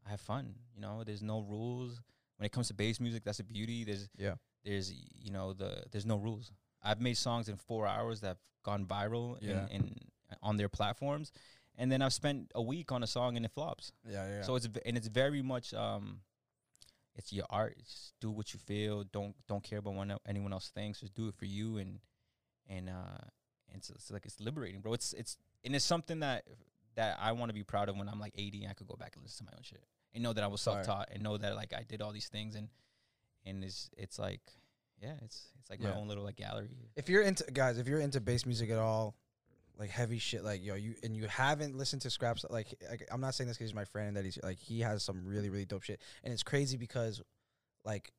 I have fun, you know. There's no rules when it comes to bass music. That's a beauty. There's yeah. There's you know the there's no rules. I've made songs in four hours that've gone viral yeah. in, in on their platforms. And then I've spent a week on a song and it flops. Yeah, yeah. So it's and it's very much um, it's your art. Just do what you feel. Don't don't care about what anyone else thinks. Just do it for you. And and uh, and so it's like it's liberating, bro. It's it's and it's something that that I want to be proud of when I'm like eighty. And I could go back and listen to my own shit and know that I was self taught and know that like I did all these things and and it's it's like Yeah, it's it's like yeah. my own little like gallery. If you're into guys, if you're into bass music at all, like heavy shit, like yo, you and you haven't listened to Scraps, like, like I'm not saying this because he's my friend and that he's like he has some really really dope shit, and it's crazy because like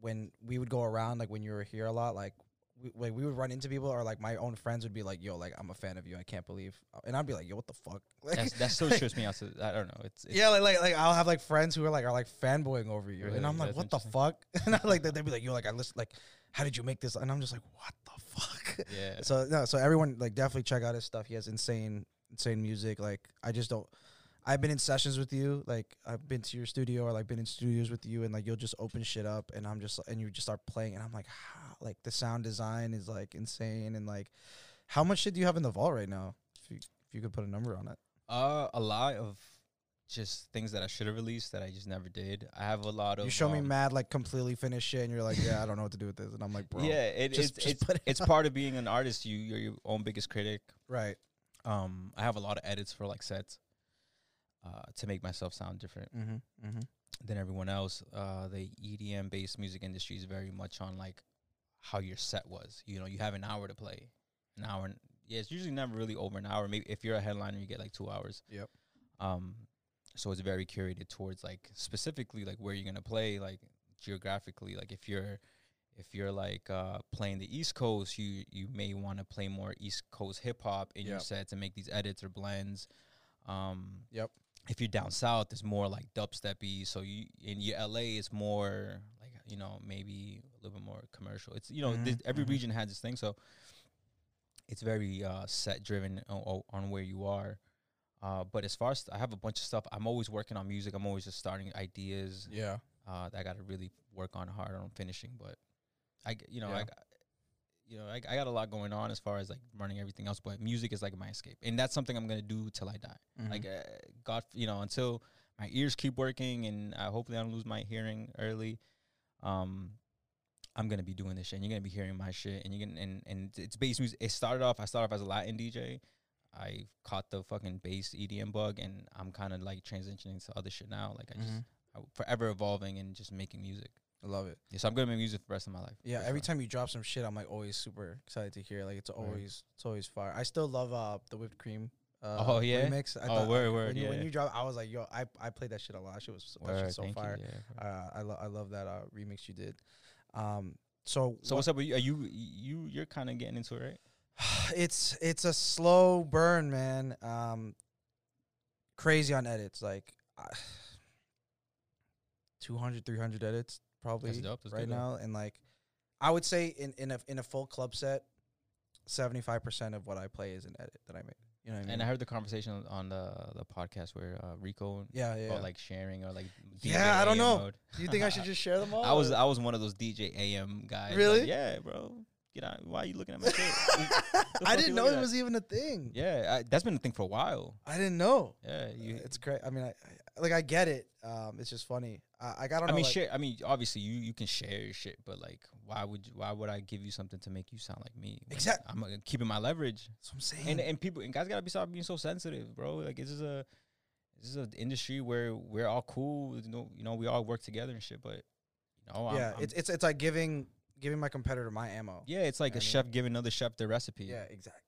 when we would go around, like when you were here a lot, like we, like we would run into people or like my own friends would be like, yo, like I'm a fan of you, I can't believe, and I'd be like, yo, what the fuck? Like, that's, that still trips me out. So I don't know. It's, it's yeah, like, like like I'll have like friends who are like are like fanboying over you, really? And I'm like, what the fuck? And I like that they'd be like, yo, like I listen, like how did you make this? And I'm just like, what the fuck? Yeah. So no, so everyone like definitely check out his stuff. He has insane insane music. Like I just don't. I've been in sessions with you, like I've been to your studio or like been in studios with you, and like you'll just open shit up, and I'm just and you just start playing, and I'm like, how? Like the sound design is like insane, and like, how much shit do you have in the vault right now? If you, if you could put a number on it, uh, a lot of just things that I should have released that I just never did. I have a lot of. You show um, me mad like completely finished shit, and you're like, yeah, I don't know what to do with this, and I'm like, bro, yeah, it, just, it's just it's, it it's part of being an artist. You you're your own biggest critic, right? Um, I have a lot of edits for like sets. Uh, to make myself sound different mm-hmm, mm-hmm. than everyone else. Uh, the E D M-based music industry is very much on, like, how your set was. You know, you have an hour to play. An hour. And yeah, it's usually never really over an hour. Maybe if you're a headliner, you get, like, two hours. Yep. Um, so it's very curated towards, like, specifically, like, where you're going to play, like, geographically. Like, if you're, if you're like, uh, playing the East Coast, you, you may want to play more East Coast hip-hop in yep. your set to make these edits or blends. Um, yep. If you're down south, it's more like dubstep-y. So you in your L A, it's more like, you know, maybe a little bit more commercial. It's, you know, mm-hmm, th- every mm-hmm. region has this thing. So it's very uh, set-driven on, on where you are. Uh, but as far as th- I have a bunch of stuff, I'm always working on music. I'm always just starting ideas. Yeah. Uh, that I got to really work on hard on finishing. But, I, you know, yeah. I, you know I, I got a lot going on as far as, like, running everything else. But music is, like, my escape. And that's something I'm going to do till I die. Mm-hmm. Like, uh, God, you know, until my ears keep working and uh, hopefully I don't lose my hearing early, um, I'm going to be doing this shit. And you're going to be hearing my shit. And, you're gonna, and, and it's bass music. It started off, I started off as a Latin D J. I caught the fucking bass E D M bug. And I'm kind of, like, transitioning to other shit now. Like, I mm-hmm. just I'm forever evolving and just making music. I love it. Yeah, so I'm gonna make music for the rest of my life. Yeah, every sure. time you drop some shit, I'm like always super excited to hear. Like it's always right. it's always fire. I still love uh the whipped cream. Uh, oh yeah. Remix. I oh word word. When, yeah. you, when you drop, I was like, yo, I I played that shit a lot. Shit was that word, shit so fire. You, yeah. uh, I love I love that uh, remix you did. Um, so so what what's up with you? Are you you you're kind of getting into it, right? it's it's a slow burn, man. Um, crazy on edits, like uh, two hundred, three hundred edits. Probably that's dope, that's right now, and like, I would say in in a in a full club set, seventy five percent of what I play is an edit that I make. You know what I mean? And I heard the conversation on the the podcast where uh, Rico, yeah, yeah, or like sharing or like D J yeah, I don't know. Mode. Do you think I should just share them all? I was I was one of those D J A M guys. Really? Like, yeah, bro. Get out! Why are you looking at my shit? I didn't know it was even a thing. Yeah, I, that's been a thing for a while. I didn't know. Yeah, you, uh, it's great. I mean, I, I like I get it. Um, it's just funny. I got. I, I mean, like share. I mean, obviously, you, you can share your shit, but like, why would you, why would I give you something to make you sound like me? Exactly. I'm uh, keeping my leverage. That's what I'm saying. And and people and guys gotta be stop being so sensitive, bro. Like this is a this is an industry where we're all cool. You know, you know, we all work together and shit. But you know, yeah, I'm, I'm it's it's it's like giving giving my competitor my ammo. Yeah, it's like you know a chef mean? giving another chef their recipe. Yeah, exactly.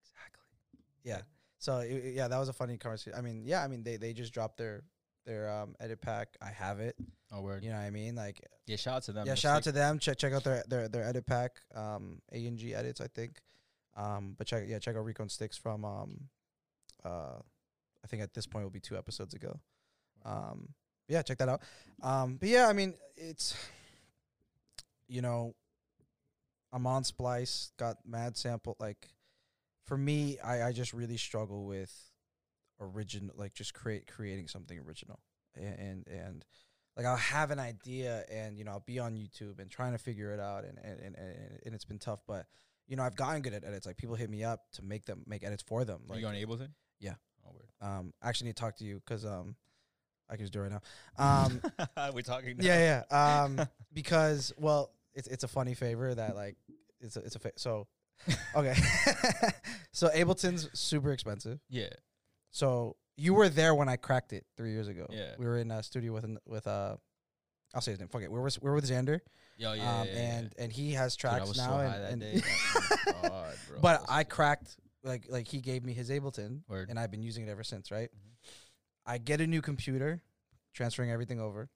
Exactly. Yeah. So it, yeah, that was a funny conversation. I mean, yeah, I mean, they they just dropped their. Their um, edit pack, I have it. Oh, word! You know what I mean? Like, yeah, shout out to them. Yeah, shout out to them. Check check out their their, their edit pack, um, A and G edits, I think. Um, but check yeah, check out Rico and Sticks from um, uh, I think at this point it will be two episodes ago. Um, yeah, check that out. Um, but yeah, I mean it's, you know, I'm on Splice, got mad sample. Like, for me, I I just really struggle with. Original, like just create creating something original, and, and and like I'll have an idea, and you know I'll be on YouTube and trying to figure it out, and and and, and, and it's been tough, but you know I've gotten good at edits. Like people hit me up to make them make edits for them. Like, are you on Ableton? Yeah. Oh, weird. Um, I actually need to talk to you because um, I can just do it right now. Um, we're talking. Now. Yeah, yeah. Um, because well, it's it's a funny favor that like it's a, it's a fa- so okay. So Ableton's super expensive. Yeah. So you were there when I cracked it three years ago. Yeah. We were in a studio with an, with uh, I'll say his name. Fuck it. We're with, we're with Xander. Yo, yeah, um, yeah, yeah, and yeah. and he has tracks Dude, now. So and, and God, bro, but I cracked like like he gave me his Ableton, Word. and I've been using it ever since. Right. Mm-hmm. I get a new computer, transferring everything over,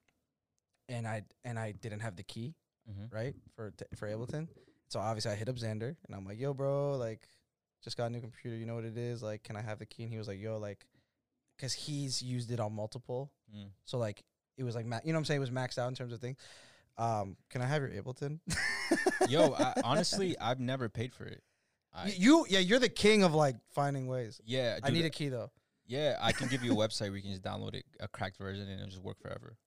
and I and I didn't have the key, mm-hmm. right for t- for Ableton. So obviously I hit up Xander and I'm like, yo, bro, like, just got a new computer. You know what it is? Like, can I have the key? And he was like, yo, like, because he's used it on multiple. Mm. So like. It was like, ma- you know what I'm saying? It was maxed out in terms of things. Um, can I have your Ableton? Yo, I, honestly, I've never paid for it. I, you, yeah, you're the king of like finding ways. Yeah. Dude, I need a key though. Yeah, I can give you a website where you can just download it, a cracked version, and it'll just work forever.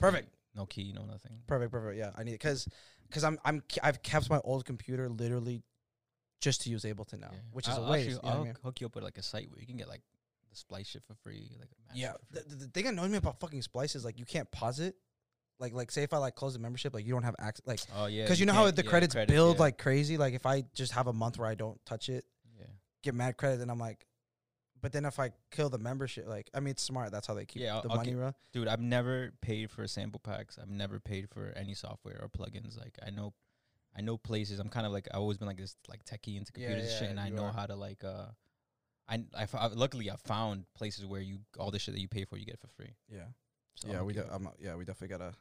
Perfect. No key, no nothing. Perfect, perfect. Yeah, I need it because because I'm I'm I've kept my old computer literally just to use Ableton now, yeah. which is I'll, a waste. Actually, you know I'll I mean? hook you up with like a site where you can get like. The Splice shit for free, like yeah. Free. The, the thing that annoys me about fucking Splice is like you can't pause it, like like say if I like close the membership, like you don't have access, like oh yeah, because you, you know how the yeah, credits credit, build yeah. like crazy. Like if I just have a month where I don't touch it, yeah, get mad credit, and I'm like, but then if I kill the membership, like I mean it's smart. That's how they keep yeah, the I'll, money, bro. Dude, I've never paid for sample packs. I've never paid for any software or plugins. Like I know, I know places. I'm kind of like I've always been like this like techie into computers yeah, yeah, and shit, and I know are. how to like. uh I, I, f- I luckily I found places where you all the shit that you pay for you get for free. Yeah, so yeah, we de- I'm, yeah we definitely gotta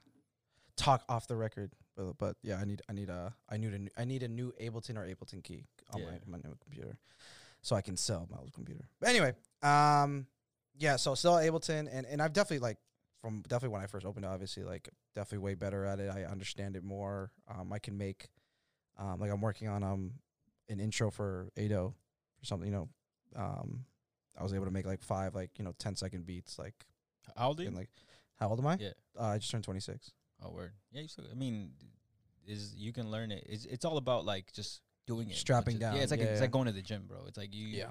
talk off the record, but, but yeah, I need I need a I need a new, I need a new Ableton or Ableton key on yeah. my, my new computer, so I can sell my old computer. But anyway, um, yeah, so sell Ableton, and, and I've definitely like from definitely when I first opened it, obviously like definitely way better at it. I understand it more. Um, I can make, um, like I'm working on um an intro for Ado or something, you know. Um, I was able to make like five, like you know, ten second beats. Like, how old are you? Like, how old am I? Yeah, uh, I just turned twenty-six. Oh, word. Yeah, you still, I mean, is you can learn it. It's, it's all about like just doing it, strapping just, down. Yeah, it's like yeah, a, yeah. it's like going to the gym, bro. It's like you. Yeah.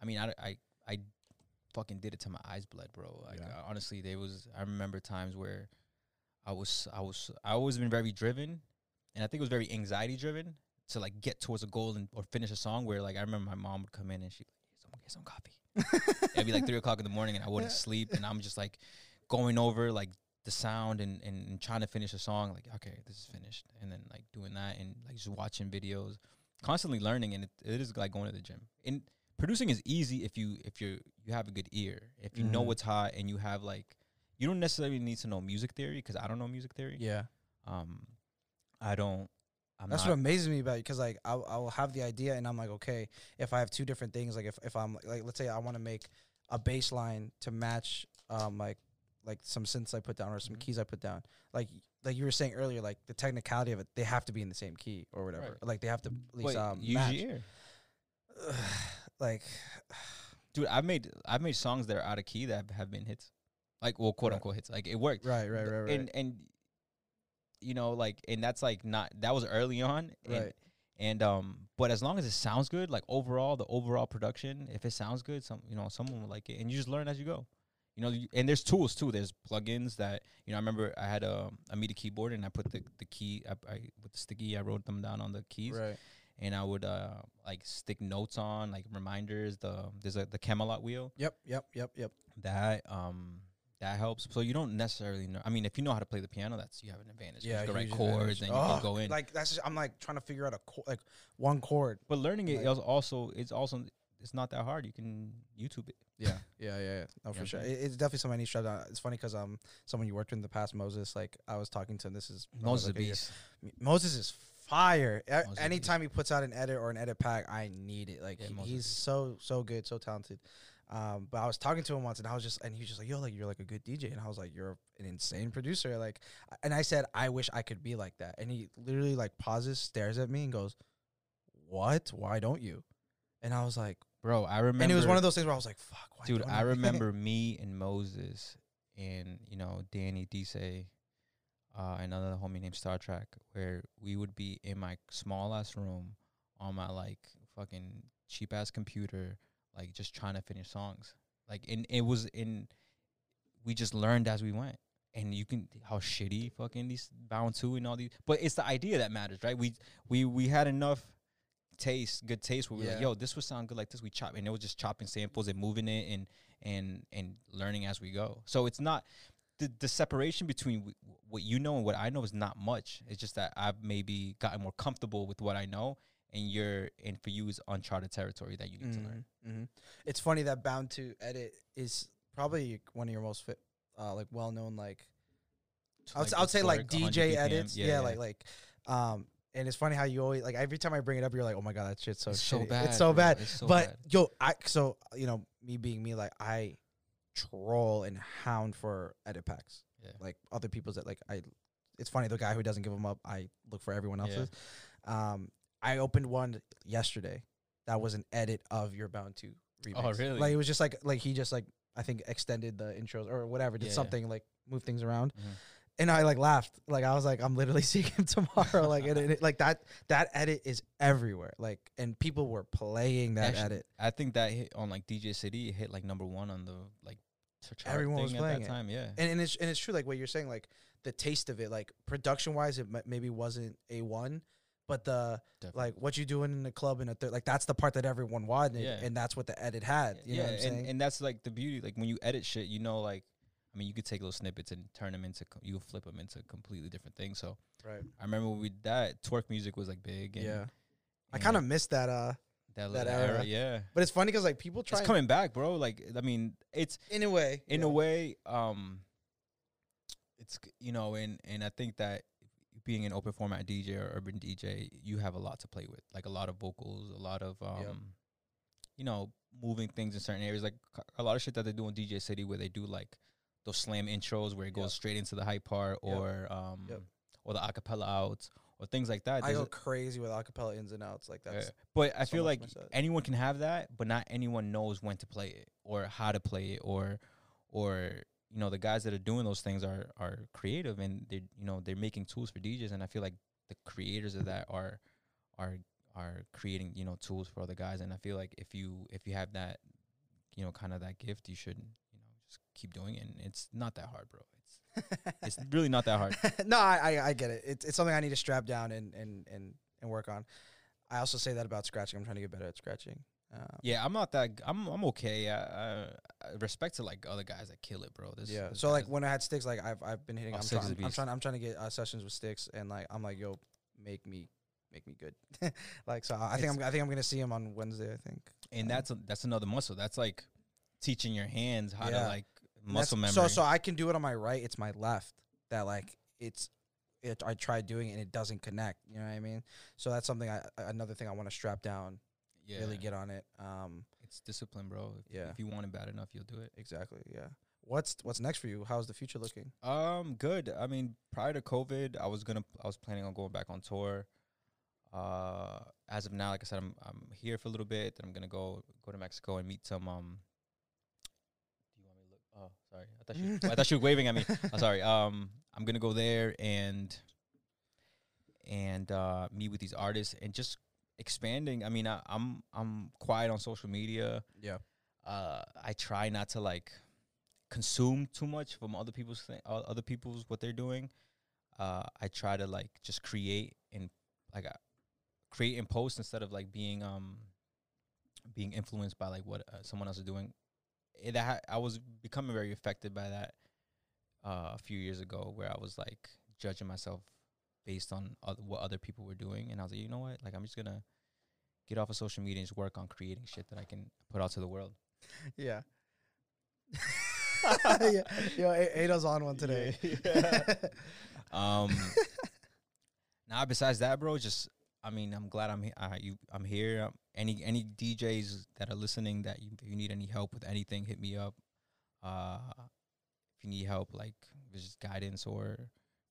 I mean, I, I, I fucking did it to my eyes bled, bro. Like yeah. I, honestly, there was. I remember times where I was, I was, I always been very driven, and I think it was very anxiety driven to like get towards a goal and or finish a song. Where like I remember my mom would come in and she. Get some coffee. It'd be like three o'clock in the morning, and I wouldn't sleep, and I'm just like going over like the sound and, and, and trying to finish a song. Like, okay, this is finished, and then like doing that, and like just watching videos, constantly learning, and it, it is like going to the gym. And producing is easy if you if you you have a good ear, if you mm-hmm. know what's hot, and you have like you don't necessarily need to know music theory because I don't know music theory. Yeah, um, I don't. I'm That's what amazes me about it, because, like, I'll, I'll have the idea, and I'm like, okay, if I have two different things, like, if, if I'm, like, let's say I want to make a bass line to match, um, like, like some synths I put down or some mm-hmm. keys I put down. Like, like you were saying earlier, like, the technicality of it, they have to be in the same key or whatever. Right. Like, they have to at least Wait, um, use match. Your ear. like. Dude, I've made, I've made songs that are out of key that have been hits. Like, well, quote-unquote right. hits. Like, it worked. Right, right, right, right. And, and. You know, like, and that's like not that was early on, and, right? And um, but as long as it sounds good, like overall, the overall production, if it sounds good, some you know, someone will like it, and you just learn as you go, you know. You, and there's tools too. There's plugins that you know. I remember I had a a MIDI keyboard, and I put the the key I, I with the sticky. I wrote them down on the keys, right? And I would uh like stick notes on like reminders. The there's a the Camelot wheel. Yep, yep, yep, yep. That um. That helps. So you don't necessarily know. I mean, if you know how to play the piano, that's you have an advantage. Yeah, you can write chords and oh, you can go in. Like that's just, I'm like trying to figure out a co- like one chord. But learning it like, is also it's also it's not that hard. You can YouTube it. Yeah, yeah, yeah. yeah. No, for yeah, sure. It, it's definitely something I need to try out. It's funny because um, someone you worked with in the past, Moses. Like I was talking to him. This is Moses like beast. Moses is fire. Moses Anytime beast. he puts out an edit or an edit pack, I need it. Like yeah, he, he's beast. so so good, so talented. Um, but I was talking to him once, and I was just, and he was just like, "Yo, like you're like a good D J," and I was like, "You're an insane producer," like, and I said, "I wish I could be like that." And he literally like pauses, stares at me, and goes, "What? Why don't you?" And I was like, "Bro, I remember." And it was one of those things where I was like, "Fuck, why dude." Don't I, I remember me and Moses, and you know Danny Dise, uh, another homie named Star Trek, where we would be in my small ass room on my like fucking cheap ass computer. Like just trying to finish songs, like and it was in. We just learned as we went, and you can how shitty fucking these Bound Two and all these, but it's the idea that matters, right? We we we had enough taste, good taste, where we yeah. were like, yo, this would sound good like this. We chop, and it was just chopping samples and moving it and and and learning as we go. So it's not the the separation between w- what you know and what I know is not much. It's just that I've maybe gotten more comfortable with what I know, and you're and for you is uncharted territory that you need mm-hmm. to learn. Mm-hmm. It's funny that Bound to Edit is probably one of your most fit, uh, like well-known like. I would, like I would say like D J edits, yeah, yeah, yeah, like like, um, and it's funny how you always like every time I bring it up, you're like, oh my god, that shit's so it's so bad, it's so bro. bad. It's so but bad. yo, I so you know me being me, like I troll and hound for edit packs, yeah. like other people's that like I. It's funny the guy who doesn't give them up, I look for everyone else's. Yeah. Um, I opened one yesterday that was an edit of your Bound to remix. Oh really? Like it was just like like he just like I think extended the intros or whatever, did yeah, something yeah. like move things around. Mm-hmm. And I like laughed, like I was like, I'm literally seeing him tomorrow, like and, and it, like that. That edit is everywhere, like and people were playing that Actually, edit. I think that hit on like D J City, it hit like number one on the like. Everyone was playing at that it. time, yeah. And and it's and it's true, like what you're saying, like the taste of it, like production wise, it m- maybe wasn't A one, but the Definitely. like what you doing in the club and a third, like that's the part that everyone wanted, yeah. and that's what the edit had. You yeah, know what I'm and, saying? And that's like the beauty, like when you edit shit, you know, like. I mean, you could take little snippets and turn them into, co- you flip them into completely different things. So, right. I remember when we that twerk music was like big. And, yeah, and I kind of missed that uh that, that era. era. Yeah, but it's funny because like people try. It's coming back, bro. Like I mean, it's in a way, in yeah. a way, um, it's you know, and and I think that being an open format D J or urban D J, you have a lot to play with, like a lot of vocals, a lot of um, yep. you know, moving things in certain areas, like a lot of shit that they do in D J City where they do like. Those slam intros where it goes yep. straight into the hype part or yep. um yep. or the acapella outs or things like that. There's I go crazy with acapella ins and outs like that. Yeah. But I so feel like anyone can have that, but not anyone knows when to play it or how to play it or or you know the guys that are doing those things are are creative and they you know they're making tools for D Js and I feel like the creators of that are are are creating you know tools for other guys and I feel like if you if you have that you know kind of that gift you shouldn't. Keep doing it and it's not that hard bro it's it's really not that hard no I, I I get it it's, it's something I need to strap down and and and and work on. I also say that about scratching. I'm trying to get better at scratching. Um, yeah I'm not that I'm I'm okay I, I, I respect to like other guys that kill it bro this, yeah this so like when I had Sticks like I've I've been hitting oh, I'm, trying, I'm trying I'm trying to get uh, sessions with Sticks and like I'm like yo make me make me good like so I it's, think I'm I think I'm gonna see him on Wednesday I think and um, that's a, that's another muscle that's like teaching your hands how yeah. to like muscle memory. So, so I can do it on my right. It's my left that like it's. It, I tried doing it and it doesn't connect. You know what I mean? So that's something. I another thing I want to strap down. Yeah. Really get on it. Um, it's discipline, bro. If, yeah. If you want it bad enough, you'll do it. Exactly. Yeah. What's What's next for you? How's the future looking? Um, good. I mean, prior to COVID, I was gonna. I was planning on going back on tour. Uh, as of now, like I said, I'm I'm here for a little bit. Then I'm gonna go go to Mexico and meet some um. Oh, sorry. I thought she I thought she was waving at me. I'm oh, sorry. Um, I'm gonna go there and and uh, meet with these artists and just expanding. I mean, I, I'm I'm quiet on social media. Yeah. Uh, I try not to like consume too much from other people's th- other people's what they're doing. Uh, I try to like just create and like uh, create and post instead of like being um being influenced by like what uh, someone else is doing. It, I, I was becoming very affected by that uh, a few years ago where I was, like, judging myself based on other, what other people were doing. And I was like, you know what? Like, I'm just going to get off of social media and just work on creating shit that I can put out to the world. Yeah. yeah. Yo, a- Ado's on one today. Yeah. um, now, besides that, bro, just, I mean, I'm glad I'm, he- I, you, I'm here. I'm, Any any D Js that are listening that you, you need any help with anything, hit me up. Uh, if you need help, like just guidance or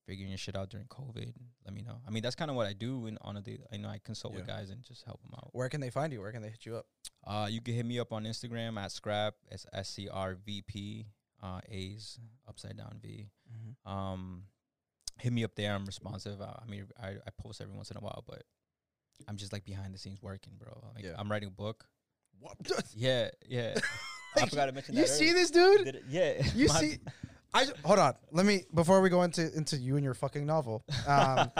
figuring your shit out during COVID, let me know. I mean, that's kind of what I do. And on a day, I know I consult yeah. with guys and just help them out. Where can they find you? Where can they hit you up? Uh, you can hit me up on Instagram at Scrap. It's S C R V P. Uh, A's upside down V. Mm-hmm. Um, hit me up there. I'm responsive. I, I mean, I, I post every once in a while, but. I'm just like behind the scenes working, bro. Like yeah. I'm writing a book. What? Yeah, yeah. I forgot to mention that. You earlier. See this, dude? Did it, yeah. You see? I j- hold on. Let me before we go into into you and your fucking novel. Um,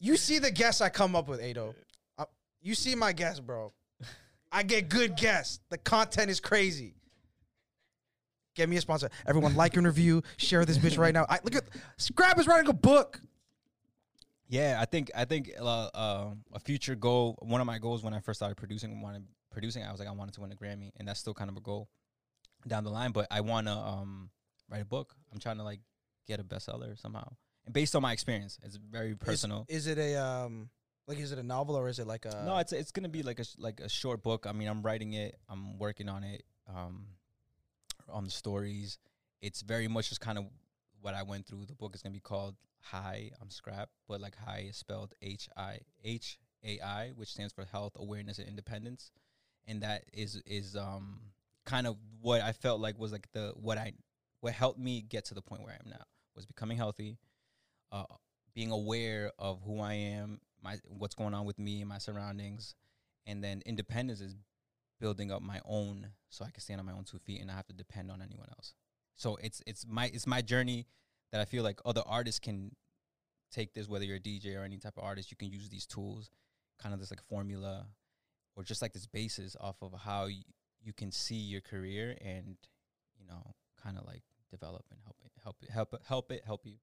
you see the guests I come up with, Ado. I, you see my guests, bro. I get good guests. The content is crazy. Get me a sponsor. Everyone like and review. Share this bitch right now. I look at Scrap is writing a book. Yeah, I think I think uh, uh, a future goal. One of my goals when I first started producing, wanted producing, I was like, I wanted to win a Grammy, and that's still kind of a goal down the line. But I want to um, write a book. I'm trying to like get a bestseller somehow, and based on my experience, it's very personal. Is, is it a um, like is it a novel or is it like a? No, it's it's gonna be like a like a short book. I mean, I'm writing it. I'm working on it. Um, on the stories, it's very much just kind of what I went through. The book is gonna be called Hi, I'm Scrap, but like Hi is spelled H I H A I, which stands for Health, Awareness, and Independence, and that is is um kind of what I felt like was like the what I what helped me get to the point where I am now was becoming healthy, uh, being aware of who I am, my what's going on with me and my surroundings, and then independence is building up my own so I can stand on my own two feet and not have to depend on anyone else. So it's it's my it's my journey. That I feel like other artists can take this, whether you're a D J or any type of artist, you can use these tools, kind of this like formula or just like this basis off of how y you can see your career and, you know, kind of like develop and help it, help it, help it, help it, help you.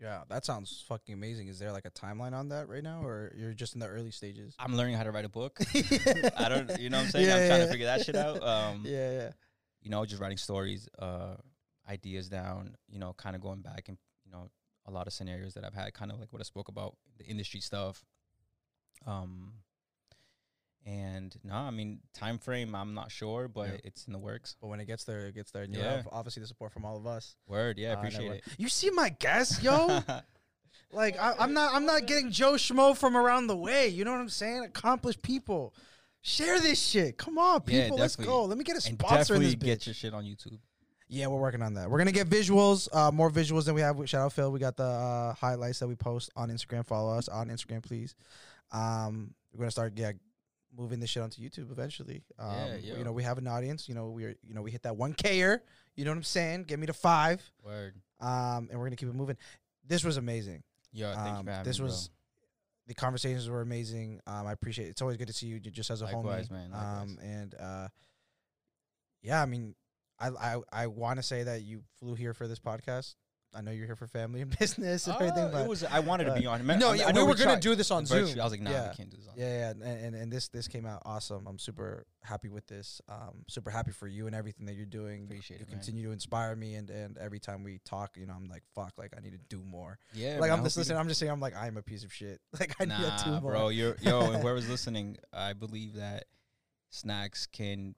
Yeah, that sounds fucking amazing. Is there like a timeline on that right now, or you're just in the early stages? I'm learning how to write a book. I don't, you know what I'm saying? Yeah, I'm yeah. trying to figure that shit out. Um, yeah, yeah. You know, just writing stories, uh, ideas down, you know, kind of going back and, you know, a lot of scenarios that I've had, kind of like what I spoke about, the industry stuff. Um, and no, nah, I mean, time frame, I'm not sure, but yeah. it's in the works. But when it gets there, it gets there. And yeah. You have obviously the support from all of us. Word, yeah, uh, appreciate it. You see my guests, yo? Like, I, I'm not, I'm not getting Joe Schmo from around the way. You know what I'm saying? Accomplished people. Share this shit. Come on, people. Yeah, let's go. Let me get a sponsor and in this bitch. Get your shit on YouTube. Yeah, we're working on that. We're going to get visuals, uh, more visuals than we have. Shout out, Phil. We got the uh, highlights that we post on Instagram. Follow us on Instagram, please. Um, we're going to start yeah, moving this shit onto YouTube eventually. Um, yeah, yo. You know, we have an audience. You know, we are, you know, we hit that one K-er. You know what I'm saying? Get me to five. Word. Um, and we're going to keep it moving. This was amazing. Yeah, um, thank you for having This me, was... Bro. The conversations were amazing. Um, I appreciate it. It's always good to see you just as a Likewise, homie. Man. Likewise. Um, and, uh, yeah, I mean... I I, I want to say that you flew here for this podcast. I know you're here for family and business and uh, everything. But it was I wanted uh, to be on. No, yeah, I know we were we gonna do this on Zoom. Virtually. I was like, nah, yeah. we can't do this on. Yeah, Zoom. yeah, and, and and this this came out awesome. I'm super happy with this. Um, super happy for you and everything that you're doing. Appreciate you it. You continue man. to inspire me, and and every time we talk, you know, I'm like, fuck, like I need to do more. Yeah, like man, I'm just listening. I'm just saying, I'm like, I'm a piece of shit. Like I nah, need to do more. bro. You're, yo, and whoever's listening, I believe that Snacks can.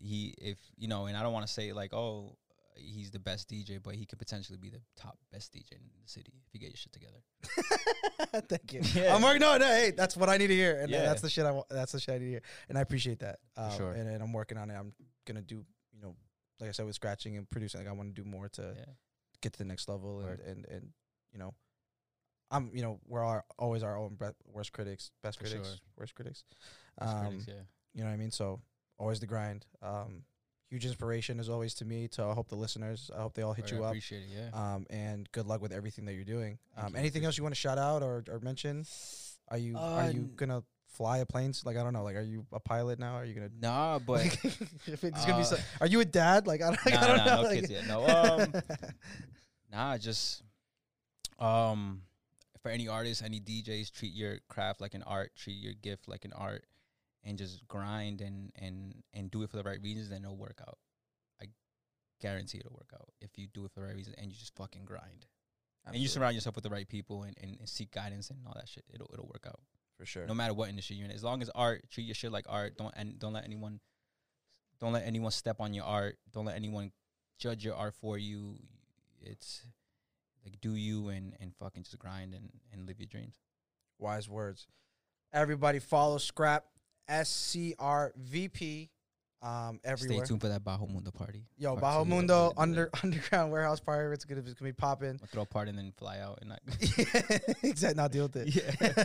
He, if you know, and I don't want to say like, oh, he's the best D J, but he could potentially be the top best D J in the city if you get your shit together. Thank you. Yeah. I'm working on it. Hey, that's what I need to hear, and yeah. that's the shit I want. That's the shit I need to hear, and I appreciate that. Um, sure. And, and I'm working on it. I'm gonna do, you know, like I said, with scratching and producing. Like I want to do more to yeah. get to the next level, and, and and you know, I'm you know we're our, always our own worst critics, best For critics, sure. worst critics. Worst um, critics, yeah. You know what I mean? So. Always the grind. Um, huge inspiration as always to me. To I hope the listeners, I hope they all hit right, you I appreciate up. Appreciate it, yeah. Um, and good luck with everything that you're doing. Um, you, anything else you want to shout out or, or mention? Are you uh, are you gonna fly a plane? Like I don't know. Like are you a pilot now? Are you gonna? Nah, but like, if it's uh, gonna be. So, are you a dad? Like I don't. Like, nah, I don't nah, know. No like, kids yet. No. Um, nah, just um, for any artists, any D Js, treat your craft like an art. Treat your gift like an art. And just grind and, and, and do it for the right reasons, then it'll work out. I guarantee it'll work out if you do it for the right reasons and you just fucking grind. Absolutely. And you surround yourself with the right people and, and, and seek guidance and all that shit. It'll it'll work out for sure. No matter what industry you're in, as long as art, treat your shit like art. Don't and don't let anyone don't let anyone step on your art. Don't let anyone judge your art for you. It's like do you and and fucking just grind and and live your dreams. Wise words. Everybody follow Scrap. S C R V P um, everywhere. Stay tuned for that Bajo Mundo party. Yo, party Bajo Mundo, under, underground warehouse party. It's going to be popping. I'll throw a party and then fly out. and not Exactly, not deal with it. Yeah.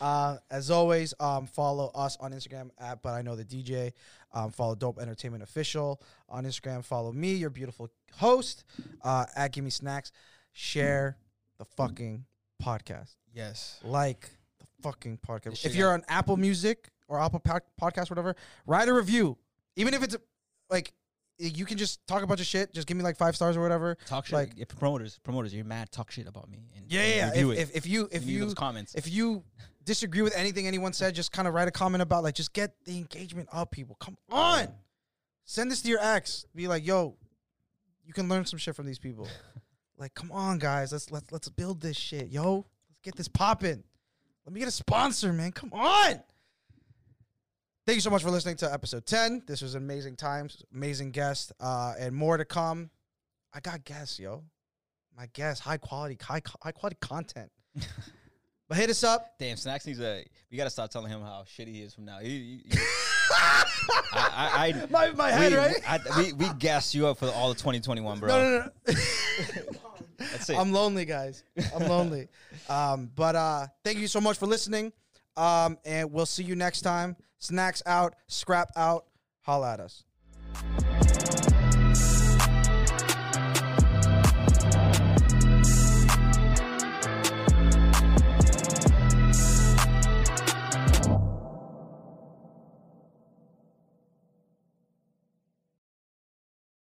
uh, as always, um, follow us on Instagram at But I Know The D J. Um, follow Dope Entertainment Official on Instagram. Follow me, your beautiful host, uh, at Gimme Snacks. Share the fucking podcast. Yes. Like the fucking podcast. If you're on Apple Music, or Apple Podcast, whatever, write a review. Even if it's, like, you can just talk a bunch of shit. Just give me like five stars or whatever. Talk shit. Like if promoters, promoters, you're mad. Talk shit about me. And, yeah, yeah. And if, if, if you, if you, those comments. If you disagree with anything anyone said, just kind of write a comment about like just get the engagement up. People, come on. Send this to your ex. Be like, yo, you can learn some shit from these people. Like, come on, guys. Let's let's let's build this shit, yo. Let's get this popping. Let me get a sponsor, man. Come on. Thank you so much for listening to episode ten. This was an amazing time, amazing guest, uh, and more to come. I got guests, yo. My guests, high quality, high, high quality content. But hit us up. Damn, Snacks needs a. We gotta stop telling him how shitty he is from now. He, he, he, I, I, I, my my head, we, right? I, we we gassed you up for all of twenty twenty-one, bro. No, no, no. That's it. I'm lonely, guys. I'm lonely. um, but uh, thank you so much for listening. Um, and we'll see you next time. Snacks out, scrap out, holla at us.